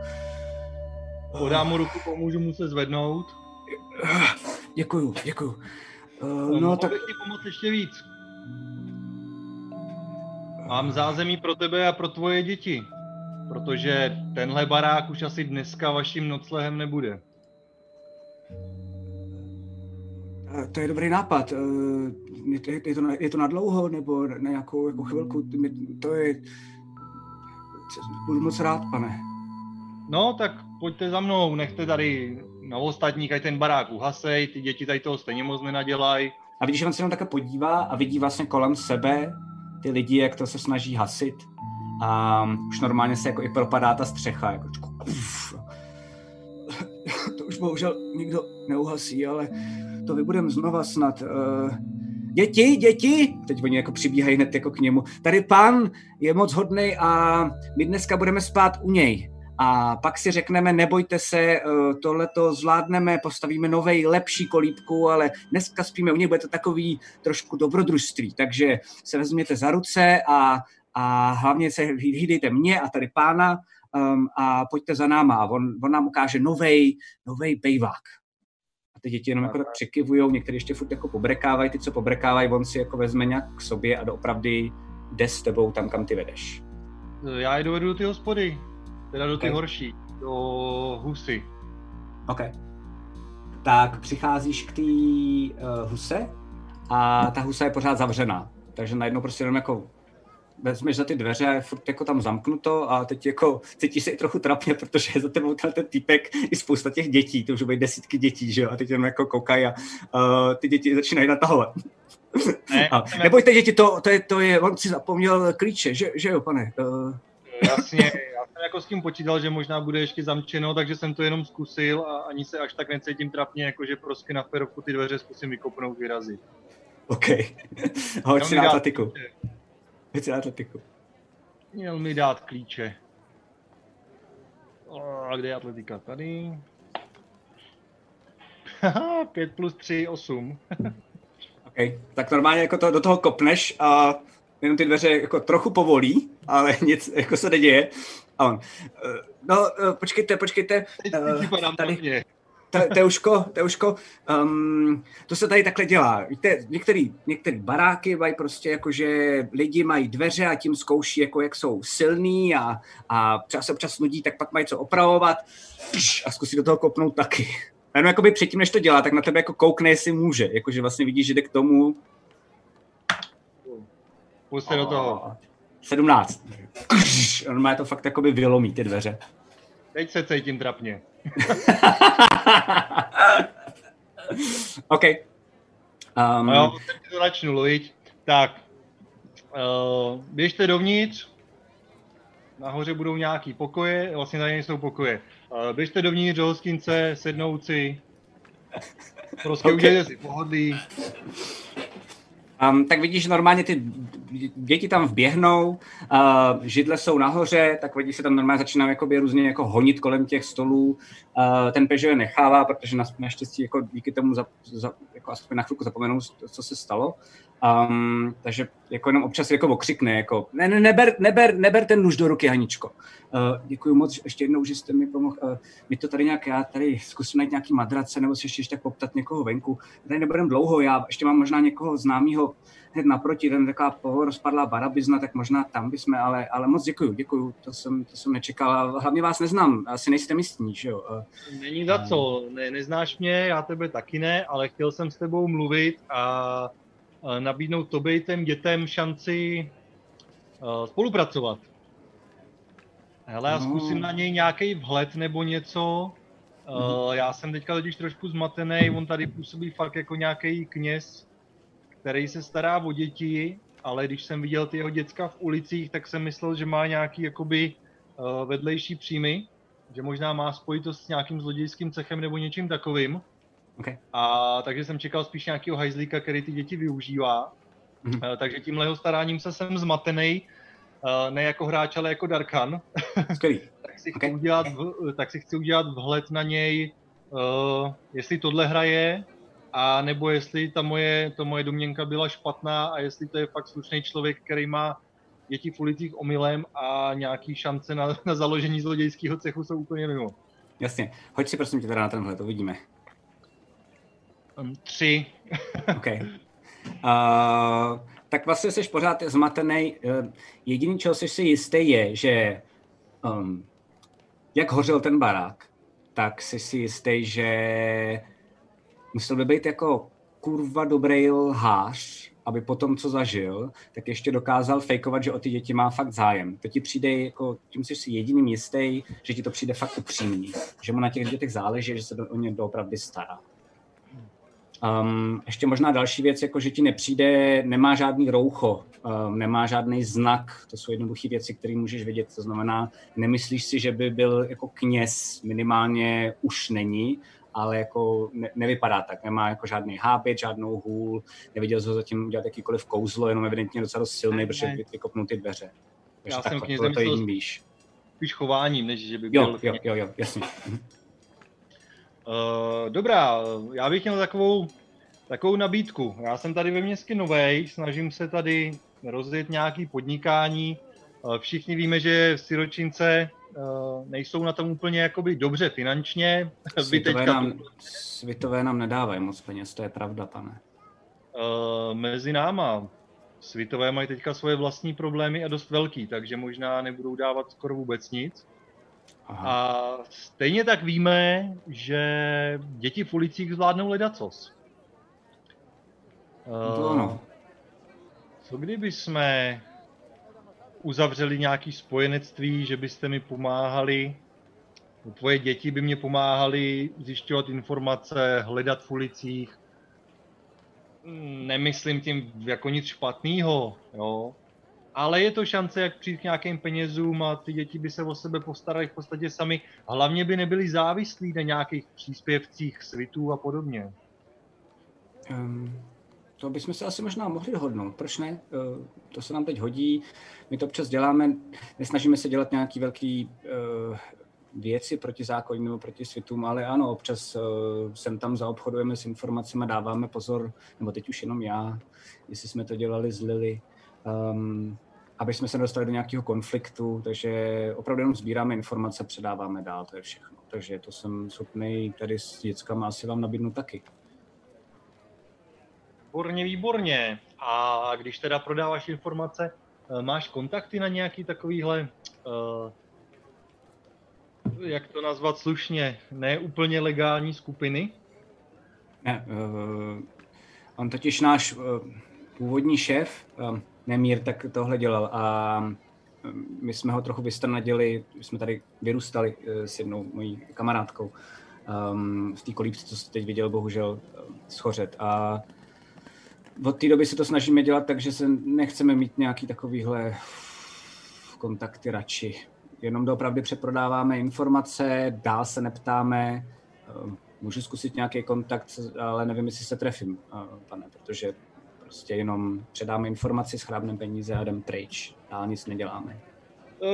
Podám mu ruku, pomůžu mu se zvednout. Děkuju, děkuju. Uh, no, tak... Mohl bych ti pomoct ještě víc. Mám zázemí pro tebe a pro tvoje děti, protože tenhle barák už asi dneska vaším noclehem nebude. To je dobrý nápad. Je to, je to na dlouho nebo na nějakou jako chvilku? To je... Budu moc rád, pane. No, tak pojďte za mnou, nechte tady na ostatních, ať ten barák uhasej, ty děti tady toho stejně moc nenadělají. A vidíš, že on se jenom také podívá a vidí vlastně kolem sebe ty lidi, jak to se snaží hasit a už normálně se jako i propadá ta střecha. Jako, uf, to už bohužel nikdo neuhasí, ale to vybudem znova snad. Uh, děti, děti! Teď oni jako přibíhají hned jako k němu. Tady pán je moc hodnej a my dneska budeme spát u něj. A pak si řekneme, nebojte se, tohleto zvládneme, postavíme novej, lepší kolíbku, ale dneska spíme u něj, bude to takový trošku dobrodružství. Takže se vezměte za ruce a, a hlavně se hlídejte mě a tady pána um, a pojďte za náma. A on, on nám ukáže novej, novej bejvák. A ty děti jenom jako tak přikivujou, některé ještě furt jako pobrekávají, ty, co pobrekávají, on si jako vezme nějak k sobě a doopravdy jde s tebou tam, kam ty vedeš. Já je dovedu do ty hospody. Teda do ty okay. horší, do husy. OK. Tak přicházíš k té uh, huse a ta husa je pořád zavřená. Takže najednou prostě jenom jako vezmeš za ty dveře a je furt jako tam zamknuto a teď jako cítíš se i trochu trapně, protože je za tebou ten týpek i spousta těch dětí, to už bude desítky dětí, že jo, a teď jenom jako koukají a uh, ty děti začínají natahovat. Ne, a, nebojte děti, to, to, je, to je, on si zapomněl klíče, že, že jo, pane? Uh. Jasně, já jsem jako s tím počítal, že možná bude ještě zamčeno, takže jsem to jenom zkusil a ani se až tak necítím trapně, jakože prostě na ferovku ty dveře zkusím vykopnout, vyrazit. OK. Hoď si na atletiku. Hoď si na atletiku. Měl mi dát klíče. A kde je atletika? Tady. Haha, pět plus tři, osm. OK, tak normálně jako to, do toho kopneš a jenom ty dveře jako trochu povolí, ale nic jako se neděje. A on, no počkejte, počkejte. Tady. Teuško, Teuško, um, to se tady takhle dělá. Víte, některý, některý baráky mají prostě jako, že lidi mají dveře a tím zkouší, jako, jak jsou silný a, a třeba se občas nudí, tak pak mají co opravovat a zkusí do toho kopnout taky. A jenom jakoby předtím, než to dělá, tak na tebe jako koukne, jestli může. Jakože vlastně vidíš, že jde k tomu. Pust se do toho. sedmnáct. On má to fakt jakoby vylomí, ty dveře. Teď se cítím trapně. OK. Um... Jo, teď to načnu lojit. Tak, uh, běžte dovnitř. Nahoře budou nějaký pokoje, vlastně tady nejsou pokoje. Uh, běžte dovnitř do hostince, sednout si. Prostě okay. Udělejte si pohodlí. Um, tak vidíš, normálně ty děti tam vběhnou, uh, židle jsou nahoře, tak vidíš, se tam normálně začíná jakoby různě jako honit kolem těch stolů. Uh, ten Peugeot je nechává, protože na, naštěstí jako díky tomu za, za, jako aspoň na chvilku zapomenou, co se stalo. Um, takže jako jenom občas jako okřikne, jako ne, ne, neber, neber, neber ten nůž do ruky, Haničko. Uh, děkuji moc, ještě jednou, že jste mi pomohl. Uh, my to tady nějak, já tady zkusím najít nějaký madrace, nebo si ještě, ještě tak poptat někoho venku. Tady nebudem dlouho, já ještě mám možná někoho známýho hned naproti, ten taková polorozpadlá barabizna, tak možná tam bychom, ale, ale moc děkuji, děkuji, to jsem, to jsem nečekal. Hlavně vás neznám, asi nejste místní, že jo? Uh, Není za co, ne, neznáš mě, já tebe taky ne, ale chtěl jsem s tebou mluvit a nabídnout tobě těm dětem šanci uh, spolupracovat. Hele, já zkusím no. na něj nějaký vhled nebo něco. Uh, mm-hmm. Já jsem teďka totiž trošku zmatený, on tady působí fakt jako nějaký kněz, který se stará o děti, ale když jsem viděl ty jeho děcka v ulicích, tak jsem myslel, že má nějaký jakoby uh, vedlejší příjmy, že možná má spojitost s nějakým zlodějským cechem nebo něčím takovým. Okay. A takže jsem čekal spíš nějakého hajzlíka, který ty děti využívá. Mm-hmm. Uh, takže tímhle jeho staráním se jsem zmatený, uh, ne jako hráč, ale jako Darkan. tak, si okay. udělat, tak si chci udělat vhled na něj, uh, jestli tohle hraje, a nebo jestli ta moje, to moje domněnka byla špatná a jestli to je fakt slušný člověk, který má děti v ulicích omylem a nějaký šance na, na založení zlodějského cechu jsou úplně mimo. Jasně, hoď si prosím tě teda na tenhle, to vidíme. Tři. Okay. Uh, tak vlastně jsi pořád zmatený. Uh, jediný, čeho jsi si jistý, je, že um, jak hořel ten barák, tak jsi si jistý, že musel by být jako kurva dobrý lhář, aby po tom, co zažil, tak ještě dokázal fejkovat, že o ty děti má fakt zájem. To ti přijde jako, tím jsi si jediným jistý, že ti to přijde fakt upřímný, že mu na těch dětech záleží, že se do, o ně doopravdy stará. Um, ještě možná další věc, jako že ti nepřijde, nemá žádný roucho, um, nemá žádný znak, to jsou jednoduché věci, které můžeš vědět, to znamená, nemyslíš si, že by byl jako kněz, minimálně už není, ale jako ne, nevypadá tak, nemá jako žádný hábit, žádnou hůl, neviděl jsi ho zatím dělat jakýkoliv kouzlo, jenom evidentně docela dost silný, protože vykopnou ty dveře. Takže já jsem knězem spíš chováním, než že by byl jo, jo, jo, jo, jasně. Uh, dobrá, já bych měl takovou, takovou nabídku. Já jsem tady ve městě novej, snažím se tady rozjet nějaké podnikání. Uh, všichni víme, že v siročince uh, nejsou na tom úplně jakoby dobře finančně. Světové nám, světové nám nedávají moc peněz, to je pravda, pane. Uh, mezi náma. Světové mají teďka svoje vlastní problémy a dost velký, takže možná nebudou dávat skoro vůbec nic. Aha. A stejně tak víme, že děti v ulicích zvládnou ledacos. No to ano. Co kdyby jsme uzavřeli nějaké spojenectví, že byste mi pomáhali, tvoje děti by mě pomáhali zjišťovat informace, hledat v ulicích. Nemyslím tím jako nic špatného, jo. Ale je to šance, jak přijít k nějakým penězům a ty děti by se o sebe postarali v podstatě sami. Hlavně by nebyli závislí na nějakých příspěvcích, svitů a podobně. Um, to bychom se asi možná mohli dohodnout, proč ne? Uh, to se nám teď hodí, my to občas děláme, nesnažíme se dělat nějaký velký uh, věci proti zákonům nebo proti světům, ale ano, občas uh, sem tam zaobchodujeme s informacemi, dáváme pozor, nebo teď už jenom já, jestli jsme to dělali s Lily, um, aby jsme se dostali do nějakého konfliktu, takže opravdu jenom sbíráme informace, předáváme dál, to je všechno. Takže to jsem schopný tady s dětskama asi vám nabídnu taky. Výborně, výborně. A když teda prodáváš informace, máš kontakty na nějaký takovýhle, uh, jak to nazvat slušně, ne úplně legální skupiny? Ne, uh, on totiž náš uh, původní šéf, uh, Nemír, tak tohle dělal a my jsme ho trochu vystrnadili, my jsme tady vyrůstali uh, s jednou mojí kamarádkou um, v té kolíbce, co jste teď viděl, bohužel uh, schořet. A od té doby se to snažíme dělat, takže se nechceme mít nějaký takovýhle kontakty radši. Jenom doopravdy přeprodáváme informace, dál se neptáme. Můžu zkusit nějaký kontakt, ale nevím, jestli se trefím, pane, protože prostě jenom předáme informaci, schrábneme peníze a jdem pryč. Dál nic neděláme.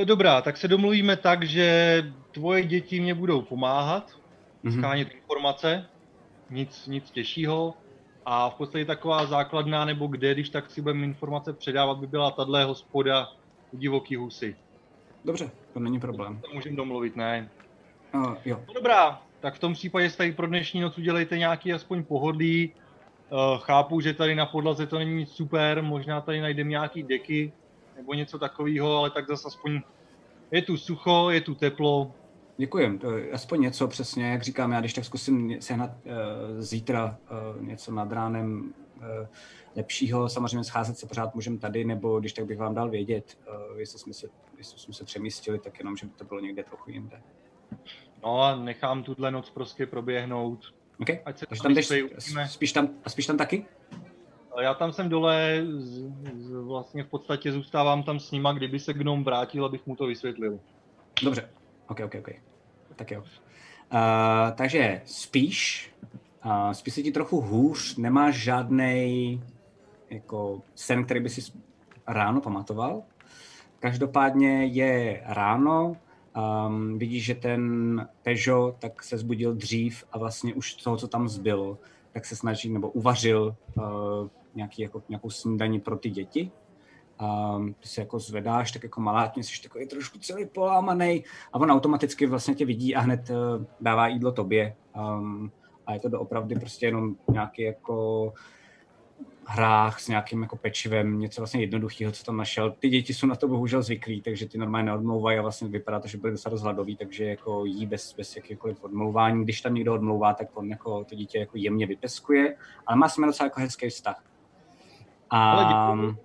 Dobrá, tak se domluvíme tak, že tvoje děti mě budou pomáhat, mm-hmm. shánět informace, nic, nic těžšího. A v podstatě taková základná, nebo kde, když tak si budeme informace předávat, by byla tahle hospoda U Divoký Husy. Dobře, to není problém. To můžeme domluvit, ne? Uh, jo. No dobrá, tak v tom případě si tady pro dnešní noc udělejte nějaký aspoň pohodlí. Uh, chápu, že tady na podlaze to není nic super, možná tady najdeme nějaký deky nebo něco takového, ale tak zase aspoň je tu sucho, je tu teplo. Děkujem, aspoň něco přesně, jak říkám, já když tak zkusím sehnat uh, zítra uh, něco nad ránem uh, lepšího, samozřejmě scházet se pořád můžeme tady, nebo když tak bych vám dal vědět, uh, jestli, jsme se, jestli jsme se přemístili, tak jenom, že by to bylo někde trochu jinde. No a nechám tuhle noc prostě proběhnout. Okay. Ať se tam jdeš, spíš tam, a spíš tam taky? Já tam jsem dole, z, z, vlastně v podstatě zůstávám tam s nima, kdyby se gnom vrátil, abych mu to vysvětlil. Dobře. OK, OK, OK. Tak jo. Uh, takže spíš, uh, spíš se ti trochu hůř, nemáš žádnej jako sen, který by si ráno pamatoval. Každopádně je ráno, um, vidíš, že ten Peugeot tak se zbudil dřív a vlastně už toho, co tam zbylo, tak se snaží nebo uvařil uh, nějaký, jako, nějakou snídani pro ty děti. Um, ty se jako zvedáš, tak jako malátně, jsi takový trošku celý polámaný a on automaticky vlastně tě vidí a hned uh, dává jídlo tobě um, a je to doopravdy prostě jenom nějaký jako hrách s nějakým jako pečivem, něco vlastně jednoduchého, co tam našel. Ty děti jsou na to bohužel zvyklí, takže ty normálně neodmlouvají a vlastně vypadá to, že byli docela rozhladoví, takže jako jí bez, bez jakýchkoliv odmlouvání. Když tam někdo odmlouvá, tak on jako to dítě jako jemně vypeskuje, ale má s nimi docela jako hezký vztah. A hm.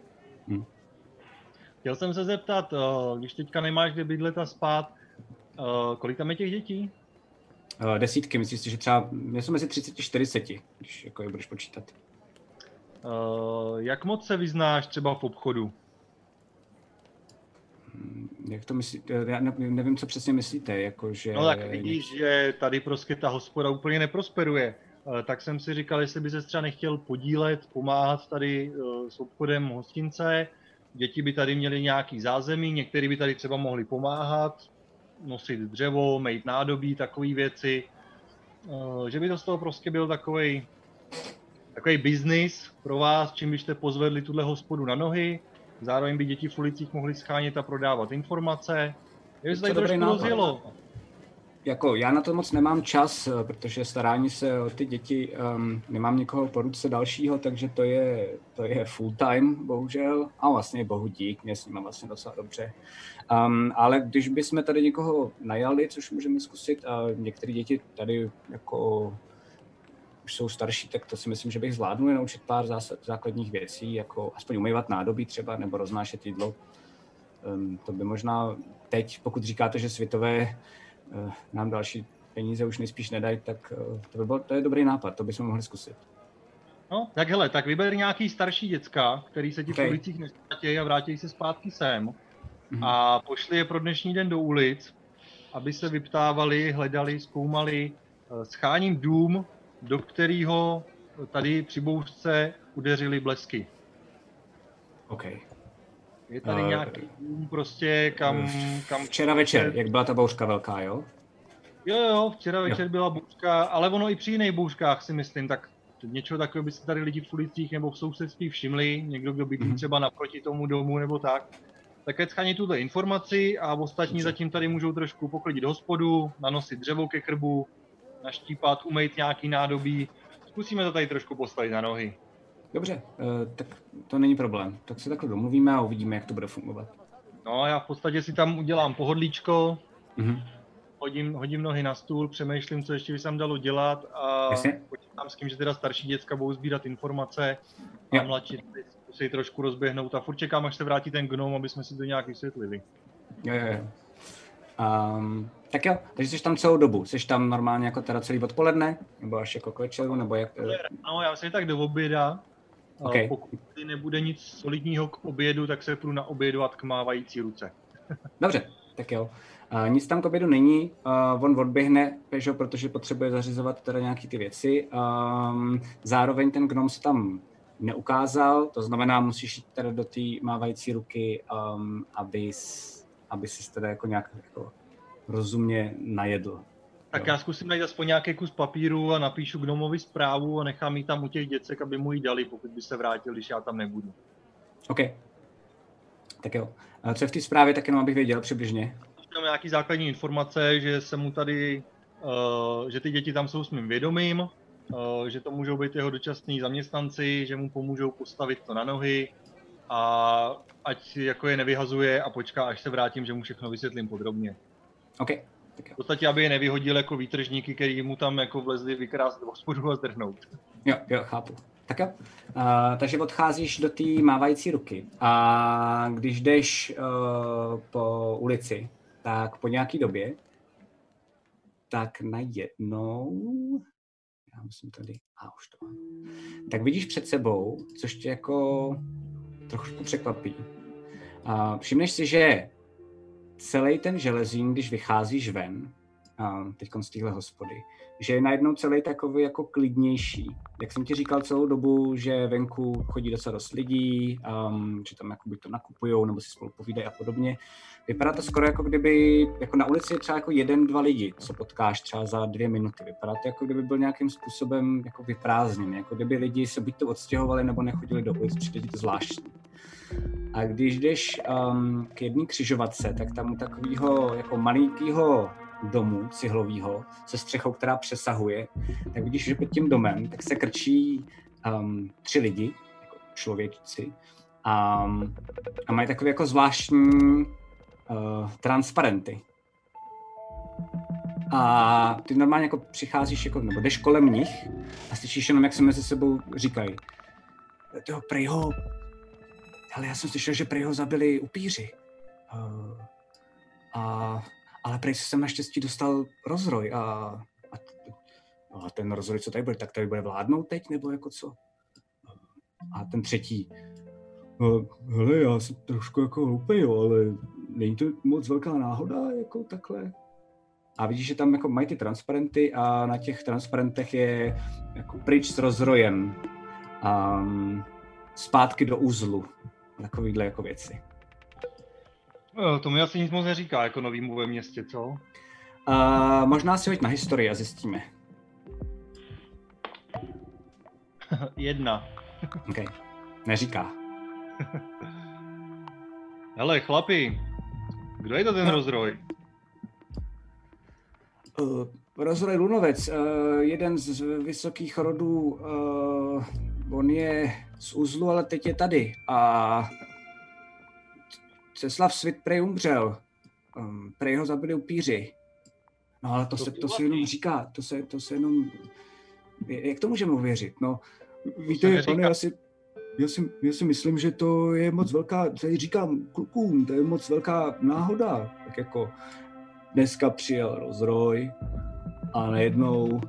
Chtěl jsem se zeptat, když teďka nemáš kde bydlet a spát, kolik tam je těch dětí? Desítky, myslím si, že třeba, já jsem mezi třicet a čtyřicet, když jako je budeš počítat. Jak moc se vyznáš třeba v obchodu? Jak to myslíte? Já nevím, co přesně myslíte, jakože... No tak vidíš, že tady prostě ta hospoda úplně neprosperuje. Tak jsem si říkal, jestli by se třeba nechtěl podílet, pomáhat tady s obchodem hostince. Děti by tady měly nějaký zázemí, někteří by tady třeba mohli pomáhat, nosit dřevo, mít nádobí, takové věci. Že by to z toho prostě byl takový takový biznis pro vás, čím byste pozvedli tuhle hospodu na nohy. Zároveň by děti v ulicích mohli schánět a prodávat informace. Je to tady trošku rozjelo. Jako já na to moc nemám čas, protože starání se o ty děti, um, nemám nikoho po ruce dalšího, takže to je, to je full time, bohužel. A vlastně bohu dík, mě s ním vlastně docela dobře. Um, ale když bychom tady někoho najali, což můžeme zkusit, a některé děti tady jako už jsou starší, tak to si myslím, že bych zvládnul naučit pár zásad, základních věcí, jako aspoň umývat nádobí třeba, nebo roznášet jídlo. Um, to by možná teď, pokud říkáte, že Svitové uh, nám další peníze už nejspíš nedají, tak uh, to by byl, to je dobrý nápad, to bychom mohli zkusit. No, tak hele, tak vyber nějaký starší děcka, který se ti okay. v ulicích neztratí a vrátí se zpátky sem. Mm-hmm. A pošli je pro dnešní den do ulic, aby se vyptávali, hledali, zkoumali, scháním dům, do kterého tady při bouřce udeřily blesky. OK. Je tady uh, nějaký dům prostě, kam... kam včera večer, včer, jak byla ta bouřka velká, jo? Jo, jo, včera večer jo. byla bouřka, ale ono i při jiných bouřkách si myslím, tak něčeho takového by se tady lidi v ulicích nebo v sousedství všimli, někdo, kdo bydlí mm-hmm. třeba naproti tomu domu nebo tak. Také schání tuhle informaci a ostatní zatím tady můžou trošku poklidit hospodu, nanosit dřevo ke krbu, naštípat, umýt nějaký nádobí. Zkusíme to tady trošku postavit na nohy. Dobře, tak to není problém. Tak se takhle domluvíme a uvidíme, jak to bude fungovat. No já v podstatě si tam udělám pohodlíčko, mm-hmm. hodím, hodím nohy na stůl, přemýšlím, co ještě by se dalo dělat a počítám s tím, že teda starší děcka budou sbírat informace a mladší se ji trošku rozběhnout a furt čekám, až se vrátí ten gnom, aby jsme si to nějak vysvětlili. Jo, jo, jo. Um, tak jo, takže jsi tam celou dobu, jsi tam normálně jako teda celý odpoledne, nebo až jako k večeru, nebo jak? No, já jsem tak do oběda, okay. pokud nebude nic solidního k obědu, tak se půjdu na obědovat k Mávající ruce. Dobře, tak jo. Uh, nic tam k obědu není, uh, on odběhne Peugeot, protože potřebuje zařizovat teda nějaký ty věci. Um, zároveň ten gnom se tam neukázal, to znamená, musíš jít teda do té Mávající ruky, um, aby aby si teda jako nějak jako rozumně najedl. Tak jo. Já zkusím najít aspoň nějaký kus papíru a napíšu gnomovi zprávu a nechám ji tam u těch děcek, aby mu ji dali, pokud by se vrátil, když já tam nebudu. OK. Tak jo. A co je v té zprávě, tak jenom abych věděl přibližně. Mám nějaký základní informace, že se mu tady, uh, že ty děti tam jsou s mým vědomím, že to můžou být jeho dočasní zaměstnanci, že mu pomůžou postavit to na nohy a ať jako je nevyhazuje a počká, až se vrátím, že mu všechno vysvětlím podrobně. OK. V podstatě, aby je nevyhodil jako výtržníky, který mu tam jako vlezli vykrást do spodu a zdrhnout. Jo, jo, chápu. Tak jo. Uh, takže odcházíš do té Mávající ruky a když jdeš uh, po ulici, tak po nějaký době, tak najednou... Já musím tady, a už to mám. Tak vidíš před sebou, což tě jako trošku překvapí. A všimneš si, že celý ten železín, když vycházíš ven, teď z téhle hospody, že je najednou celý takový jako klidnější. Jak jsem ti říkal celou dobu, že venku chodí docela dost lidí, um, že tam jakoby to nakupujou nebo si spolu povídají a podobně. Vypadá to skoro jako kdyby, jako na ulici je třeba jako jeden, dva lidi, co potkáš třeba za dvě minuty. Vypadá to jako kdyby byl nějakým způsobem jako vyprázdněný, jako kdyby lidi se buď to odstěhovali nebo nechodili do ulic, přijde ti to zvláštní. A když jdeš um, k jedné křižovatce, tak tam u takového jako malinkého domu cihlovýho se střechou, která přesahuje, tak vidíš, že pod tím domem tak se krčí um, tři lidi, jako člověci, a, a mají takové jako zvláštní uh, transparenty. A ty normálně jako přicházíš, jako, nebo jdeš kolem nich a slyšíš jenom, jak se mezi sebou říkají. Toho prejho, ale já jsem slyšel, že prejho zabili upíři. Uh, a ale prej jsem naštěstí dostal rozroj a, a, a ten rozroj, co tady bude, tak tady bude vládnout teď, nebo jako co? A ten třetí, hele, já jsem trošku jako hloupej, jo, ale není to moc velká náhoda, jako takhle. A vidíš, že tam jako mají ty transparenty a na těch transparentech je jako pryč s rozrojem, um, zpátky do uzlu, takovýhle jako věci. To mi asi nic moc neříká jako novýmu ve městě, co? Uh, možná si hoď na historii a zjistíme. Jedna. OK, neříká. Hele, chlapi, kdo je to ten rozroj? Uh, rozroj Lunovec, uh, jeden z vysokých rodů, uh, on je z uzlu, ale teď je tady a... Ceslav Svit prej umřel, um, prej ho zabili upíři. No ale to, to se, to se jenom říká, to se, to se jenom... Jak to můžeme uvěřit? No, víte, pane, já si, já si, já si myslím, že to je moc velká, tady říkám klukům, to je moc velká náhoda. Tak jako dneska přijel Rozroj a najednou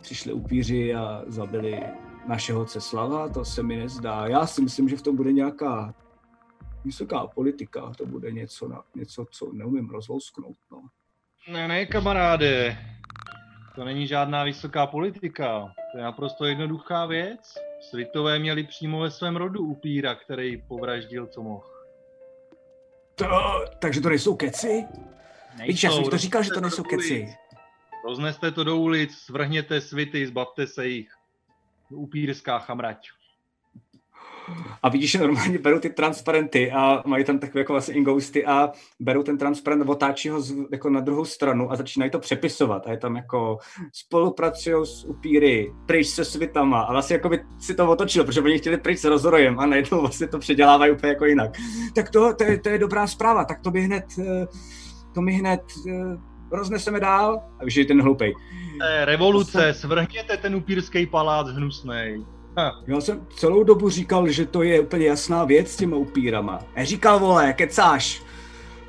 přišli upíři a zabili našeho Ceslava, to se mi nezdá. Já si myslím, že v tom bude nějaká vysoká politika, to bude něco, na, něco co neumím rozlousknout. No. Ne, ne, kamaráde, to není žádná vysoká politika, to je naprosto jednoduchá věc. Svitové měli přímo ve svém rodu upíra, který povraždil, co mohl. To, takže to nejsou keci? Nejsou, víš, já jsem to říkal, že to nejsou keci. Rozneste to do ulic, svrhněte svity, zbavte se jich. Upírská chamrať. A vidíš, že normálně berou ty transparenty a mají tam takové jako vlastně ingousty a berou ten transparent, otáčí ho z, jako na druhou stranu a začínají to přepisovat a je tam jako spolupracujou s upíry, pryč se svitama a vlastně jako by si to otočilo, protože oni chtěli pryč s Rozrojem a najednou vlastně to předělávají úplně jako jinak. Tak to, to, je, to je dobrá zpráva, tak to by hned, to my hned rozneseme dál a víš, že ten hloupej. Revoluce, svrhněte ten upírský palác hnusnej. Já jsem celou dobu říkal, že to je úplně jasná věc s těma upírama. Já říkal, vole, kecáš.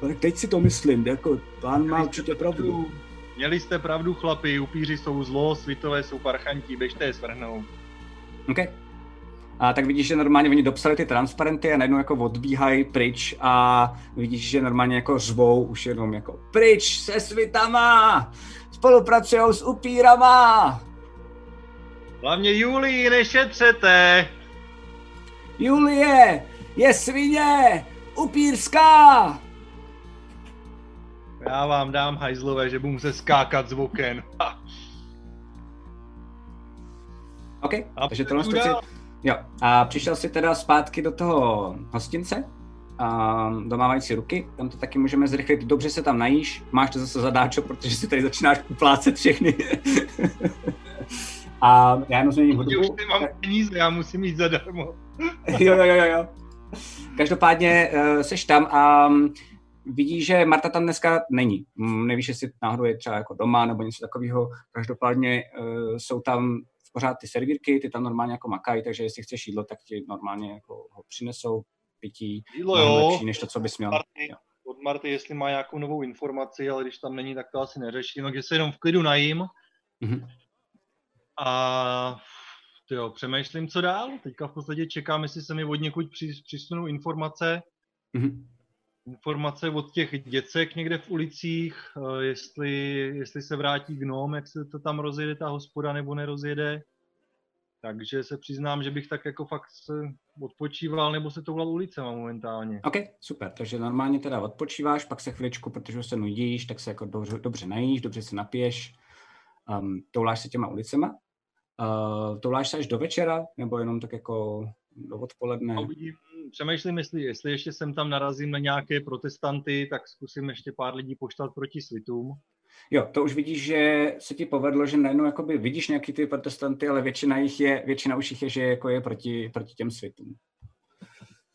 Ale teď si to myslím, jako pán má určitě pravdu. Měli jste pravdu, chlapi, upíři jsou zlo, svitové jsou parchanti, běžte je svrhnou. Okay. A tak vidíš, že normálně oni dopsali ty transparenty a najednou jako odbíhají pryč a vidíš, že normálně jako řvou už jenom jako pryč se svitama, spolupracujou s upírama. Hlavně Julii nešetřete. Julie je svině upírská. Já vám dám hajzlové, že budu muset skákat z oken. OK, a takže tohle to chci... Jo, a přišel si teda zpátky do toho hostince, do Mávající ruky, tam to taky můžeme zrychlit, dobře se tam najíš, máš to zase zadáčo, protože si tady začínáš uplácet všechny. A já jenom změním hudbu. Už nemám peníze, já musím jít zadarmo. Jo, jo, jo, jo. Každopádně uh, seš tam a vidíš, že Marta tam dneska není. Nevíš, jestli náhodou je třeba jako doma nebo něco takového. Každopádně uh, jsou tam pořád ty servírky, ty tam normálně jako makají, takže jestli chceš jídlo, tak ti normálně jako ho přinesou, pití, jo, lepší než to, co bys měl. Marty, od Marty, jestli má nějakou novou informaci, ale když tam není, tak to asi neřeším, takže se jenom v klidu najím. Mm-hmm. A tyjo, přemýšlím, co dál. Teďka v podstatě čekám, jestli se mi od někud při, přisunou informace. Mm-hmm. Informace od těch děcek někde v ulicích, jestli, jestli se vrátí gnom, jak se to tam rozjede ta hospoda nebo nerozjede. Takže se přiznám, že bych tak jako fakt se odpočíval nebo se touhlal ulicema momentálně. OK, super, takže normálně teda odpočíváš, pak se chvíličku, protože se nudíš, tak se jako dobře, dobře najíš, dobře se napiješ, um, touláš se těma ulicema. Uh, touláš se až do večera, nebo jenom tak jako do odpoledne? Přemýšlím, jestli, jestli ještě sem tam narazím na nějaké protestanty, tak zkusím ještě pár lidí poštat proti svitům. Jo, to už vidíš, že se ti povedlo, že najednou jakoby vidíš nějaký ty protestanty, ale většina jich je, většina už jich je, že jako je proti, proti těm svitům.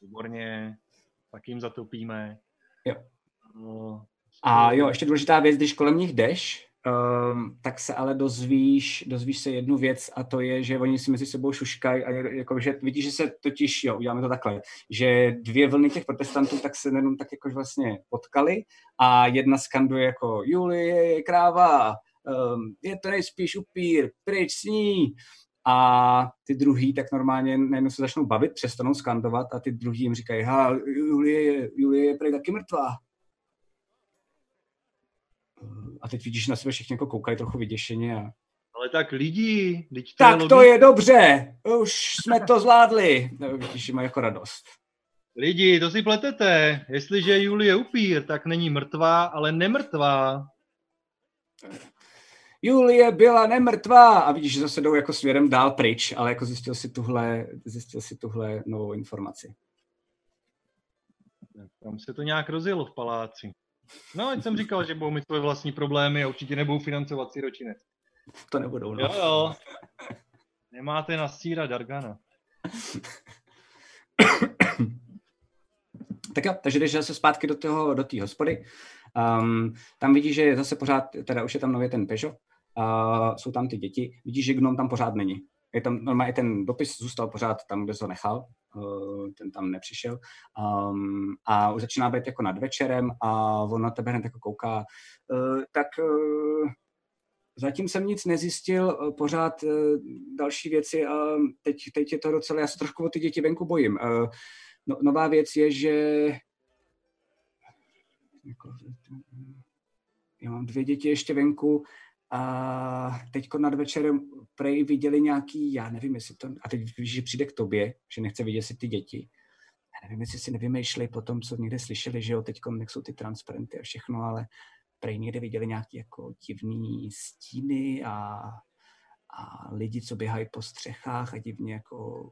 Výborně, tak jim zatopíme. Jo. No, a jo, ještě důležitá věc, když kolem nich jdeš, Um, tak se ale dozvíš, dozvíš se jednu věc a to je, že oni si mezi sebou šuškají a jako, že vidíš, že se totiž, jo, uděláme to takhle, že dvě vlny těch protestantů tak se jenom tak jakož vlastně potkali a jedna skanduje jako Julie je kráva, um, je to nejspíš upír, pryč s ní. A ty druhý tak normálně najednou se začnou bavit, přestanou skandovat a ty druhý jim říkají, ha, Julie, Julie je prej taky mrtvá. A teď vidíš, na sebe všichni jako koukají trochu vyděšeně. A... Ale tak lidi... Tak to lidi... je dobře, už jsme to zvládli. No, vidíš, mají jako radost. Lidi, to si pletete. Jestliže Julie upír, tak není mrtvá, ale nemrtvá. Julie byla nemrtvá. A vidíš, že zase jdou jako směrem dál pryč, ale jako zjistil si tuhle, zjistil si tuhle novou informaci. Tam se to nějak rozjelo v paláci. No, já jsem říkal, že budou mít svoje vlastní problémy a určitě nebudou financovat siročinec. To nebudou, no. Jo, jo. Nemáte na síra Dargana. Tak jo, takže jdeš zase zpátky do toho, do té hospody. Um, tam vidíš, že zase pořád, teda už je tam nově ten Peugeot, uh, jsou tam ty děti, vidíš, že gnom tam pořád není. je tam normálně ten dopis zůstal pořád tam, kde se ho nechal, ten tam nepřišel, um, a už začíná být jako nad večerem a on na tebe hned jako kouká, uh, tak uh, zatím jsem nic nezjistil, pořád uh, další věci a teď, teď je to docela, já se trošku o ty děti venku bojím. Uh, no, nová věc je, že já mám dvě děti ještě venku a teďko nad večerem prej viděli nějaký, já nevím, jestli to, a teď víš, že přijde k tobě, že nechce vidět si ty děti. Já nevím, jestli si nevymýšlej po tom, co někde slyšeli, že jo, teďko jsou ty transparenty a všechno, ale prej někde viděli nějaký jako divný stíny a, a lidi, co běhají po střechách a divně jako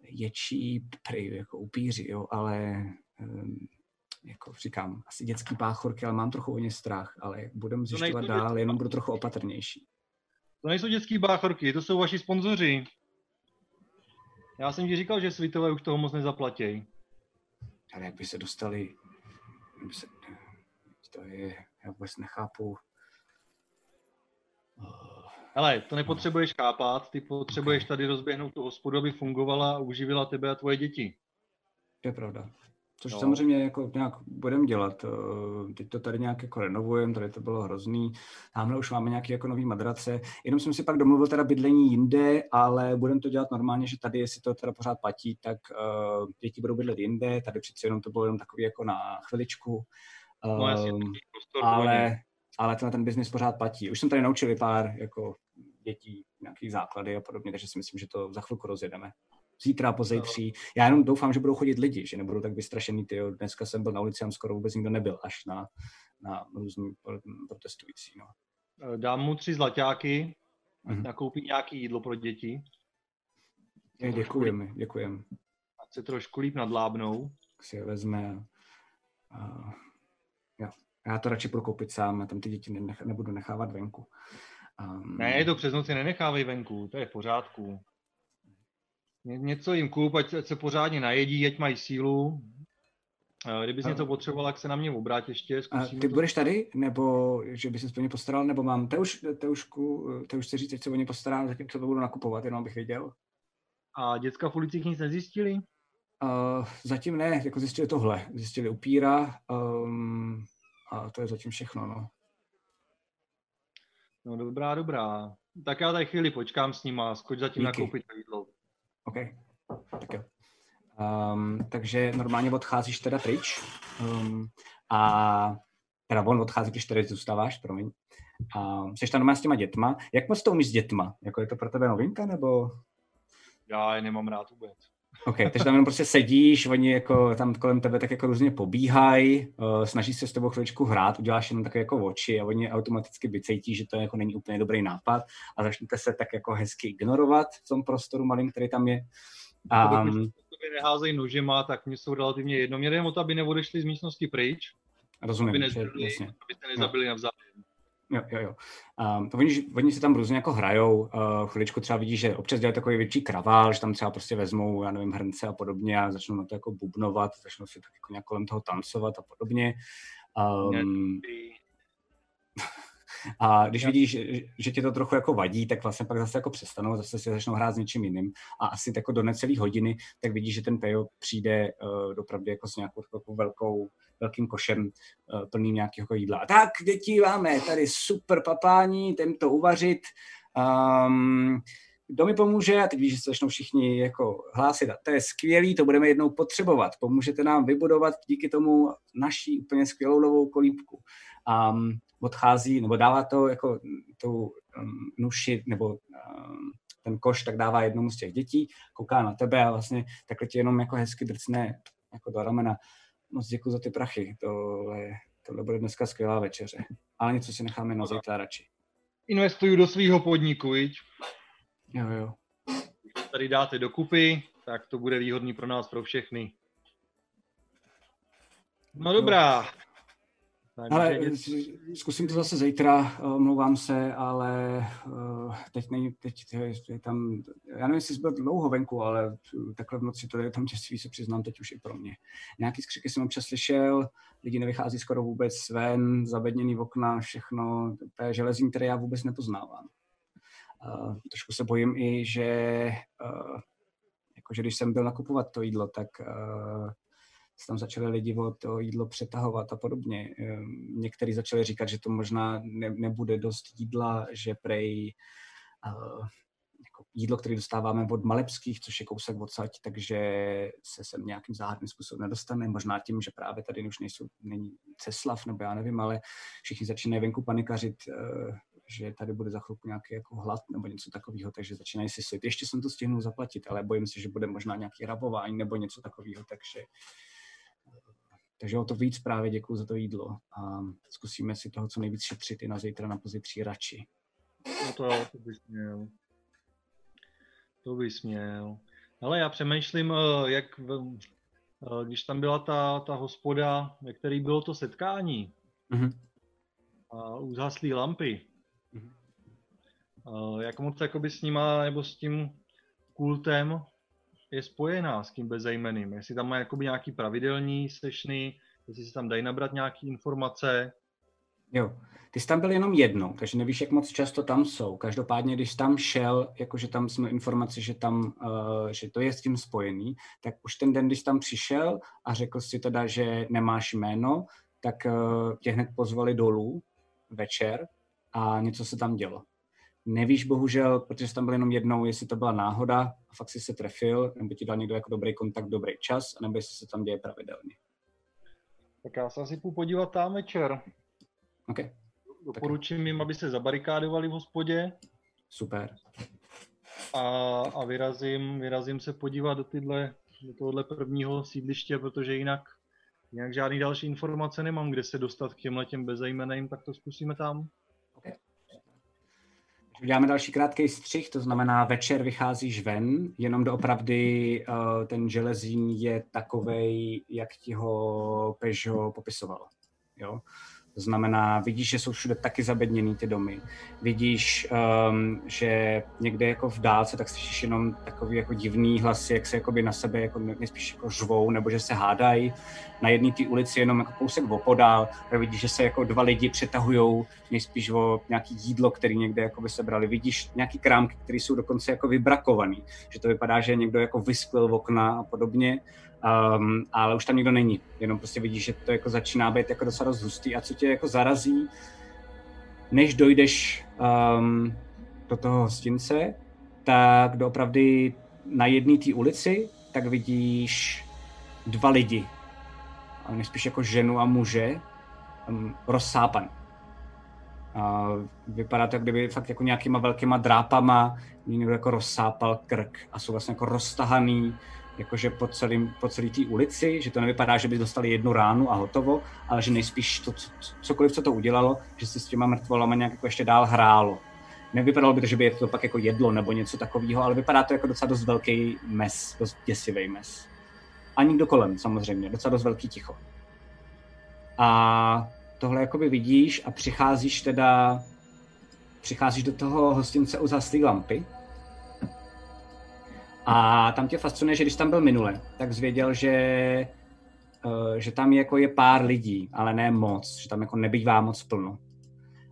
ječí, prej jako upíři, jo, ale um, jako říkám, asi dětský páchorky, ale mám trochu o ně strach, ale budeme zjišťovat dál, dětský... jenom budu trochu opatrnější. To nejsou dětský páchorky, to jsou vaši sponzoři. Já jsem ti říkal, že Svitové už toho moc nezaplatí. Ale jak by se dostali, by se... to je, já vůbec nechápu. Hele, to nepotřebuješ chápat, ty potřebuješ tady rozběhnout tu hospodu, aby fungovala a uživila tebe a tvoje děti. To je pravda. Což no. Samozřejmě jako nějak budeme dělat. Teď to tady nějak jako renovujeme, tady to bylo hrozný. Námhle už máme nějaké jako nový madrace. Jenom jsem si pak domluvil teda bydlení jinde, ale budeme to dělat normálně, že tady, jestli to teda pořád platí, tak uh, děti budou bydlet jinde. Tady přeci jenom to bylo jenom takový jako na chviličku. Um, no, jasně, prostor, ale, ale tenhle ten biznis pořád platí. Už jsem tady naučili pár jako dětí nějaký základy a podobně, takže si myslím, že to za chvilku rozjedeme. Zítra, pozejtří. Já jenom doufám, že budou chodit lidi, že nebudou tak vystrašený. Tyjo. Dneska jsem byl na ulici a skoro vůbec nikdo nebyl, až na, na různý protestující. No. Dám mu tři zlaťáky, mm-hmm. nakoupí nějaké jídlo pro děti. Děkujeme, děkujeme. Ať se trošku líp nadlábnou. Tak si je vezme. Uh, já, já to radši budu koupit sám, já tam ty děti nenech, nebudu nechávat venku. Um, ne, to přes noci nenechávej venku, to je v pořádku. Něco jim kup, ať se pořádně najedí, ať mají sílu. Kdybys něco potřeboval, tak se na mě obrát ještě. A ty to... budeš tady? Nebo že bys se o ně postaral? Nebo mám teuš, teušku, teuš chci říct, ať se o ně postarám, zatímco to budu nakupovat, jenom abych věděl. A děcka v ulicích nic nezjistili? Uh, zatím ne, jako zjistili tohle. Zjistili upíra um, a to je zatím všechno. No, no dobrá, dobrá. Tak já tady chvíli počkám s nima, skoč zatím Díky. Nakoupit jídlo. Okay. Tak jo. Um, takže normálně odcházíš teda pryč um, a teda on odchází, když tady zůstáváš, promiň. Um, jsi tam normálně s těma dětma. Jak moc to umíš s dětma? Jako je to pro tebe novinka, nebo? Já je nemám rád vůbec. Ok, takže tam jenom prostě sedíš, oni jako tam kolem tebe tak jako různě pobíhají, uh, snaží se s tebou chvíličku hrát, uděláš jenom takové jako oči a oni automaticky vycítí, že to jako není úplně dobrý nápad a začnete se tak jako hezky ignorovat v tom prostoru malým, který tam je. A když se neházejí nožema, tak mě jsou relativně jedno. Mě jde o to, aby neodešli z místnosti pryč, rozumím, aby, nezabili, že, aby se nezabili no. navzájem. Jo, jo, jo. Um, oni, oni se tam různě jako hrajou, uh, chviličku třeba vidíš, že občas dělají takový větší kravál, že tam třeba prostě vezmou, já nevím, hrnce a podobně a začnou na to jako bubnovat, začnou si tak jako nějak kolem toho tancovat a podobně. Um, a když vidíš, že, že tě to trochu jako vadí, tak vlastně pak zase jako přestanou, zase si začnou hrát s něčím jiným a asi jako do necelý hodiny, tak vidíš, že ten Pejo přijde uh, dopravdy jako s nějakou takovou velkou velkým košem plným nějakého jídla. Tak, děti, máme tady super papání, jdem to uvařit. Um, kdo mi pomůže? A teď víš, že se začnou všichni jako hlásit. A to je skvělý, to budeme jednou potřebovat. Pomůžete nám vybudovat díky tomu naší úplně skvělou novou kolíbku. Um, odchází, nebo dává to jako tu um, nuši, nebo um, ten koš, tak dává jednomu z těch dětí, kouká na tebe a vlastně takhle ti jenom jako hezky drcne jako do ramena. Moc děkuji za ty prachy, tohle, tohle bude dneska skvělá večeře, ale něco si necháme na zítra radši. Investuju do svého podniku, viď? Jo, jo. Když tady dáte dokupy, tak to bude výhodný pro nás, pro všechny. No dobrá. Ale zkusím to zase zítra, omlouvám se, ale teď, nej, teď je tam, já nevím, jestli jsi byl dlouho venku, ale takhle v noci to je tam těžší, se přiznám, teď už i pro mě. Nějaký skřiky jsem občas slyšel, lidi nevychází skoro vůbec ven, zabedněný okna, všechno, to je železní, které já vůbec nepoznávám. Uh, trošku se bojím i, že uh, jakože když jsem byl nakupovat to jídlo, tak uh, se tam začali lidi o to jídlo přetahovat a podobně. Um, někteří začali říkat, že to možná ne, nebude dost jídla, že prej uh, jako jídlo, které dostáváme od Malebských, což je kousek odsať, takže se sem nějakým záhadným způsobem nedostane. Možná tím, že právě tady už nejsou, není Ceslav, nebo já nevím, ale všichni začínají venku panikařit, uh, že tady bude za chvilku nějaký jako hlad nebo něco takového, takže začínají si slit. Ještě jsem to stihnul zaplatit, ale bojím se, že bude možná nějaký rabování nebo něco takového, takže, takže o to víc právě děkuju za to jídlo a zkusíme si toho co nejvíc šetřit i na zítra, na pozítří radši. No to jo, to bys měl. To bys měl. Ale já přemýšlím, jak v, když tam byla ta, ta hospoda, ve které bylo to setkání mm-hmm. a uzhaslý lampy, Mm-hmm. Uh, jak moc jakoby s nima nebo s tím kultem je spojená, s tím bezejmenným, jestli tam má jakoby nějaký pravidelní sešny, jestli si tam dají nabrat nějaký informace. Jo, ty jsi tam byl jenom jednou, takže nevíš, jak moc často tam jsou. Každopádně, když tam šel, jakože tam jsme informaci, že tam, uh, že to je s tím spojený, tak už ten den, když tam přišel a řekl si teda, že nemáš jméno, tak uh, tě hned pozvali dolů večer a něco se tam dělo. Nevíš bohužel, protože jsi tam byl jenom jednou, jestli to byla náhoda a fakt jsi se trefil, nebo ti dal někdo jako dobrý kontakt, dobrý čas, nebo jestli se tam děje pravidelně. Tak já se asi půjdu podívat tam večer. Okay. Doporučím jim, aby se zabarikádovali v hospodě. Super. A, a vyrazím, vyrazím se podívat do, tyhle, do tohohle prvního sídliště, protože jinak, jinak žádný další informace nemám, kde se dostat k těmhletěm bezejmenným, tak to zkusíme tam. Uděláme další krátký střih, to znamená večer vycházíš ven, jenom doopravdy uh, ten železín je takovej, jak ti ho Peugeot popisoval. Jo? To znamená, vidíš, že jsou všude taky zabedněný ty domy. Vidíš, um, že někde jako v dálce, tak slyšíš jenom takový jako divný hlasy, jak se jakoby na sebe jako nejspíš jako žvou, nebo že se hádají. Na jedné té ulici jenom jako kousek opodál, tak vidíš, že se jako dva lidi přetahujou, nejspíš o nějaký jídlo, který někde jakoby sebrali. Vidíš nějaký krámky, které jsou dokonce jako vybrakovaný, že to vypadá, že někdo jako vysklil v okna a podobně. Um, ale už tam nikdo není, jenom prostě vidíš, že to jako začíná být jako docela dost hustý a co tě jako zarazí, než dojdeš um, do toho hostince, tak doopravdy na jedné té ulici, tak vidíš dva lidi, a nejspíš jako ženu a muže, um, rozsápan. Uh, vypadá to, jak kdyby fakt jako nějakýma velkýma drápama někdo jako rozsápal krk a jsou vlastně jako roztahaný, jakože po, celým, po celý té ulici, že to nevypadá, že by dostali jednu ránu a hotovo, ale že nejspíš to, cokoliv, co to udělalo, že si s těma mrtvolama nějak jako ještě dál hrálo. Nevypadalo by to, že by je to pak jako jedlo nebo něco takového, ale vypadá to jako docela dost velký mes, dost děsivý mes. A nikdo kolem samozřejmě, docela dost velký ticho. A tohle jakoby vidíš a přicházíš teda, přicházíš do toho hostince u zhaslý lampy. A tam tě fascinuje, že když tam byl minule, tak zvěděl, že, že tam jako je pár lidí, ale ne moc, že tam jako nebývá moc plno.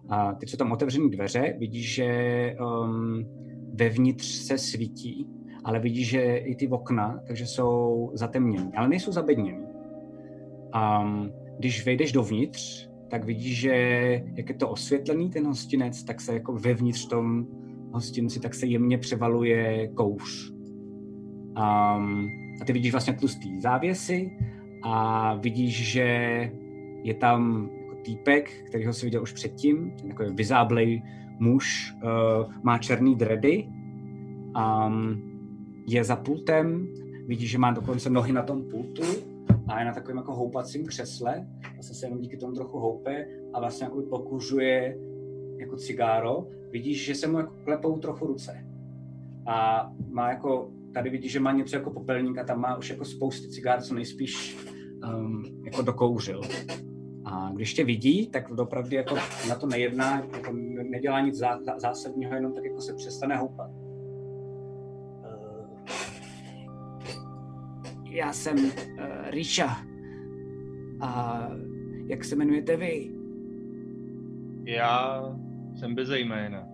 A teď jsou tam otevřené dveře, vidíš, že um, vevnitř se svítí, ale vidíš, že i ty okna, takže jsou zatemněné, ale nejsou zabedněné. Um, když vejdeš dovnitř, tak vidíš, že jak je to osvětlený ten hostinec, tak se jako vevnitř tom hostinci, tak se jemně převaluje kouř. Um, a ty vidíš vlastně tlustý závěsy a vidíš, že je tam jako týpek, kterýho jsi viděl už předtím, jako je vyzáblej muž, uh, má černý dredy, um, je za pultem, vidíš, že má dokonce nohy na tom pultu a je na takovém jako houpacím křesle, vlastně se jenom díky tomu trochu houpe a vlastně jako pokuřuje jako cigáro, vidíš, že se mu jako klepou trochu ruce a má jako tady vidíš, že má něco jako popelník a tam má už jako spousty cigár, co nejspíš um, jako dokouřil. A když tě vidí, tak opravdu jako na to nejedná, jako nedělá nic zá, zásadního, jenom tak jako se přestane houpat. Uh, já jsem uh, Rýša. A jak se jmenujete vy? Já jsem bez jména.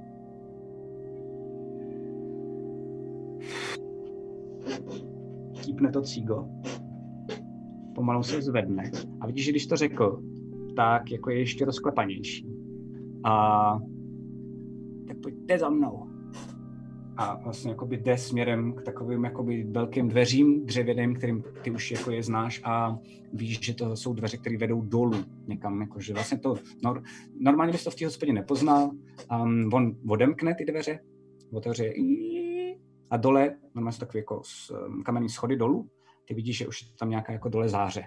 štípne to cígo, pomalu se zvedne a vidíš, že když to řekl, tak jako je ještě rozklepanější. A tak pojďte za mnou. A vlastně jakoby jde směrem k takovým jakoby velkým dveřím dřevěným, kterým ty už jako je znáš a víš, že to jsou dveře, které vedou dolů někam, jakože vlastně to nor- normálně bys to v té hospodě nepoznal. Um, on odemkne ty dveře, otevře a dole, normálně jsou takové jako kamenné schody dolů, ty vidíš, že už je tam nějaká jako dole záře.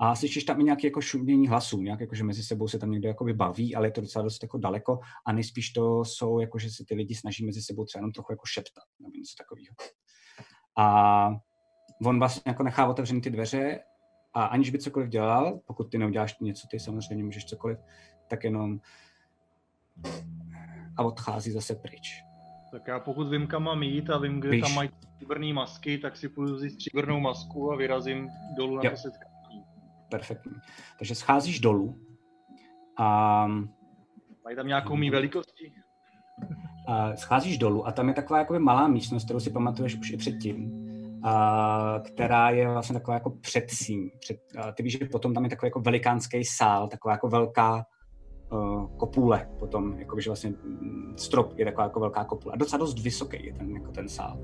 A slyšíš tam i nějaké jako šumění hlasů, nějak jako, že mezi sebou se tam někdo jakoby baví, ale je to docela dost jako daleko a nejspíš to jsou, jako, že se ty lidi snaží mezi sebou třeba jenom trochu jako šeptat nebo něco takového. A on vlastně jako nechá otevřený ty dveře a aniž by cokoliv dělal, pokud ty neuděláš něco, ty samozřejmě můžeš cokoliv, tak jenom a odchází zase pryč. Tak já pokud vím, kam mám jít a vím, kde Víš. tam mají stříbrné masky, tak si půjdu vzít stříbrnou masku a vyrazím dolů na to setkání. Perfektní. Takže scházíš dolů a... Mají tam nějakou mý velikosti? A scházíš dolů a tam je taková jakoby malá místnost, kterou si pamatuješ už i předtím, a která je vlastně taková jako předsíň. Před, ty víš, že potom tam je takový jako velikánský sál, taková jako velká uh, kopule. Potom jakoby, že vlastně strop je taková jako velká kopule. A docela dost vysoký je ten, jako ten sál.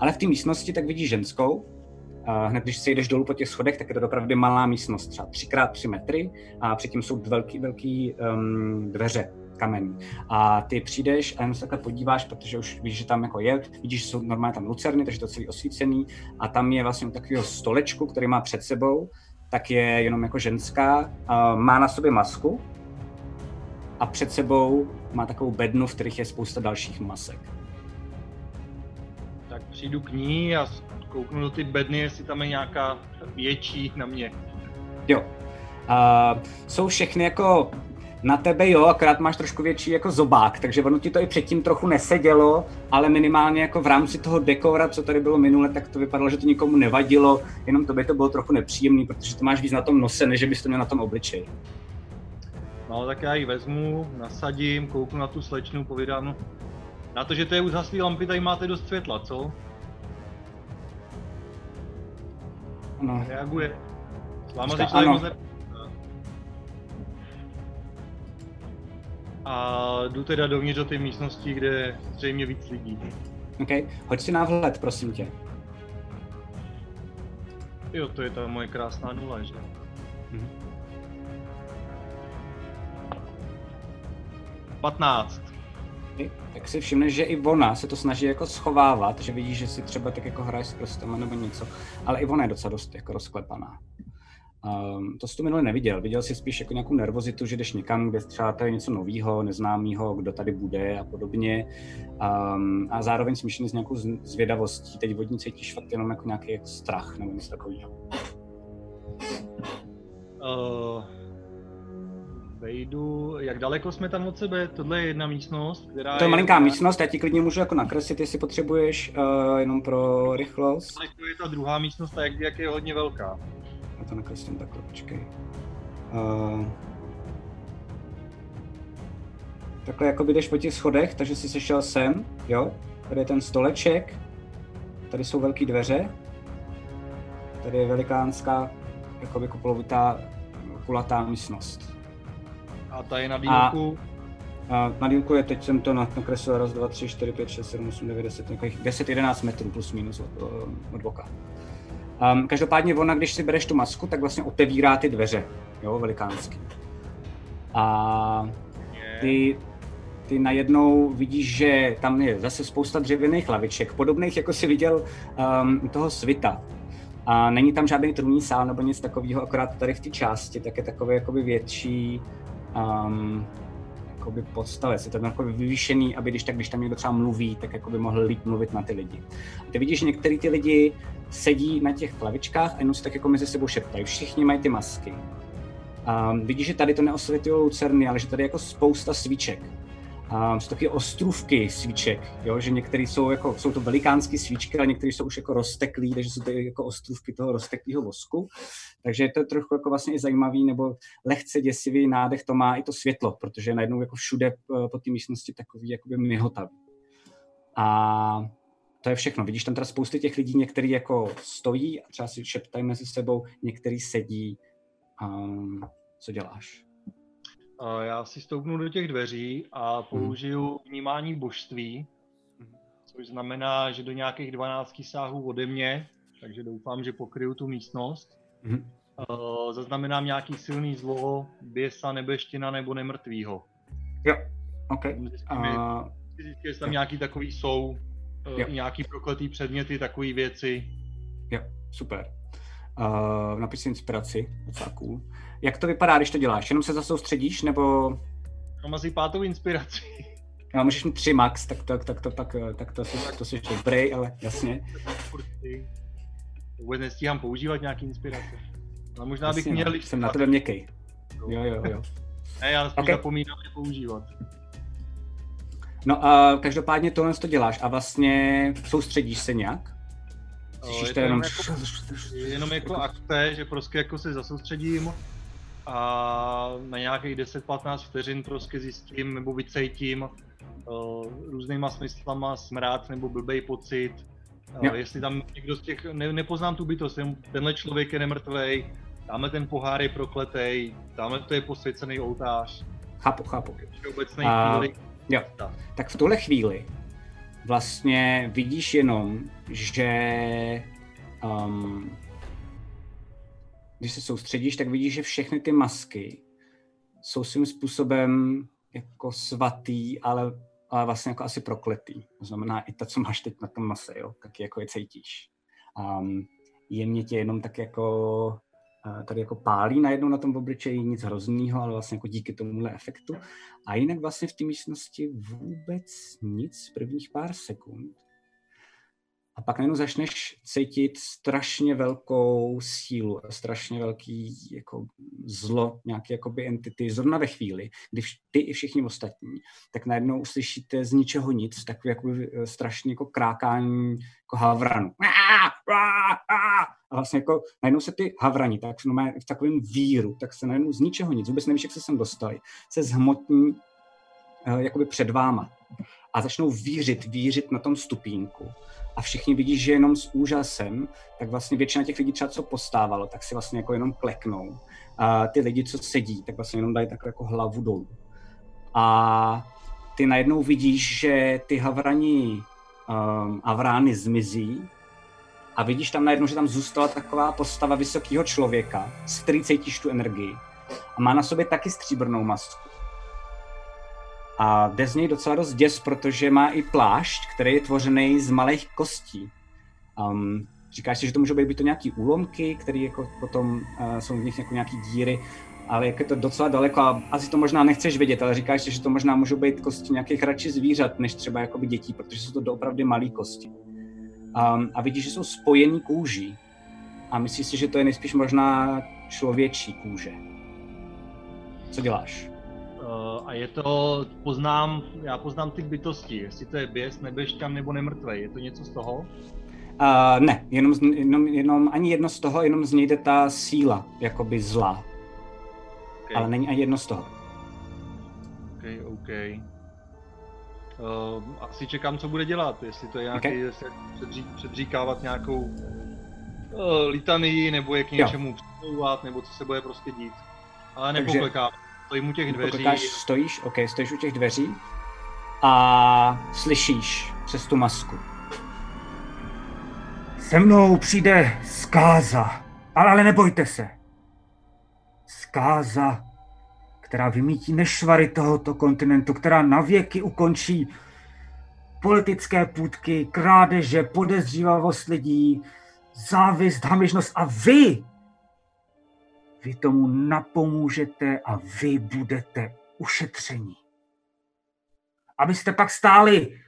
Ale v té místnosti tak vidíš ženskou. Uh, hned když se jdeš dolů po těch schodech, tak je to opravdu malá místnost, třeba tři krát tři metry a předtím jsou velký, velký um, dveře kamenní. A ty přijdeš a jenom se takhle podíváš, protože už víš, že tam jako je, vidíš, že jsou normálně tam lucerny, takže to celý osvícený a tam je vlastně takovýho stolečku, který má před sebou, tak je jenom jako ženská, uh, má na sobě masku a před sebou má takovou bednu, v kterých je spousta dalších masek. Tak přijdu k ní a kouknu do ty bedny, jestli tam je nějaká větší na mě. Jo. Uh, jsou všechny jako na tebe, jo, akorát máš trošku větší jako zobák, takže ono ti to i předtím trochu nesedělo, ale minimálně jako v rámci toho dekora, co tady bylo minule, tak to vypadalo, že to nikomu nevadilo, jenom tobě to bylo trochu nepříjemný, protože to máš víc na tom nose, než bys to měl na tom obličeji. No, tak já ji vezmu, nasadím, kouknu na tu slečnu, povídám, no, na to, že to je uzhaslý lampy, tady máte dost světla, co? Ano. Reaguje. Láma se člověk moc nepůjde. A jdu teda dovnitř do té místnosti, kde je zřejmě víc lidí. OK. Hoď si návhled, prosím tě. Jo, to je ta moje krásná nula, že? Mhm. patnáct. Tak si všimneš, že i ona se to snaží jako schovávat, že vidíš, že si třeba tak jako hraje s prstama nebo něco, ale i ona je docela dost jako rozklepaná. Um, to jsi tu minule neviděl, viděl jsi spíš jako nějakou nervozitu, že jdeš někam, kde třeba to je něco novýho, neznámýho, kdo tady bude a podobně. Um, a zároveň smíšený s nějakou zvědavostí, teď od ní cítíš fakt jenom jako nějaký jako strach nebo něco takového. Uh... Vejdu, jak daleko jsme tam od sebe? Tohle je jedna místnost, která... To je malinká je... místnost, já ti klidně můžu jako nakreslit, jestli potřebuješ, uh, jenom pro rychlost. Ale to je ta druhá místnost, a jak, jak je hodně velká. Já to nakreslím takhle, počkej. Uh, takhle jakoby jdeš po těch schodech, takže jsi sešel sem, jo? Tady je ten stoleček, tady jsou velký dveře, tady je velikánská, jakoby kupolovitá, kulatá místnost. A ta je na dýlku? A, a na dýlku je, teď jsem to nakreslil, raz, dva, tři, čtyři, pět, šest, sedm, osm, devět, deset, nějakých deset, jedenáct metrů plus minus od, od voka. Um, každopádně ona, když si bereš tu masku, tak vlastně otevírá ty dveře, jo, velikánský. A ty, ty najednou vidíš, že tam je zase spousta dřevěných laviček, podobných, jako jsi viděl um, toho Svita. A není tam žádný trůní sál nebo nic takového, akorát tady v té části, tak je takový jakoby větší, Um, jakoby podstavec, je to jakoby vyvýšený, aby když, tak, když tam někdo třeba mluví, tak jakoby mohl líp mluvit na ty lidi. A ty vidíš, že některý ty lidi sedí na těch klavičkách a jenom si tak jako mezi sebou šeptají. Všichni mají ty masky. Um, vidíš, že tady to neosvětlují lucerny, ale že tady je jako spousta svíček. Um, jsou taky ostrůvky svíček, jo? Že některý jsou jako, jsou to velikánský svíčky, ale některý jsou už jako rozteklý, takže jsou to jako ostrůvky toho rozteklého vosku. Takže je to trochu jako vlastně i zajímavý, nebo lehce děsivý nádech to má i to světlo, protože je najednou jako všude po té místnosti takový jakoby mihotavý. A to je všechno. Vidíš tam teda spousty těch lidí, některý jako stojí a třeba si šeptají mezi sebou, některý sedí. Um, co děláš? Já si stoupnu do těch dveří a použiju vnímání božství, což znamená, že do nějakých dvanácti sáhů ode mě, takže doufám, že pokryju tu místnost. Mm-hmm. Zaznamenám nějaký silný zlo, běsa, nebeština nebo nemrtvýho. Jo, ok. Zjistím, že tam nějaký takový jsou, jo. Nějaký prokletý předměty, takové věci. Jo, super. Uh, napiš si inspiraci, docela cool. Jak to vypadá, když to děláš? Jenom se zasoustředíš, nebo... Mám asi pátou inspiraci. Já můžeš mít tři max, tak to, tak to, tak, tak to, jsi, to jsi dobrý, ale jasně. Vůbec nestíhám používat nějaký inspirace. Ale možná jasně, bych měl... No, jsem na tebe měkkej. Jo, jo, jo. Ne, já spíš okay. Zapomínám je používat. No a každopádně tohle to děláš a vlastně soustředíš se nějak? Je to jenom, jako, jenom jako akce, že prostě jako se zasoustředím a na nějakých deset patnáct vteřin prostě zjistím nebo vycejtím uh, různýma smyslama smrát nebo blbej pocit. Uh, jestli tam někdo z těch, ne, nepoznám tu bytost, jenom tenhle člověk je nemrtvej, dáme ten pohár je prokletej, dáme to je posvěcený oltář. Chápu, chápu. A, jo. Tak v tuhle chvíli vlastně vidíš jenom, že um, když se soustředíš, tak vidíš, že všechny ty masky jsou svým způsobem jako svatý, ale, ale vlastně jako asi prokletý. To znamená i ta, co máš teď na tom mase, jo, tak jako je cítíš. Um, jemně tě jenom tak jako tady jako pálí najednou na tom obličeji, nic hroznýho, ale vlastně jako díky tomuhle efektu. A jinak vlastně v té místnosti vůbec nic prvních pár sekund. A pak najednou začneš cítit strašně velkou sílu, strašně velký jako zlo, nějaké jakoby entity. Zrovna ve chvíli, kdy ty i všichni ostatní, tak najednou uslyšíte z ničeho nic, takový jakoby strašně jako krákání jako havranu. A vlastně jako najednou se ty havrani, tak v takovém víru, tak se najednou z ničeho nic, vůbec nevíš, jak se sem dostali, se zhmotní jakoby před váma a začnou vířit, vířit na tom stupínku. A všichni vidí, že jenom s úžasem, tak vlastně většina těch lidí třeba, co postávalo, tak si vlastně jako jenom kleknou. A ty lidi, co sedí, tak vlastně jenom dají takhle jako hlavu dolů. A ty najednou vidíš, že ty havrani um, avrány zmizí a vidíš tam najednou, že tam zůstala taková postava vysokého člověka, s který cítíš tu energii a má na sobě taky stříbrnou masku. A jde z něj docela dost děs, protože má i plášť, který je tvořený z malých kostí. Um, říkáš si, že to můžou být to nějaký úlomky, které jako potom uh, jsou v nich jako nějaký díry, ale jak je to docela daleko a asi to možná nechceš vědět, ale říkáš si, že to možná můžou být kosti nějakých radši zvířat, než třeba jakoby dětí, protože jsou to doopravdy malé kosti. Um, a vidíš, že jsou spojený kůží a myslíš si, že to je nejspíš možná člověčí kůže. Co děláš? A je to, poznám, já poznám ty bytosti, jestli to je běs, nebešťan nebo nemrtvej, je to něco z toho? Uh, ne, jenom, jenom, jenom, ani jedno z toho, jenom z něj jde ta síla, jakoby zlá. Okay. Ale není ani jedno z toho. OK, OK. Uh, asi čekám, co bude dělat, jestli to je nějaký, okay. Jestli předří, předříkávat nějakou uh, litanii, nebo je k něčemu přemlouvat, nebo co se bude prostě dít. Ale nepoklekám. Takže... Stojím u těch dveří. Stojíš, ok, stojíš u těch dveří a slyšíš přes tu masku. Se mnou přijde zkáza, ale nebojte se. Zkáza, která vymítí nešvary tohoto kontinentu, která navěky ukončí politické půtky, krádeže, podezřívavost lidí, závist, hamižnost a vy... Vy tomu napomůžete a vy budete ušetření. Abyste pak stáli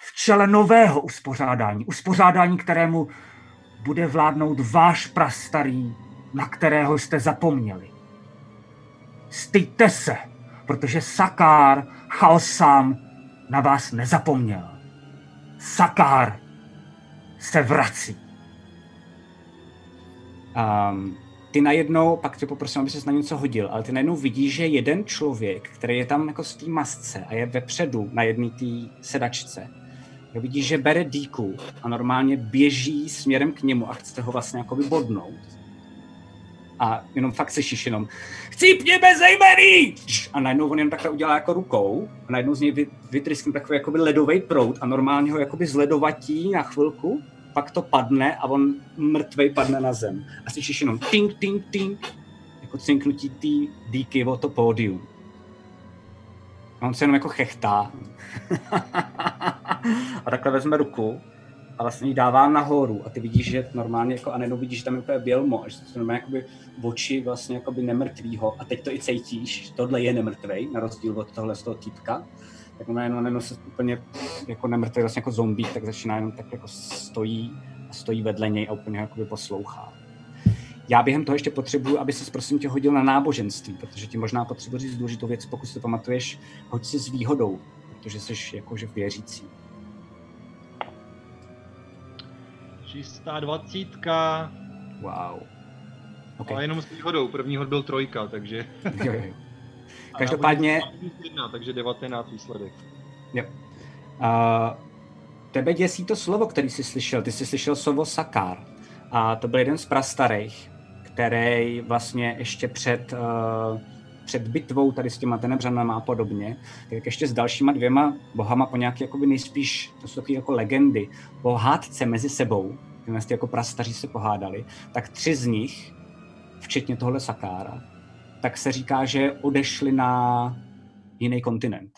v čele nového uspořádání. Uspořádání, kterému bude vládnout váš prastarý, na kterého jste zapomněli. Styďte se, protože Sakár Chaosám na vás nezapomněl. Sakár se vrací. Um. Ty najednou, pak tě poprosím, aby ses na něco hodil, ale ty najednou vidíš, že jeden člověk, který je tam jako z té masce a je vepředu na jedné té sedačce, vidíš, že bere dýku a normálně běží směrem k němu a chce ho vlastně jakoby bodnout. A jenom fakt slyšíš jenom chcípně bezejmený! A najednou on jenom takhle udělá jako rukou a najednou z něj vytryskne takový jakoby ledovej proud a normálně ho jakoby zledovatí na chvilku, pak to padne a on mrtvej padne na zem. A slyšíš jenom tink, tink, tink, jako cinknutí tý dýky o to pódium. A on se jenom jako chechtá. A takhle vezme ruku a vlastně ji dává nahoru a ty vidíš, že normálně jako a nejenom vidíš, že tam je úplně bělmo a že to normálně jakoby oči vlastně jakoby nemrtvýho a teď to i cítíš, tohle je nemrtvej, na rozdíl od tohle z toho týpka, tak normálně jenom, jenom se úplně jako nemrtvej vlastně jako zombík, tak začíná jenom tak jako stojí a stojí vedle něj a úplně jakoby poslouchá. Já během toho ještě potřebuju, aby ses prosím tě hodil na náboženství, protože ti možná potřebuji říct důležitou věc, pokud si to pamatuješ, hoď si s výhodou, protože jsi jakože věřící. čtyři sta dvacet. Wow. Okay. A jenom s výhodou, první hod byl trojka, takže... Jo, jo. Každopádně... jedna, takže devatenáct výsledek. Jo. Uh, tebe děsí to slovo, který jsi slyšel, ty jsi slyšel slovo Sakár. A to byl jeden z prastarejch, který vlastně ještě před, uh, před bitvou tady s těma Tenebřanama a podobně, tak ještě s dalšíma dvěma bohama po nějaký jakoby nejspíš, to jsou takové jako legendy, po hádce mezi sebou, tyhle jako prastaři se pohádali, tak tři z nich, včetně tohle Sakára, tak se říká, že odešli na jiný kontinent.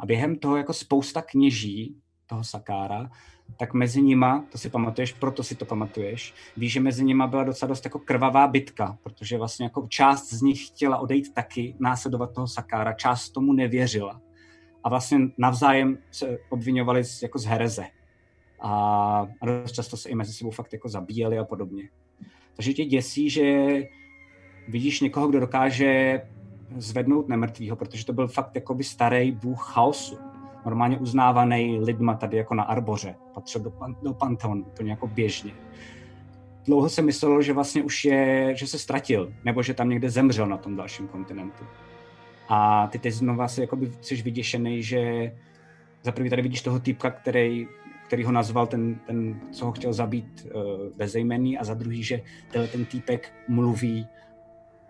A během toho jako spousta kněží toho Sakára, tak mezi nima, to si pamatuješ, proto si to pamatuješ, víš, že mezi nima byla docela dost jako krvavá bitka, protože vlastně jako část z nich chtěla odejít taky, následovat toho Sakára, část tomu nevěřila. A vlastně navzájem se obviňovali jako z hereze. A, a dost často se i mezi sebou fakt jako zabíjeli a podobně. Takže tě děsí, že vidíš někoho, kdo dokáže zvednout nemrtvýho, protože to byl fakt jakoby starý bůh chaosu. Normálně uznávaný lidma tady jako na Arboře, patřil do, pan, do Pantheonu, to nějak běžně. Dlouho se myslelo, že vlastně už je, že se ztratil, nebo že tam někde zemřel na tom dalším kontinentu. A ty teď znova jsi, jakoby, jsi vyděšený, že za první tady vidíš toho týpka, který, který ho nazval ten, ten, co ho chtěl zabít bezejmenný, a za druhý, že tenhle ten týpek mluví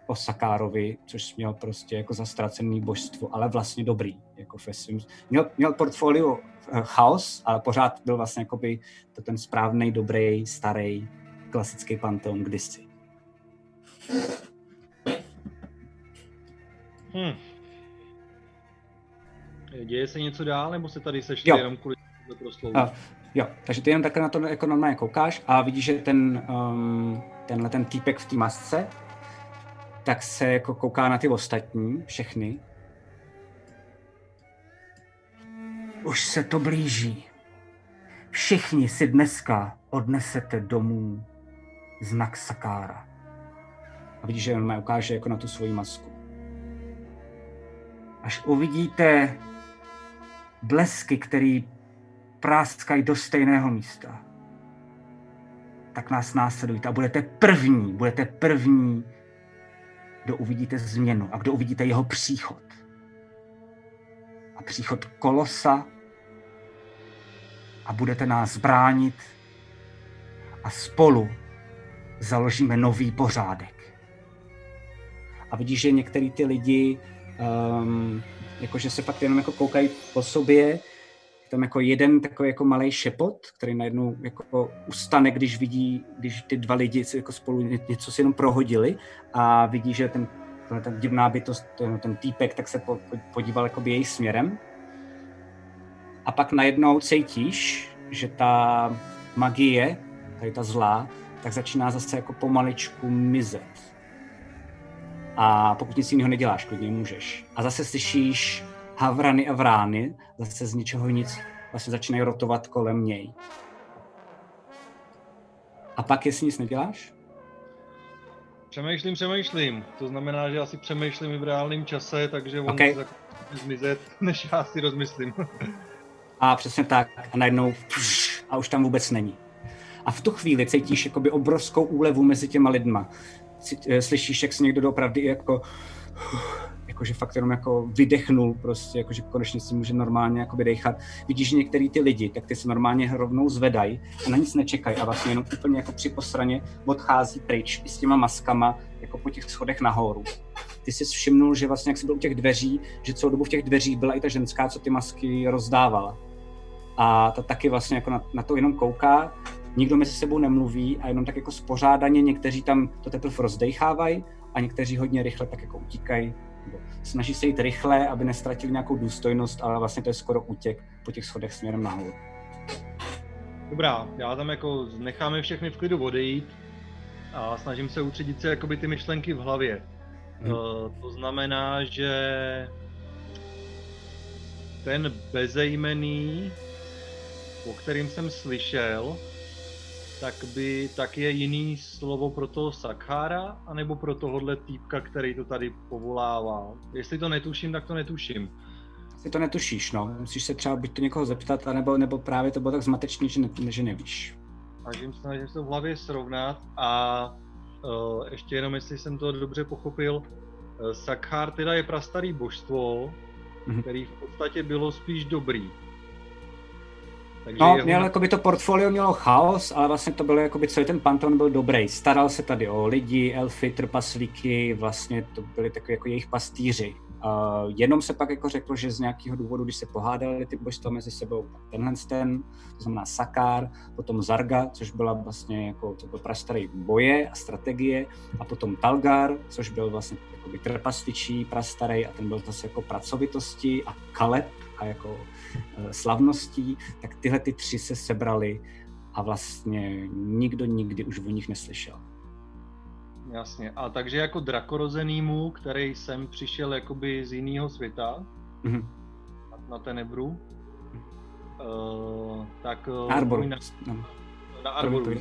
o Sakárovi, což měl prostě jako zastracený božstvo, ale vlastně dobrý. Jako měl, měl portfolio chaos, ale pořád byl vlastně jakoby to ten správný, dobrý, starý, klasický pantheon kdysi. Hmm. Děje se něco dál, nebo se tady sešli jo. jenom kvůli proslovu? Jo, takže ty jenom takhle na to jako normálně koukáš a vidíš, že ten, um, tenhle ten týpek v té masce tak se jako kouká na ty ostatní, všechny. Už se to blíží. Všichni si dneska odnesete domů znak Sakára. A vidíš, že on mě ukáže jako na tu svoji masku. Až uvidíte blesky, který práskají do stejného místa, tak nás následujte a budete první, budete první, kdo uvidíte změnu a kdo uvidíte jeho příchod. A příchod kolosa a budete nás bránit a spolu založíme nový pořádek. A vidíš, že některý ty lidi um, jakože se fakt jenom jako koukají po sobě. Tam jako jeden takový jako malej šepot, který najednou jako ustane, když vidí, když ty dva lidi jako spolu něco si jenom prohodili a vidí, že ten, ten divná bytost, ten týpek, tak se po, podíval jakoby jejich směrem. A pak najednou cítíš, že ta magie, tady ta zlá, tak začíná zase jako pomaličku mizet. A pokud nic jiného neděláš, klidně můžeš. A zase slyšíš havrany a vrány, zase z ničeho nic vlastně začínají rotovat kolem něj. A pak, jestli nic neděláš? Přemýšlím, přemýšlím. To znamená, že asi přemýšlím i v reálném čase, takže on okay. se zmizet, než já si rozmyslím. A přesně tak. A najednou pš, a už tam vůbec není. A v tu chvíli cítíš jakoby obrovskou úlevu mezi těma lidma. Slyšíš, jak se někdo doopravdy jako... jakože fakt jenom jako vydechnul prostě, jakože konečně si může normálně jako vydechat. Vidíš, že některý ty lidi, tak ty se normálně rovnou zvedají a na nic nečekají a vlastně jenom úplně jako při posraně odchází pryč i s těma maskama jako po těch schodech nahoru. Ty jsi všimnul, že vlastně jak jsi byl u těch dveří, že celou dobu v těch dveřích byla i ta ženská, co ty masky rozdávala. A ta taky vlastně jako na, na to jenom kouká, nikdo mezi sebou nemluví a jenom tak jako spořádaně někteří tam to teprve rozdejchávají a někteří hodně rychle tak jako utíkají. Snaží se jít rychle, aby nestratili nějakou důstojnost, ale vlastně to je skoro útěk po těch schodech směrem nahoru. Dobrá, já tam jako necháme všechny v klidu odejít a snažím se utředit se jakoby ty myšlenky v hlavě. Hmm. To, to znamená, že ten bezejmený, o kterým jsem slyšel, tak by tak je jiný slovo pro toho Sakára, anebo pro tohohle týpka, který to tady povolává. Jestli to netuším, tak to netuším. Ty to netušíš, no. Musíš se třeba buď to někoho zeptat, anebo, nebo právě to bylo tak zmatečný, že, ne, že nevíš. Snažím se, snažím se to v hlavě srovnat a uh, ještě jenom, jestli jsem to dobře pochopil, uh, Sakár teda je prastarý božstvo, mm-hmm. který v podstatě bylo spíš dobrý. Takže no, jeho... měl, jakoby to portfolio mělo chaos, ale vlastně to bylo, jakoby celý ten pantheon byl dobrý. Staral se tady o lidi, elfy, trpaslíky, vlastně to byli takový jako jejich pastýři. Uh, jenom se pak jako řeklo, že z nějakého důvodu, když se pohádali ty božstva mezi sebou, tenhle ten, to znamená Sakár, potom Zarga, což byla vlastně jako to byl prastarý boje a strategie, a potom Talgar, což byl vlastně jakoby trpasličí prastarej a ten byl zase jako pracovitosti a Kaleb a jako slavností, tak tyhle ty tři se sebrali a vlastně nikdo nikdy už o nich neslyšel. Jasně, a takže jako drakorozenýmu, který jsem přišel jakoby z jiného světa, mm-hmm. na Tenebru, mm-hmm. uh, tak... Na Arboru. Na, na Arboru, ne,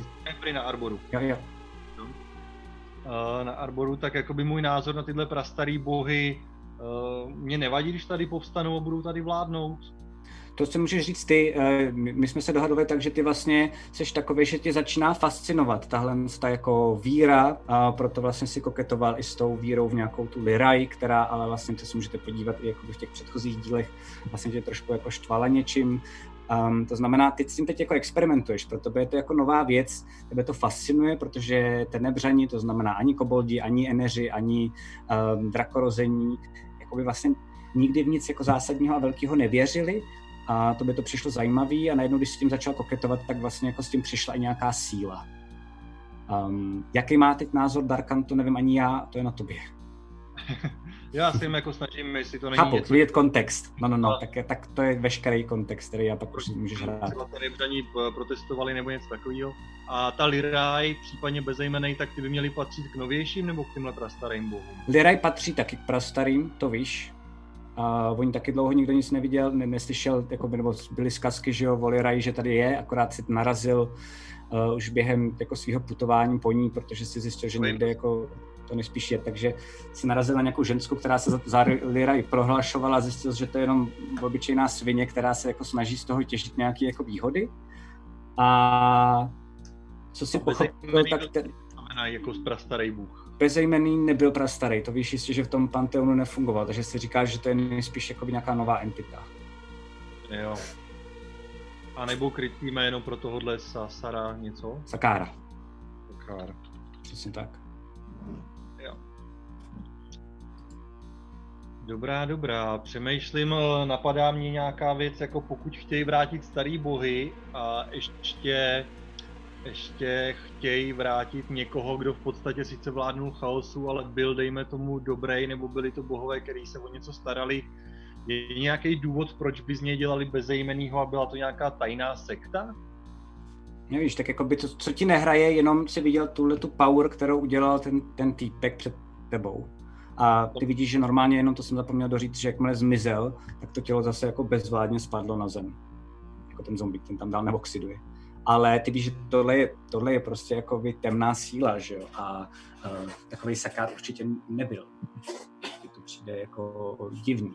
na Arboru. Jo, jo. Uh, na Arboru, tak jakoby můj názor na tyhle prastarý bohy, uh, mě nevadí, když tady povstanou a budou tady vládnout. To, co můžeš říct ty, my jsme se dohadovali tak, že ty vlastně seš takovej, že tě začíná fascinovat tahle ta jako víra, a proto vlastně si koketoval i s tou vírou v nějakou tu Liraj, která, ale vlastně to si můžete podívat i jako v těch předchozích dílech, vlastně tě trošku jako štvala něčím. Um, to znamená, ty s tím teď jako experimentuješ, pro tebe je to jako nová věc, tebe to fascinuje, protože Tenebřani, to znamená ani koboldi, ani eneři, ani um, drakorození, jakoby vlastně nikdy v nic jako zásadního a velkého nevěřili, a to by to přišlo zajímavý a najednou, když s tím začal koketovat, tak vlastně jako s tím přišla i nějaká síla. Um, jaký má teď názor Darkan, to nevím ani já, to je na tobě. Já si jim jako snažím, jestli to není Chápu, něco... vidět kontext, no no no, a... tak, je, tak to je veškerý kontext, který já pak už můžeš hrát. Tady Brani protestovali nebo něco takového a ta Liraj, případně bezejmenej, tak ty by měly patřit k novějším nebo k těmhle prastarým bohům? Liraj patří taky k prastarým, to víš. Uh, oni taky dlouho nikdo nic neviděl, ne, neslyšel, jako, nebo byly zkazky, že jo, voli Raj, že tady je, akorát si narazil uh, už během jako, svého putování po ní, protože si zjistil, že někde jako, to nejspíš je, takže si narazil na nějakou ženskou, která se za, za Liraj prohlašovala a zjistil, že to je jenom obyčejná svině, která se jako, snaží z toho těžit nějaké jako, výhody. A co si pochopil, tak... Te... jako prastarý bůh. Bezejmenný nebyl prastarej, to víš jistě, že v tom panteonu nefungoval, takže si říkáš, že to je nejspíš jakoby nějaká nová entita. Jo. A nebo krytý jméno pro tohohle Sasara něco? Sakára. Sakára. Přesně tak. Jo. Dobrá, dobrá. Přemýšlím, napadá mě nějaká věc, jako pokud chtějí vrátit starý bohy a ještě... ještě chtějí vrátit někoho, kdo v podstatě sice vládnul chaosu, ale byl, dejme tomu, dobrý, nebo byli to bohové, kteří se o něco starali. Je nějaký důvod, proč by z něj dělali bezejmenýho a byla to nějaká tajná sekta? Nevíš, tak jako by to, co ti nehraje, jenom si viděl tuhle tu power, kterou udělal ten, ten týpek před tebou. A ty vidíš, že normálně, jenom to jsem zapomněl doříct, že jakmile zmizel, tak to tělo zase jako bezvládně spadlo na zem. Jako ten zombík, ten tam dál neoxiduje. Ale ty víš, že tohle je, tohle je prostě jako temná síla, že jo? A uh, takový Sakár určitě nebyl. To přijde jako divný.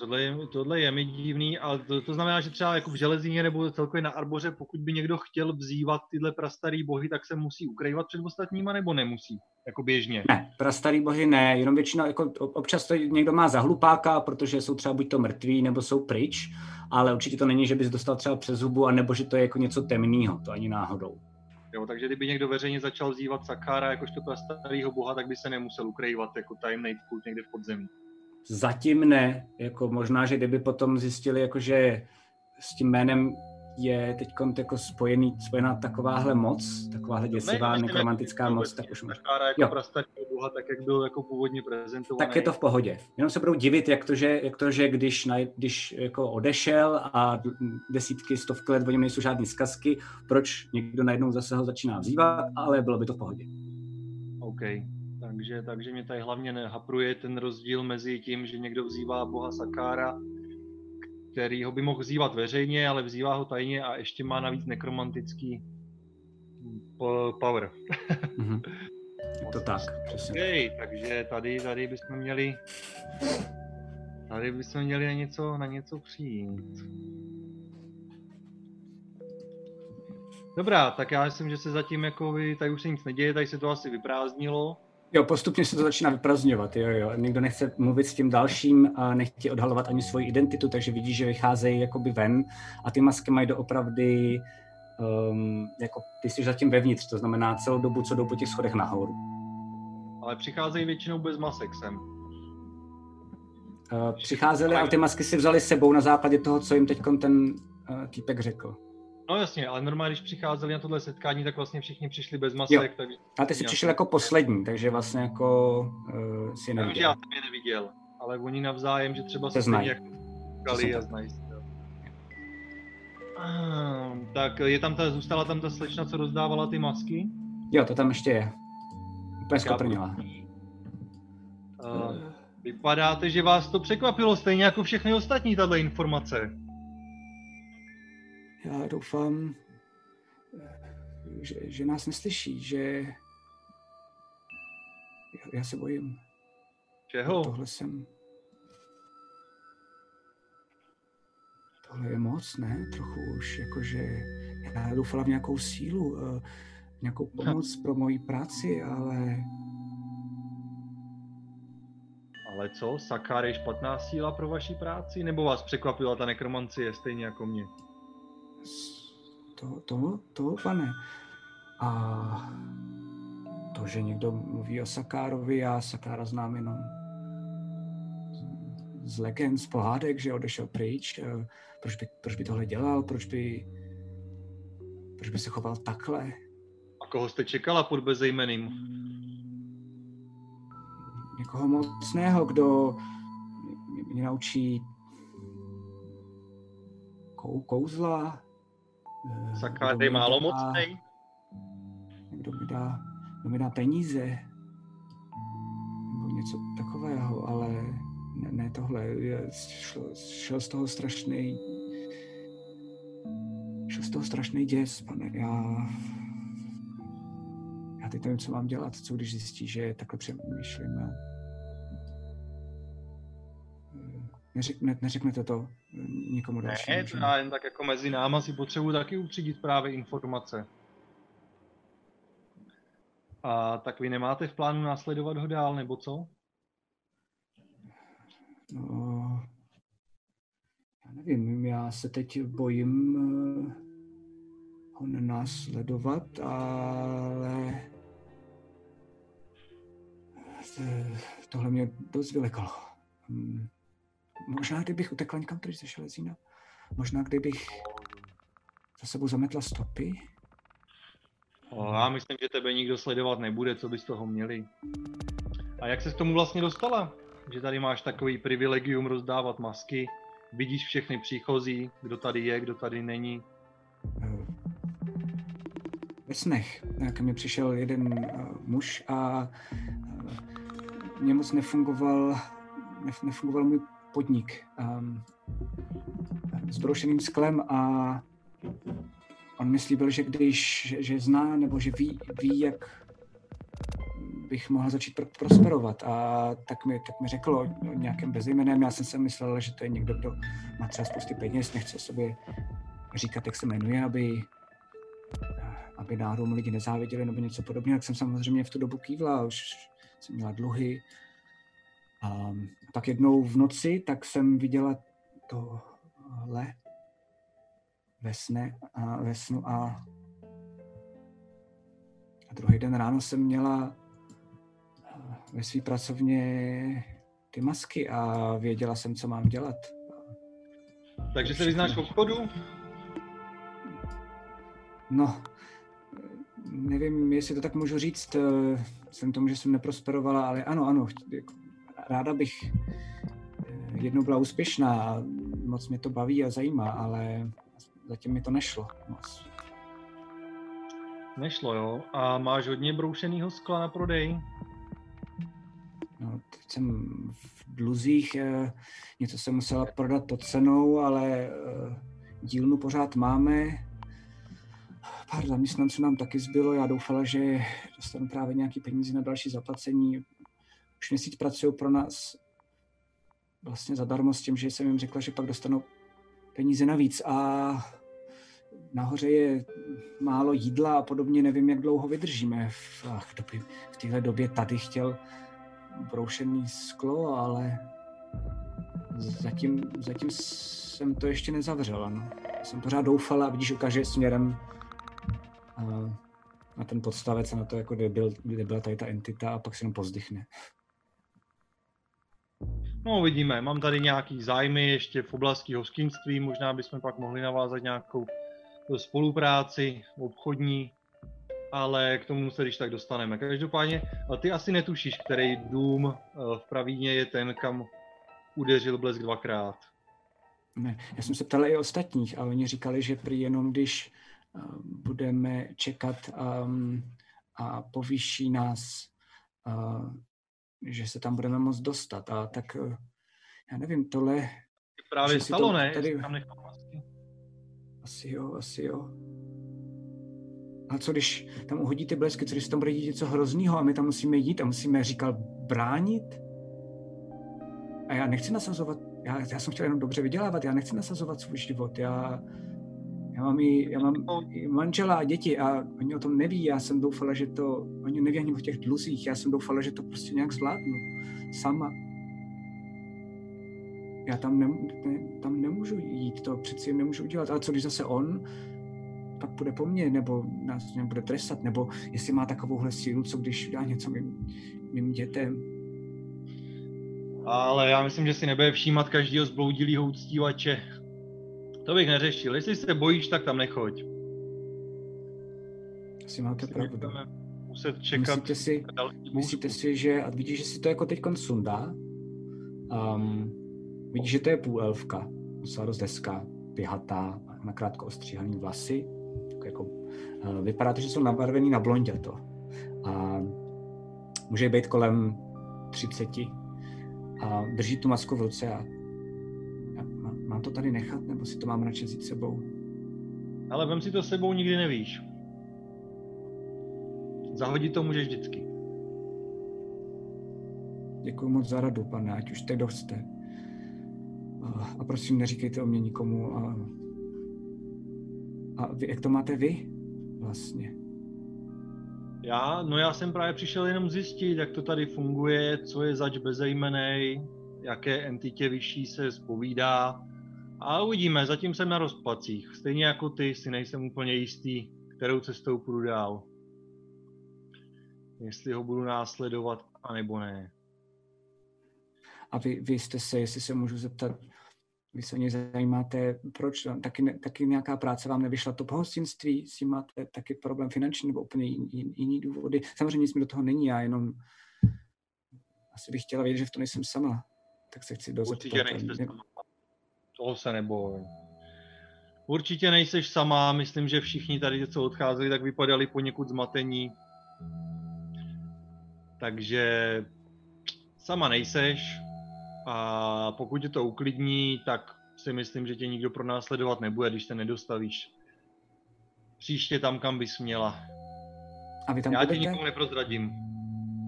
Tohle je, tohle je mi divný, ale to, to znamená, že třeba jako v Železíně nebo celkově na Arboře, pokud by někdo chtěl vzývat tyhle prastarý bohy, tak se musí ukrývat před ostatníma, nebo nemusí? Jako běžně? Ne, prastarý bohy ne, jenom většina, jako občas to někdo má za hlupáka, protože jsou třeba buď to mrtví, nebo jsou pryč, ale určitě to není, že bys dostal třeba přes hubu, anebo že to je jako něco temného, to ani náhodou. Jo, takže kdyby někdo veřejně začal vzývat Sakára jakožto prastarýho boha, tak by se nemusel ukrývat jako tajemnej kult někde v podzemí. Zatím ne, jako možná, že kdyby potom zjistili, jako že s tím jménem je teď jako spojený, spojená takováhle moc, takováhle děsivá nekromantická moc, tak už možná. Jako prastarý boha, tak jak byl jako původně prezentovaný. Tak je to v pohodě. Jenom se budou divit, jak to, že, jak to, že když, na, když jako odešel a desítky, stovky let o něm nejsou žádný zkazky, proč někdo najednou zase ho začíná vzývat, ale bylo by to v pohodě. OK. Takže, takže mě tady hlavně nehapruje ten rozdíl mezi tím, že někdo vzývá boha Sakára, který ho by mohl vzývat veřejně, ale vzývá ho tajně a ještě má navíc nekromantický power. Mm-hmm. Je to tak, přesně. Okay, takže tady, tady bychom měli, tady bychom měli na něco, na něco přijít. Dobrá, tak já myslím, že se zatím jako vy, tady už se nic neděje, tady se to asi vyprázdnilo. Jo, postupně se to začíná vyprazňovat, jo, jo. Nikdo nechce mluvit s tím dalším a nechtějí odhalovat ani svoji identitu, takže vidí, že vycházejí jakoby ven a ty masky mají doopravdy, um, jako ty jsi zatím vevnitř, to znamená celou dobu, co jdou po těch schodech nahoru. Ale přicházejí většinou bez masek sem. Uh, přicházeli a ty masky si vzali s sebou na základě toho, co jim teď ten uh, týpek řekl. No jasně, ale normálně, když přicházeli na tohle setkání, tak vlastně všichni přišli bez masek. Tak... A ty jsi přišel jako poslední, takže vlastně jako uh, si neviděl. Takže já jsem je neviděl, ale oni navzájem, že třeba se znají. Jak... a znají se. Ah, tak je tam ta, zůstala tam ta slečna, co rozdávala ty masky? Jo, to tam ještě je. Úplně skoprnila. Uh, vypadáte, že vás to překvapilo, stejně jako všechny ostatní tato informace. Já doufám, že, že nás neslyší, že já, já se bojím. Čeho? Tohle jsem... Tohle je moc, ne? Trochu už, jakože... Já doufala v nějakou sílu, nějakou pomoc pro moji práci, ale... Ale co? Sakár je špatná síla pro vaši práci? Nebo vás překvapila ta nekromancie stejně jako mě? To, to, to, pane. A to, že někdo mluví o Sakárovi, já Sakára znám jenom z legend, z pohádek, že odešel pryč. Proč by, proč by tohle dělal? Proč by, proč by se choval takhle? A koho jste čekala pod bezejmeným? Někoho mocného, kdo mě, mě naučí kou, kouzla. Sakár je málo mocný. Někdo mi dá, kdo mi dá peníze. Nebo něco takového, ale ne, ne tohle. Šel, šel z toho strašný... Šel z toho strašný děs, pane. Já... Já teď nevím, co mám dělat, co když zjistí, že takhle přemýšlím. A... Neřekne, neřeknete to nikomu dalšímu. Ne, já jen tak jako mezi náma si potřebuji taky upřídit právě informace. A tak vy nemáte v plánu následovat ho dál, nebo co? No, já nevím, já se teď bojím ho nenásledovat, ale tohle mě dost vylekalo. Možná, kdybych utekla někam tady ze Železína. Možná, kdybych za sebou zametla stopy. O, já myslím, že tebe nikdo sledovat nebude, co by z toho měli. A jak se s tomu vlastně dostala? Že tady máš takový privilegium rozdávat masky, vidíš všechny příchozí, kdo tady je, kdo tady není. Ve snech. Ke mně přišel jeden muž a mě moc nefungoval, nefungoval můj podnik um, s broušeným sklem a on mi slíbil, že když, že, že zná nebo že ví, ví jak, bych mohl začít pro- prosperovat. A tak mi, tak mi řekl o nějakém bezjménem. Já jsem si myslel, že to je někdo, kdo má třeba spousty peněz, nechce sobě říkat, jak se jmenuje, aby, aby náhodou lidi nezáviděli nebo něco podobného. Tak jsem samozřejmě v tu dobu kývla, už jsem měla dluhy. A tak jednou v noci, tak jsem viděla tohle ve, sne a, ve snu a, a druhý den ráno jsem měla ve své pracovně ty masky a věděla jsem, co mám dělat. Takže se vyznáš v obchodu? No, nevím, jestli to tak můžu říct, jsem tomu, že jsem neprosperovala, ale ano, ano, ráda bych jednou byla úspěšná a moc mě to baví a zajímá, ale zatím mi to nešlo moc. Nešlo, jo? A máš hodně broušenýho skla na prodej? No, teď jsem v dluzích, něco jsem musela prodat pod cenou, ale dílnu pořád máme. Pár zaměstnanců nám taky zbylo, já doufala, že dostanu právě nějaký peníze na další zaplacení. Už měsíc pracují pro nás vlastně zadarmo s tím, že jsem jim řekla, že pak dostanou peníze navíc a nahoře je málo jídla a podobně, nevím, jak dlouho vydržíme. V, ach, doby, v téhle době tady chtěl broušený sklo, ale zatím, zatím jsem to ještě nezavřela. No. Jsem pořád doufala, vidíš, ukáže směrem uh, na ten podstavec a na to, jako kde, byl, kde byla tady ta entita a pak se jenom pozdychne. No vidíme, mám tady nějaký zájmy ještě v oblasti hostinství, možná bychom pak mohli navázat nějakou spolupráci obchodní, ale k tomu se když tak dostaneme. Každopádně, ty asi netušíš, který dům v Pravíně je ten, kam udeřil blesk dvakrát. Ne, já jsem se ptal i ostatních a oni říkali, že prý jenom když budeme čekat um, a povýší nás, uh, že se tam budeme moc dostat. A tak, uh, já nevím, tohle... Právě stalo, ne? Tady... Tam nechám masky. Asi jo, asi jo. A co když tam uhodí ty blesky, co když se tam bude dít něco hroznýho a my tam musíme jít a musíme, říkal, bránit? A já nechci nasazovat, já, já jsem chtěl jenom dobře vydělávat, já nechci nasazovat svůj život, já... Já mám, i, já mám i manžela a děti a oni o tom neví, já jsem doufala, že to, oni neví ani o těch dluzích, já jsem doufala, že to prostě nějak zvládnu sama. Já tam, ne, ne, tam nemůžu jít, to přeci nemůžu udělat, ale co když zase on, pak půjde po mně, nebo nás mě bude trestat, nebo jestli má takovouhle sílu, co když dá něco mým, mým dětem. Ale já myslím, že si nebude všímat každého zbloudilého uctívače. To bych neřešil. Jestli se bojíš, tak tam nechoď. Asi máte pravdu. Muset čekat. Myslíte si, myslíte si, že a vidíš, že si to jako teď sundá? Um, vidíš, že to je půl elfka. Musela dost hezká, pihatá, na krátko ostříhaný vlasy. Tak jako, uh, vypadá to, že jsou nabarvený na blonděto. A může být kolem třiceti. A drží tu masku v ruce a mám to tady nechat, nebo si to mám radši vzít sebou? Ale vem si to sebou, nikdy nevíš. Zahodit to můžeš vždycky. Děkuji moc za radu, pane, ať už teď jste. A prosím, neříkejte o mě nikomu. A, a vy, jak to máte vy vlastně? Já? No já jsem právě přišel jenom zjistit, jak to tady funguje, co je zač bezejmenej, jaké entitě vyšší se zpovídá. A uvidíme, zatím jsem na rozpacích. Stejně jako ty, si nejsem úplně jistý, kterou cestou půjdu dál. Jestli ho budu následovat, anebo ne. A vy, vy jste se, jestli se můžu zeptat, vy se o ně zajímáte, proč? Taky, ne, taky nějaká práce vám nevyšla, to pohostinství, s tím máte taky problém finanční nebo úplně jiný, jiný důvody. Samozřejmě nic mi do toho není, já jenom asi bych chtěla vědět, že v tom nejsem sama. Tak se chci dozeptat. Určitě nejste sama. Toho se nebojím. Určitě nejseš sama, myslím, že všichni tady, co odcházeli, tak vypadali poněkud zmatení. Takže sama nejseš a pokud tě to uklidní, tak si myslím, že tě nikdo pronásledovat nebude, když se nedostavíš příště tam, kam bys měla. A vy tam já budete? Tě nikomu neprozradím.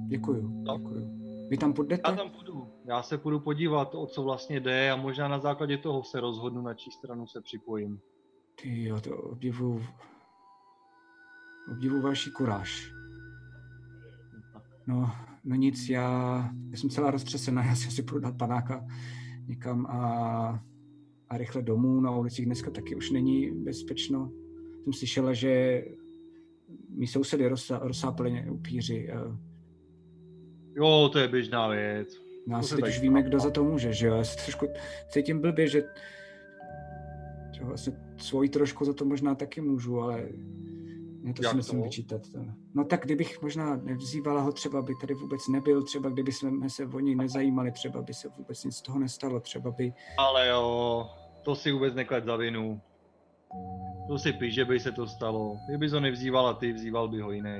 Děkuju, tak. Děkuju. Vy tam půjdete? Já tam půjdu. Já se půjdu podívat, o co vlastně jde a možná na základě toho se rozhodnu, na čí stranu se připojím. Ty jo, to obdivuju. Obdivuju vaši kuráž. No, no nic, já, já jsem celá roztřesená, já si asi půjdu dát panáka někam a, a rychle domů. Na ulicích dneska taky už není bezpečno. Jsem slyšela, že mý sousedy rozsá, rozsápili upíři. Jo, to je běžná věc. No a teď už víme, kdo za to může, že jo? Já se trošku cítím blbě, že vlastně svoji trošku za to možná taky můžu, ale ne, to si musím vyčítat. No tak kdybych možná nevzývala ho, třeba by tady vůbec nebyl, třeba kdyby jsme se o něj nezajímali, třeba by se vůbec nic z toho nestalo, třeba by... Ale jo, to si vůbec neklad za vinu. To si píš, že by se to stalo. Kdyby ho nevzývala ty, vzýval by ho jiný.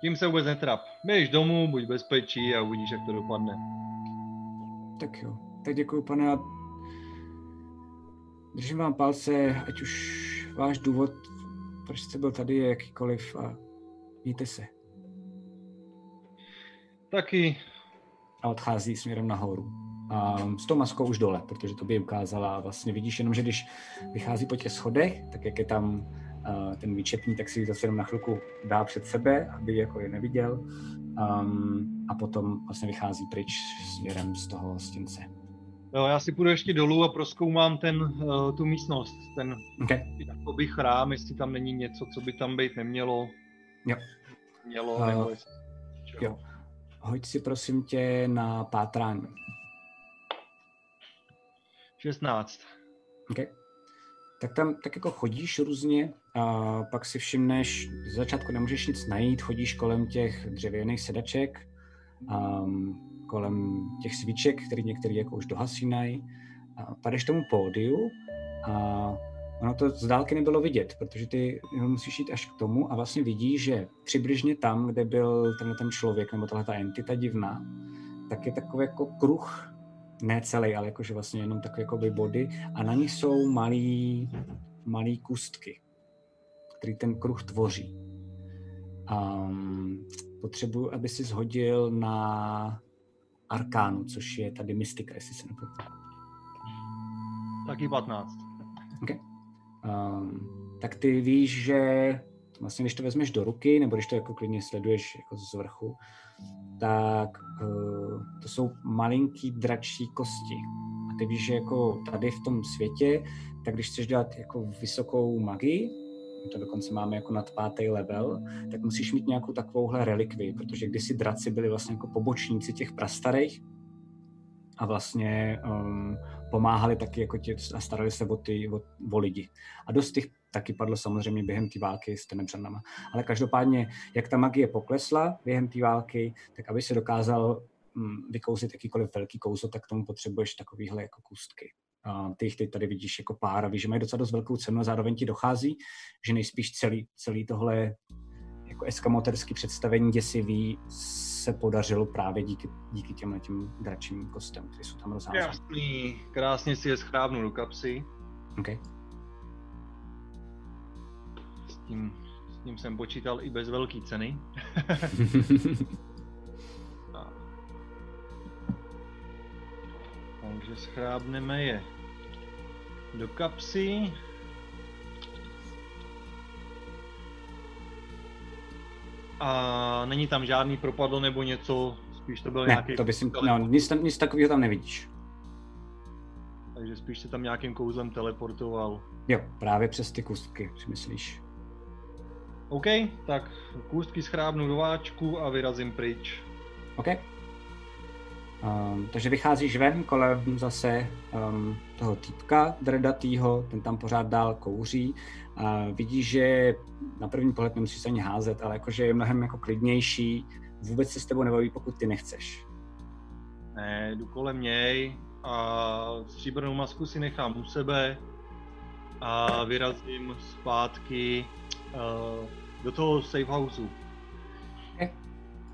Tím se vůbec netrap. Běž domů, buď bezpečí a uvidíš, jak to dopadne. Tak jo. Tak děkuju, pane. Držím vám palce, ať už váš důvod, proč jste byl tady, je jakýkoliv a mějte se. Taky. A odchází směrem nahoru. A s tou maskou už dole, protože to by ji ukázala. Vlastně vidíš jenom, že když vychází po těch schodech, tak jak je tam ten výčepní, tak si ji zase jenom na chvilku dá před sebe, aby jako je neviděl, um, a potom vlastně vychází pryč směrem z toho stince. Jo, já si půjdu ještě dolů a prozkoumám ten, uh, tu místnost, ten takový okay. Chrám, jestli tam není něco, co by tam být nemělo. Jo. Mělo, uh, nebo jestli... Jo. Hoď si prosím tě na pátrání. šestnáct. Okay. Tak tam tak jako chodíš různě a pak si všimneš, z začátku nemůžeš nic najít, chodíš kolem těch dřevěných sedaček, um, kolem těch svíček, které některé jako už dohasínají. A padeš tomu pódiu a ono to z dálky nebylo vidět, protože ty musíš jít až k tomu a vlastně vidíš, že přibližně tam, kde byl tenhle ten člověk nebo tahle ta entita divná, tak je takový jako kruh, ne celý, ale jakože vlastně jenom takové jako by body a na nich jsou malý, malý kůstky, který ten kruh tvoří. Um, potřebuji, aby si zhodil na arkánu, což je tady mystika, jestli se nepletu. Taky patnáct. Okay. Um, tak ty víš, že vlastně když to vezmeš do ruky, nebo když to jako klidně sleduješ jako z vrchu, tak uh, to jsou malinký dračí kosti. A ty víš, že jako tady v tom světě, tak když chceš dělat jako vysokou magii, my to dokonce máme jako nad pátý level, tak musíš mít nějakou takovouhle relikvii, protože kdysi draci byli vlastně jako pobočníci těch prastarých a vlastně um, pomáhali taky jako tě a starali se o, ty, o, o lidi. A dost těch taky padlo samozřejmě během té války s Tenebranama. Ale každopádně, jak ta magie poklesla během té války, tak aby se dokázal vykouzit jakýkoliv velký kouzlo, tak tomu potřebuješ takovýhle jako kůstky. A ty jich teď tady vidíš jako pár a víš, že mají docela dost velkou cenu a zároveň ti dochází, že nejspíš celý, celý tohle jako eskamoterský představení děsivý se podařilo právě díky, díky těmhle těm dračím kostem, které jsou tam rozházené. Krásný, krásně si je schrábnu do kapsy. Okay. S tím, s tím jsem počítal i bez velké ceny. Takže schrábneme je do kapsy. A není tam žádný propadlo nebo něco, spíš to byl ne, nějaký... to by si... no, nic, tam, nic takového tam nevidíš. Takže spíš se tam nějakým kouzlem teleportoval. Jo, právě přes ty kůstky, si myslíš. OK, tak kůstky schrábnu do váčku a vyrazím pryč. OK. Um, takže vycházíš ven kolem zase um, toho týpka dredatýho, ten tam pořád dál kouří. A vidíš, že na první pohled nemusíš se ani házet, ale jakože je mnohem jako klidnější. Vůbec se s tebou nebaví, pokud ty nechceš. Ne, jdu kolem něj a stříbrnou masku si nechám u sebe a vyrazím zpátky uh, do toho safehouseu. Okay.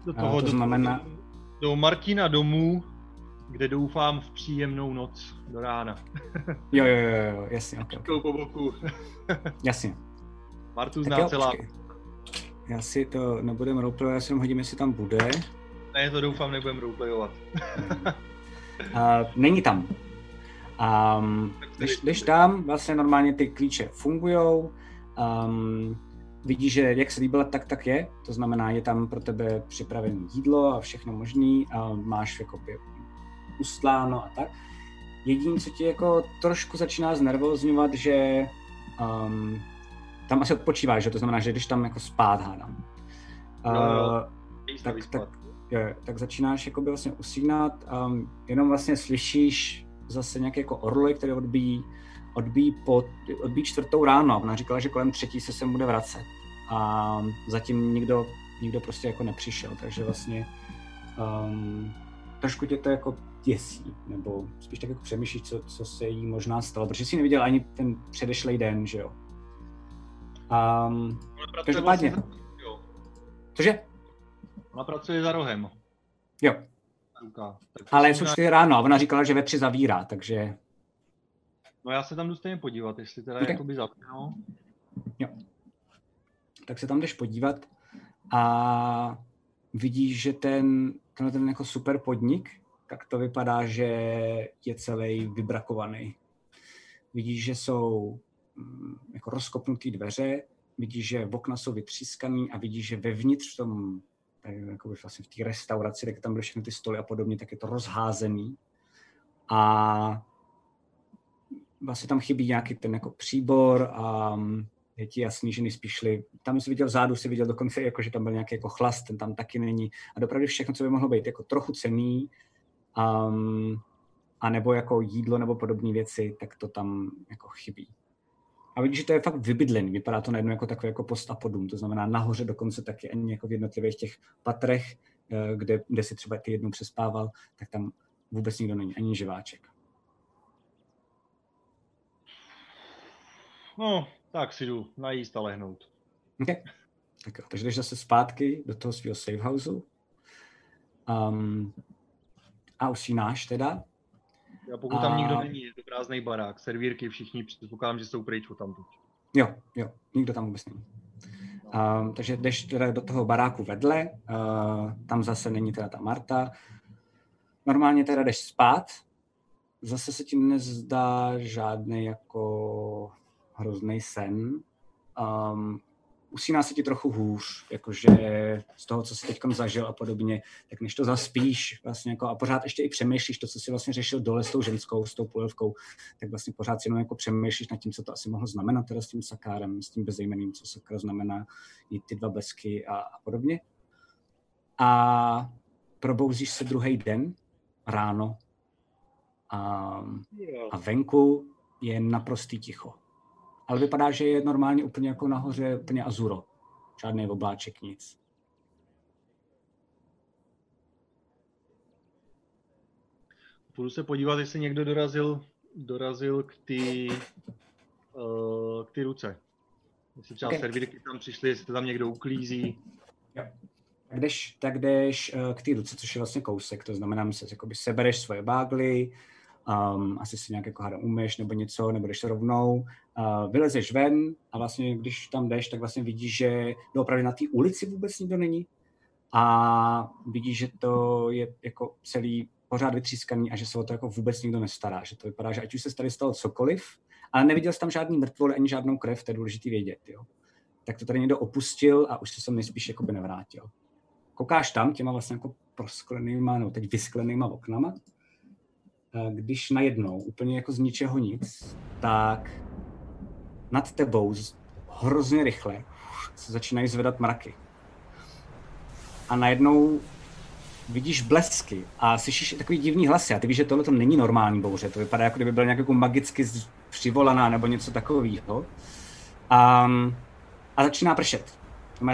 Do toho, to znamená... do Martina domů, kde doufám v příjemnou noc do rána. Jo, jo, jo, jasně. Okay, okay. Po boku. Jasně. Martu zná celá. Já si to nebudem roleplayovat, já si jenom hodím, jestli tam bude. Ne, to doufám, nebudem roleplayovat. uh, není tam. Um, když, když tam, vlastně normálně ty klíče fungujou, um, vidíš, že jak se líbila, tak tak je, to znamená, je tam pro tebe připravené jídlo a všechno možné a máš jako ustláno a tak. Jediné, co ti jako trošku začíná znervózňovat, že um, tam asi odpočíváš, že? To znamená, že když tam jako spát hádám, no, uh, tak, tak, je, tak začínáš jako by vlastně usínat, um, jenom vlastně slyšíš zase nějaké jako orly, které odbíjí odbíjí odbíj čtvrtou ráno. Ona říkala, že kolem třetí se sem bude vracet a zatím nikdo, nikdo prostě jako nepřišel, takže vlastně um, trošku tě to jako děsí, nebo spíš tak jako přemýšlíš, co, co se jí možná stalo, protože jsi neviděl ani ten předešlej den, že jo. Um, každopádně. Vlastně jo. Cože? Ona pracuje za rohem. Jo. Ruka. Ale jsou čtyři ráno a ona říkala, že ve tři zavírá, takže... No já se tam jdu stejně podívat, jestli teda okay. Jakoby zapnu. Jo. Tak se tam jdeš podívat a vidíš, že ten, tenhle ten jako super podnik, tak to vypadá, že je celý vybrakovaný. Vidíš, že jsou jako rozkopnuté dveře, vidíš, že okna jsou vytřískaný a vidíš, že vevnitř v tom, jakoby vlastně v té restauraci, tak tam byly všechny ty stoly a podobně, tak je to rozházený. A vlastně tam chybí nějaký ten jako příbor a je ti jasný, že nejspíš šli. Tam jsi viděl vzadu, jsi viděl dokonce, jako, že tam byl nějaký jako chlast, ten tam taky není. A dopravdy všechno, co by mohlo být jako trochu cenný, um, a nebo jako jídlo nebo podobné věci, tak to tam jako chybí. A vidíš, že to je fakt vybydlený, vypadá to najednou jako takový jako post a podům, to znamená nahoře dokonce taky ani jako v jednotlivých těch patrech, kde, kde si třeba ty jednou přespával, tak tam vůbec nikdo není, ani živáček. No, tak si jdu najíst a lehnout. Okay. Tak jo, takže jdeš zase zpátky do toho svého safe houseu. Um, a usínáš teda. A pokud tam a... nikdo není, je to prázdnej barák, servírky, všichni, předpokládám, že jsou pryč odtamtud. Jo, jo, nikdo tam vůbec není. Um, takže jdeš teda do toho baráku vedle, uh, tam zase není teda ta Marta. Normálně teda jdeš spát, zase se ti nezdá žádný jako hrozný sen. Um, usíná se ti trochu hůř, jakože z toho, co jsi teď zažil a podobně, tak než to zaspíš vlastně jako, a pořád ještě i přemýšlíš to, co jsi vlastně řešil dole s tou ženskou, s tou půlelfkou, tak vlastně pořád si jenom jako přemýšlíš nad tím, co to asi mohlo znamenat teda s tím Sakárem, s tím bezejmenným, co Sakra znamená, i ty dva blesky a, a podobně. A probouzíš se druhý den ráno a, a venku je naprostý ticho. Ale vypadá, že je normálně úplně jako nahoře, úplně azuro. Žádný obláček, nic. Půjdu se podívat, jestli někdo dorazil, dorazil k ty uh, k ty ruce. Jestli třeba okay. servírky tam přišly, jestli to tam někdo uklízí. Jo. Tak jdeš, tak jdeš uh, k ty ruce, což je vlastně kousek. To znamená, že jakoby sebereš svoje bágly, Um, asi si nějak jako hádám umyš nebo něco, nebo jdeš se rovnou, uh, vylezeš ven a vlastně, když tam jdeš, tak vlastně vidíš, že no, opravdu na té ulici vůbec nikdo není a vidíš, že to je jako celý pořád vytřískaný a že se o to jako vůbec nikdo nestará, že to vypadá, že ať už se tady stalo cokoliv, ale neviděl jsi tam žádný mrtvoly ani žádnou krev, to je důležitý vědět, jo. Tak to tady někdo opustil a už se sem nejspíš jakoby nevrátil. Koukáš tam těma vlastně jako prosklenýma, nebo teď vysklenýma oknama, když najednou, úplně jako z ničeho nic, tak nad tebou hrozně rychle se začínají zvedat mraky. A najednou vidíš blesky a slyšíš takový divný hlasy. A ty víš, že tohle to není normální bouře. To vypadá, jako kdyby byla nějak jako magicky přivolaná nebo něco takového. A, a začíná pršet.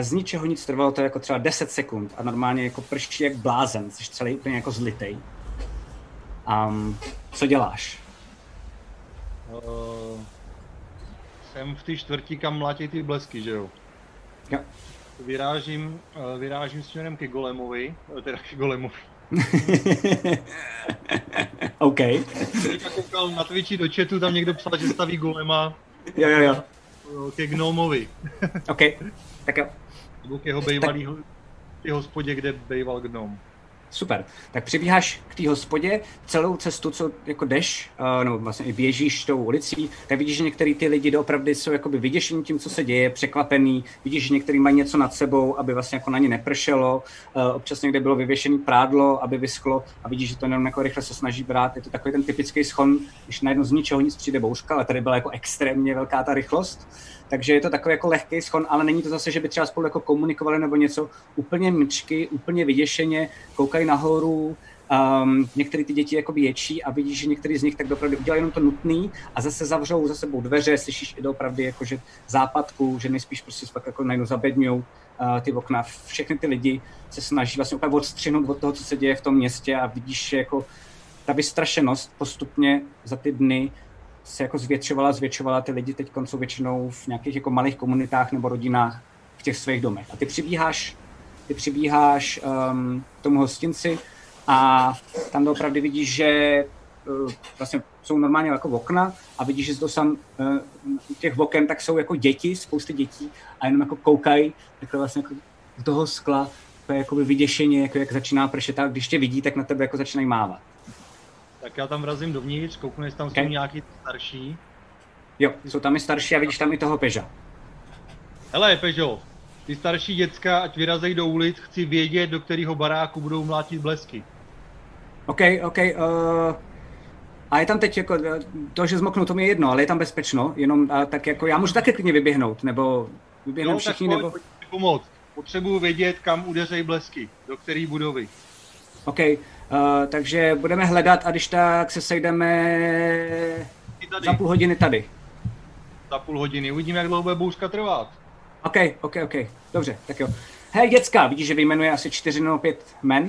Z ničeho nic, trvalo to jako třeba deset sekund a normálně jako prší jak blázen. Jsi celý úplně jako zlitej. Um, co děláš? Uh, jsem v té čtvrti, kam mlátí ty blesky, že jo? Jo. Vyrážím, uh, vyrážím směrem ke Golemovi, teda ke Golemovi. OK. Když koukal na Twitchi do chatu, tam někdo psal, že staví Golema. Jo, jo, jo. Ke Gnomovi. OK, tak jo. Zvuk jeho bývalýho tak... hospodě, kde býval gnom. Super. Tak přibíháš k té hospodě, celou cestu, co jako jdeš, uh, nebo vlastně běžíš tou ulicí, tak vidíš, že některý ty lidi doopravdy jsou jakoby vyděšení tím, co se děje, překvapený, vidíš, že některý mají něco nad sebou, aby vlastně jako na ně nepršelo, uh, občas někde bylo vyvěšené prádlo, aby vyschlo a vidíš, že to jenom jako rychle se snaží brát. Je to takový ten typický schon, když najednou z ničeho nic přijde bouřka, ale tady byla jako extrémně velká ta rychlost. Takže je to takový jako lehký schon, ale není to zase, že by třeba spolu jako komunikovali nebo něco. Úplně mlčky, úplně vyděšeně, koukají nahoru, um, některé ty děti jakoby ječí a vidíš, že některý z nich tak opravdu udělají jenom to nutný a zase zavřou za sebou dveře, slyšíš i doopravdy jakože západku, že nejspíš prostě pak jako najednou zabedňujou uh, ty okna. Všechny ty lidi se snaží vlastně úplně odstřihnout od toho, co se děje v tom městě a vidíš, že jako ta vystrašenost postupně za ty dny se jako zvětšovala, zvětšovala, ty lidi teď jsou většinou v nějakých jako malých komunitách nebo rodinách v těch svých domech. A ty přibíháš, ty přibíháš um, k tomu hostinci a tam opravdu vidíš, že uh, vlastně jsou normálně jako okna a vidíš, že tam uh, těch oken tak jsou jako děti, spousty dětí a jenom jako koukají takhle vlastně jako do toho skla, to je jakoby vyděšeně, jako jak začíná pršet a když tě vidí, tak na tebe jako začínají mávat. Tak já tam vrazím dovnitř, kouknu, jestli tam okay. Jsou nějaký starší. Jo, jsou tam i starší a vidíš tam i toho Peugeot. Hele, Peugeot, ty starší děcka, ať vyrazejí do ulic, chci vědět, do kterého baráku budou mlátit blesky. OK, OK. Uh, a je tam teď jako, to, že zmoknu, to mi je jedno, ale je tam bezpečno, jenom uh, tak jako, já můžu taky klidně vyběhnout, nebo vyběhnem všichni, nebo... Pojď, pojď pomoct, potřebuju vědět, kam udeřejí blesky, do které budovy. OK. Uh, takže budeme hledat a když tak se sejdeme za půl hodiny tady. Za půl hodiny, uvidíme, jak dlouho bude bouřka trvat. OK, OK, OK, dobře, tak jo. Hej, děcka, vidíš, že vyjmenuje asi čtyři nebo pět men.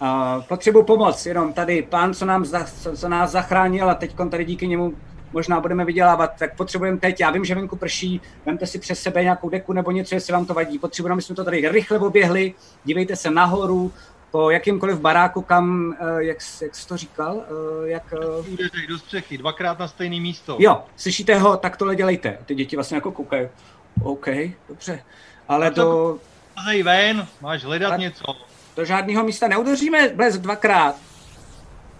Uh, potřebuji pomoc, jenom tady pán, co, nám za, co, co nás zachránil a teď tady díky němu možná budeme vydělávat, tak potřebujeme teď, já vím, že venku prší, vemte si přes sebe nějakou deku nebo něco, jestli vám to vadí. Potřebujeme, aby jsme to tady rychle oběhli, dívejte se nahoru, po jakýmkoliv baráku, kam, jak, jak jsi to říkal, jak... Udeřej do střechy, dvakrát na stejné místo. Jo, slyšíte ho, tak tohle dělejte. Ty děti vlastně jako koukají. OK, dobře, ale do... Vlezej ven, máš hledat tak něco. Do žádného místa neudeříme blesk dvakrát.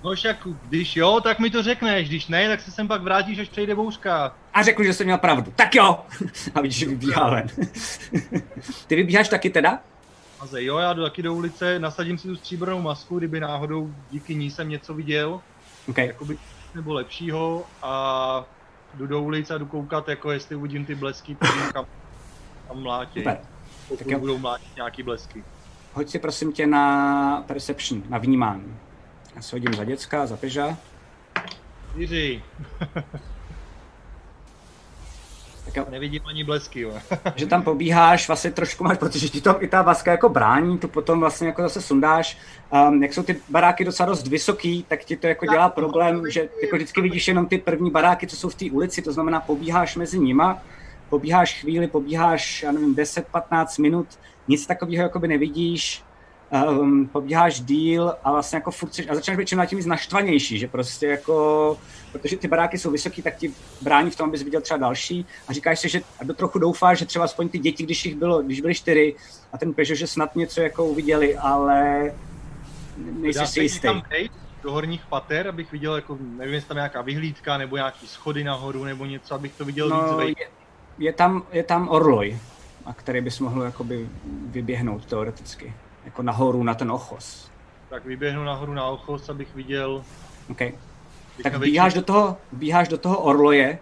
No však, když jo, tak mi to řekneš, když ne, tak se sem pak vrátíš, až přejde bouřka. A řekl, že jsem měl pravdu. Tak jo! A vidíš, že vybíhá ven. Ty vybíháš taky teda? Jo, já jdu taky do ulice, nasadím si tu stříbrnou masku, kdyby náhodou díky ní jsem něco viděl, okay. Jakoby nebo lepšího a jdu do ulice a jdu koukat, jako jestli uvidím ty blesky, kam, kam mlátěj, pokud budou mlátit nějaký blesky. Hoď si prosím tě na perception, na vnímání. Já se hodím za děcka, za Peugeota. Jiří. Tak nevidím ani blesky, jo. Že tam pobíháš, vlastně trošku máš, protože ti tam i ta vaska jako brání, tu potom vlastně jako zase sundáš. Um, jak jsou ty baráky docela dost vysoký, tak ti to jako dělá problém, že jako vždycky vidíš jenom ty první baráky, co jsou v té ulici, to znamená pobíháš mezi nima, pobíháš chvíli, pobíháš, já nevím, deset patnáct minut, nic takového jakoby nevidíš, um, pobíháš díl a vlastně jako furt seš, a začínáš být čím tím víc naštvanější, že prostě jako... Protože ty baráky jsou vysoký, tak ti brání v tom, abys viděl třeba další a říkáš si, že do trochu doufáš, že třeba aspoň ty děti, když jich bylo, když byly čtyři a ten Peugeot, že snad něco jako uviděli, ale nejsi si jistý. Dá se do horních pater, abych viděl, jako, nevím, jestli tam nějaká vyhlídka nebo nějaký schody nahoru nebo něco, abych to viděl no, víc vejít. Je, je, tam, je tam orloj, a který bys mohl jakoby vyběhnout teoreticky, jako nahoru na ten ochos. Tak vyběhnu nahoru na ochos, abych viděl... Okay. Tak bíháš do toho, bíháš do toho orloje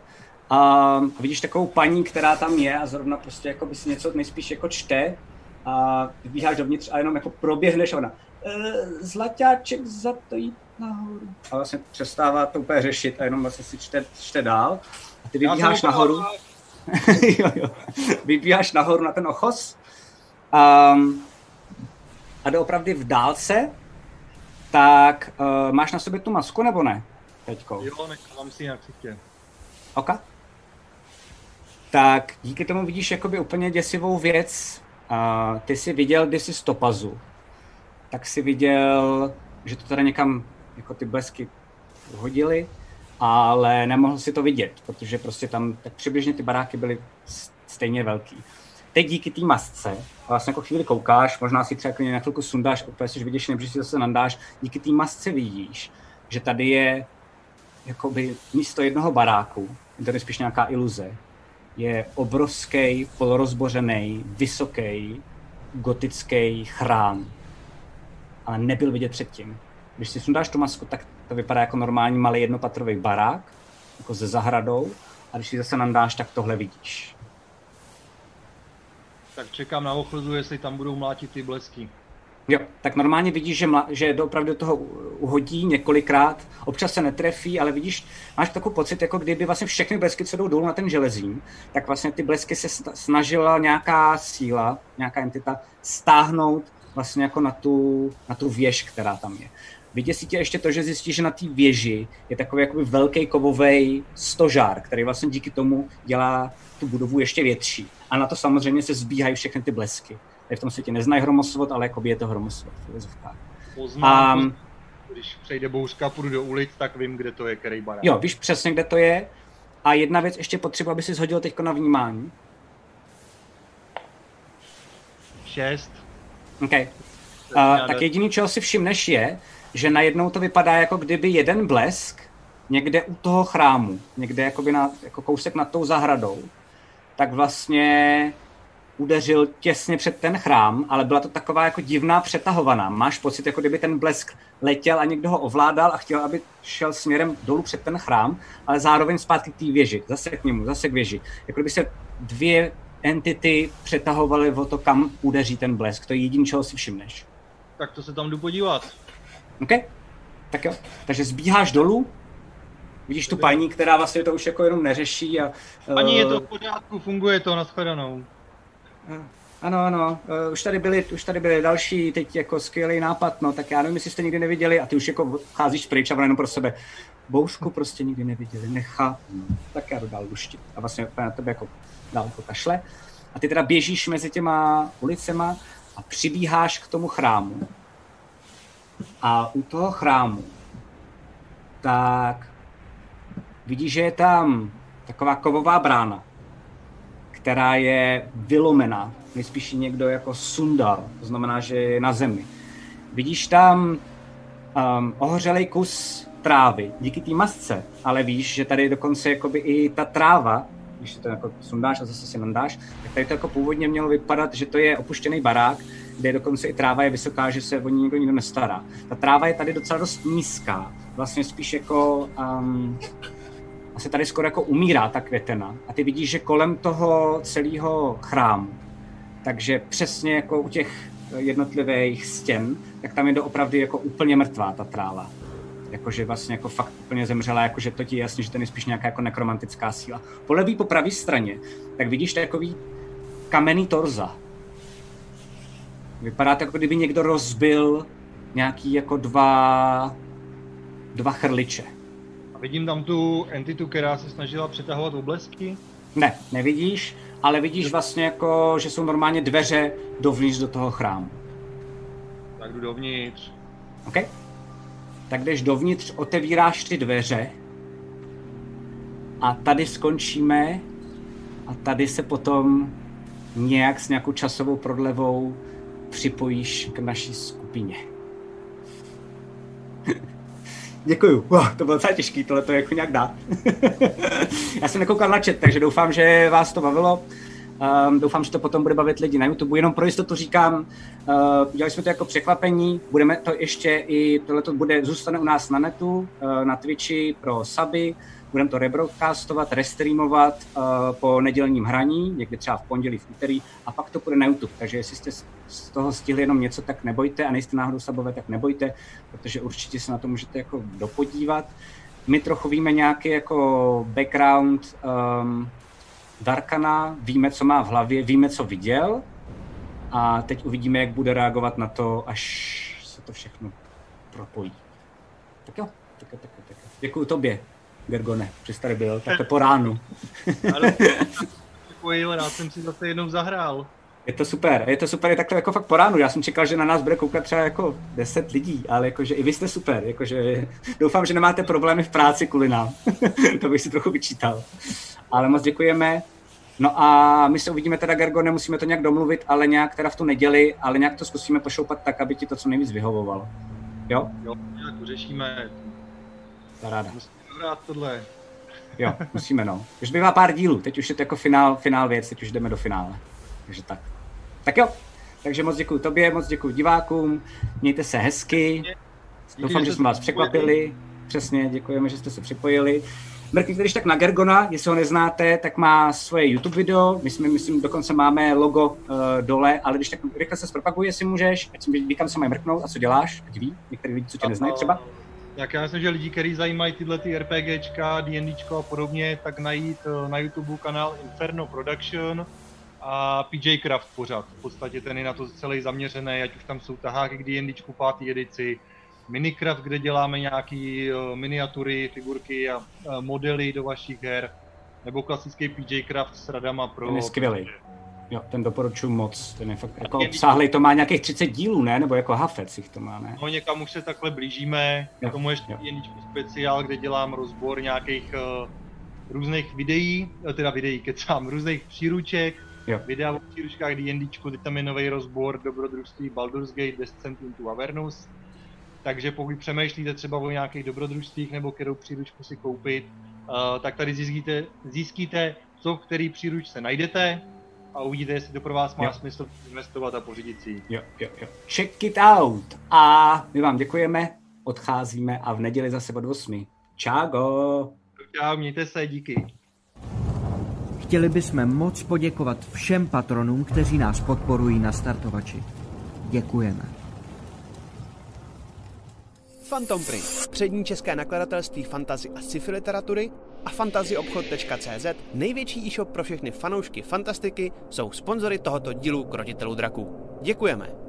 a vidíš takovou paní, která tam je a zrovna prostě jako by si něco nejspíš jako čte a bíháš dovnitř a jenom jako proběhneš a ona e, zlaťáček za to jít nahoru. A vlastně přestává to úplně řešit a jenom vlastně si čte, čte dál a ty vybíháš nahoru. jo, jo. Vybíháš nahoru na ten ochos a, a doopravdy v dálce, tak uh, máš na sobě tu masku nebo ne? Teďko. Jo, nechám si na křiště. OK. Tak díky tomu vidíš jakoby úplně děsivou věc. Uh, ty jsi viděl, když jsi z Topazu, tak jsi viděl, že to tady někam jako ty blesky hodily, ale nemohl si to vidět, protože prostě tam tak přibližně ty baráky byly stejně velký. teď díky té masce, vlastně jako chvíli koukáš, možná si třeba klidně na chvilku sundáš, opět jsi vyděšený, protože si zase nandáš, díky té masce vidíš, že tady je jakoby místo jednoho baráku, to je spíš nějaká iluze, je obrovský, polorozbořený, vysoký, gotický chrám. Ale nebyl vidět předtím. Když si sundáš tu masku, tak to vypadá jako normální malý jednopatrový barák, jako se zahradou, a když si zase nandáš, tak tohle vidíš. Tak čekám na ochladu, jestli tam budou mlátit ty blesky. Jo, tak normálně vidíš, že, mla, že opravdu toho uhodí několikrát, občas se netrefí, ale vidíš, máš takový pocit, jako kdyby vlastně všechny blesky, co jdou dolů na ten železín, tak vlastně ty blesky se snažila nějaká síla, nějaká entita stáhnout vlastně jako na tu, na tu věž, která tam je. Vyděsí tě ještě to, že zjistíš, že na té věži je takový jakoby velký kovovej stožár, který vlastně díky tomu dělá tu budovu ještě větší. A na to samozřejmě se zbíhají všechny ty blesky. Tady v tom světě neznají hromosvod, ale jakoby je to hromosvod. Poznám, um, když přejde bouřka, půjdu do ulic, tak vím, kde to je, který barák. Jo, víš přesně, kde to je. A jedna věc ještě potřebuji, aby si shodil teďko na vnímání. Šest. Okay. Uh, tak jediný, čeho si všimneš, je, že najednou to vypadá, jako kdyby jeden blesk někde u toho chrámu, někde jakoby na, jako kousek nad tou zahradou, tak vlastně udeřil těsně před ten chrám, ale byla to taková jako divná přetahovaná. Máš pocit, jako kdyby ten blesk letěl a někdo ho ovládal a chtěl, aby šel směrem dolů před ten chrám, ale zároveň zpátky k té věži, zase k němu, zase k věži. Jako kdyby se dvě entity přetahovaly o to, kam udeří ten blesk. To je jediné, čeho si všimneš. Tak to se tam jdu podívat. OK, tak jo. Takže zbíháš dolů, vidíš tu paní, která vlastně to už jako jenom neřeší a... Paní, uh... je to v pořádku, funguje to, nashledanou. Ano, ano, uh, už, tady byli, už tady byli další, teď jako skvělý nápad, no, tak já nevím, jestli jste nikdy neviděli a ty už jako cházíš pryč a ona jenom pro sebe. Bouřku prostě nikdy neviděli, nechápu, no. Tak já jdu dál luštit a vlastně na tebe jako dál pokašle. A ty teda běžíš mezi těma ulicema a přibíháš k tomu chrámu. A u toho chrámu, tak vidíš, že je tam taková kovová brána, která je vylomená, nejspíš někdo jako sundal, to znamená, že je na zemi. Vidíš tam um, ohořelý kus trávy díky té masce, ale víš, že tady dokonce jakoby i ta tráva, když si to jako sundáš a zase si nandáš, tak tady to jako původně mělo vypadat, že to je opuštěný barák, kde dokonce i tráva je vysoká, že se o ní nikdo nikdo nestará. Ta tráva je tady docela dost nízká, vlastně spíš jako... Um, asi tady skoro jako umírá ta květena a ty vidíš, že kolem toho celého chrámu, takže přesně jako u těch jednotlivých stěn, tak tam je doopravdy jako úplně mrtvá ta tráva. Jakože vlastně jako fakt úplně zemřela, jakože to ti je jasně, že to je spíš nějaká jako nekromantická síla. Po levý, po pravý straně, tak vidíš takový kamenný torza. Vypadá to, jako kdyby někdo rozbil nějaký jako dva, dva chrliče. A vidím tam tu entitu, která se snažila přetahovat oblesky? Ne, nevidíš, ale vidíš vlastně jako, že jsou normálně dveře dovnitř do toho chrámu. Tak jdu dovnitř. OK. Tak jdeš dovnitř, otevíráš ty dveře a tady skončíme a tady se potom nějak s nějakou časovou prodlevou připojíš k naší skupině. Děkuju, wow, to bylo docela těžký, tohle to jako nějak dá. Já jsem nekoukal na chat, takže doufám, že vás to bavilo. Um, doufám, že to potom bude bavit lidi na YouTube. Jenom pro jistotu říkám, uh, udělali jsme to jako překvapení, budeme to ještě i, tohleto bude, zůstane u nás na netu, uh, na Twitchi pro suby, budeme to rebroadcastovat, restreamovat uh, po nedělním hraní, někdy třeba v pondělí, v úterý, a pak to bude na YouTube. Takže jestli jste z toho stihli jenom něco, tak nebojte, a nejste náhodou subové, tak nebojte, protože určitě se na to můžete jako dopodívat. My trochu víme nějaký jako background, um, Darkana, víme, co má v hlavě, víme, co viděl, a teď uvidíme, jak bude reagovat na to, až se to všechno propojí. Tak jo, tak jo, tak jo, tak jo. Děkuju tobě, Gergone, že jsi tady byl, tak to po ránu. Děkuji, rád jsem si zase jednou zahrál. Je to super, je to super, je takhle jako fakt po ránu. Já jsem čekal, že na nás bude koukat třeba jako deset lidí, ale jakože i vy jste super, jakože doufám, že nemáte problémy v práci kvůli nám. To bych si trochu vyčítal. Ale moc děkujeme No a my se uvidíme teda, Gergo, nemusíme to nějak domluvit, ale nějak teda v tu neděli, ale nějak to zkusíme pošoupat tak, aby ti to co nejvíc vyhovovalo. Jo? Jo, nějak to řešíme. Paráda. Musíme dohrát tohle. Jo, musíme, no. Už bývá pár dílů, teď už je to jako finál, finál věc, teď už jdeme do finále. Takže tak. Tak jo, takže moc děkuju tobě, moc děkuju divákům, mějte se hezky. Doufám, že jsme vás překvapili. Přesně, děkujeme, že jste se připojili. Mrkněte když tak na Gergona, jestli ho neznáte, tak má svoje YouTube video, my jsme, myslím, dokonce máme logo uh, dole, ale když tak rychle se zpropaguje, jestli můžeš, ať si ví, kam se mají mrknout a co děláš, ať ví, některý lidi, co tě neznají třeba. Tak já myslím, že lidi, kteří zajímají tyhle ty RPGčka, D&Dčko a podobně, tak najít na YouTube kanál Inferno Production a P J Craft pořád. V podstatě ten je na to celý zaměřený, ať už tam jsou taháky k D&Dčku páté edici, Minicraft, kde děláme nějaké miniatury, figurky a modely do vašich her, nebo klasický P J Craft s radama pro... Ten je skvělý. Jo, ten doporučuji moc, ten je fakt jako obsáhlej, to má nějakých třicet dílů, ne? Nebo jako hafec jich to má, ne? No někam už se takhle blížíme, k tomu ještě jedničku speciál, kde dělám rozbor nějakých uh, různých videí, teda videí kecám, různých příruček, jo. Videa o příručkách D&Dčku, teď tam je nový rozbor dobrodružství Baldur's Gate, Descent into Avernus. Takže pokud přemýšlíte třeba o nějakých dobrodružstvích nebo kterou příručku si koupit, uh, tak tady zjistíte, zjistíte, co v který příručce najdete a uvidíte, jestli to pro vás má jo. smysl investovat a pořídit si. Jo, jo, jo. Check it out! A my vám děkujeme, odcházíme a v neděli zase od osmi. Čágo! Čau, mějte se, díky. Chtěli bychom moc poděkovat všem patronům, kteří nás podporují na startovači. Děkujeme. Phantom Print, přední české nakladatelství fantasy a sci-fi literatury a fantasyobchod tečka cz, největší e-shop pro všechny fanoušky fantastiky, jsou sponzory tohoto dílu Krotitelů draků. Děkujeme!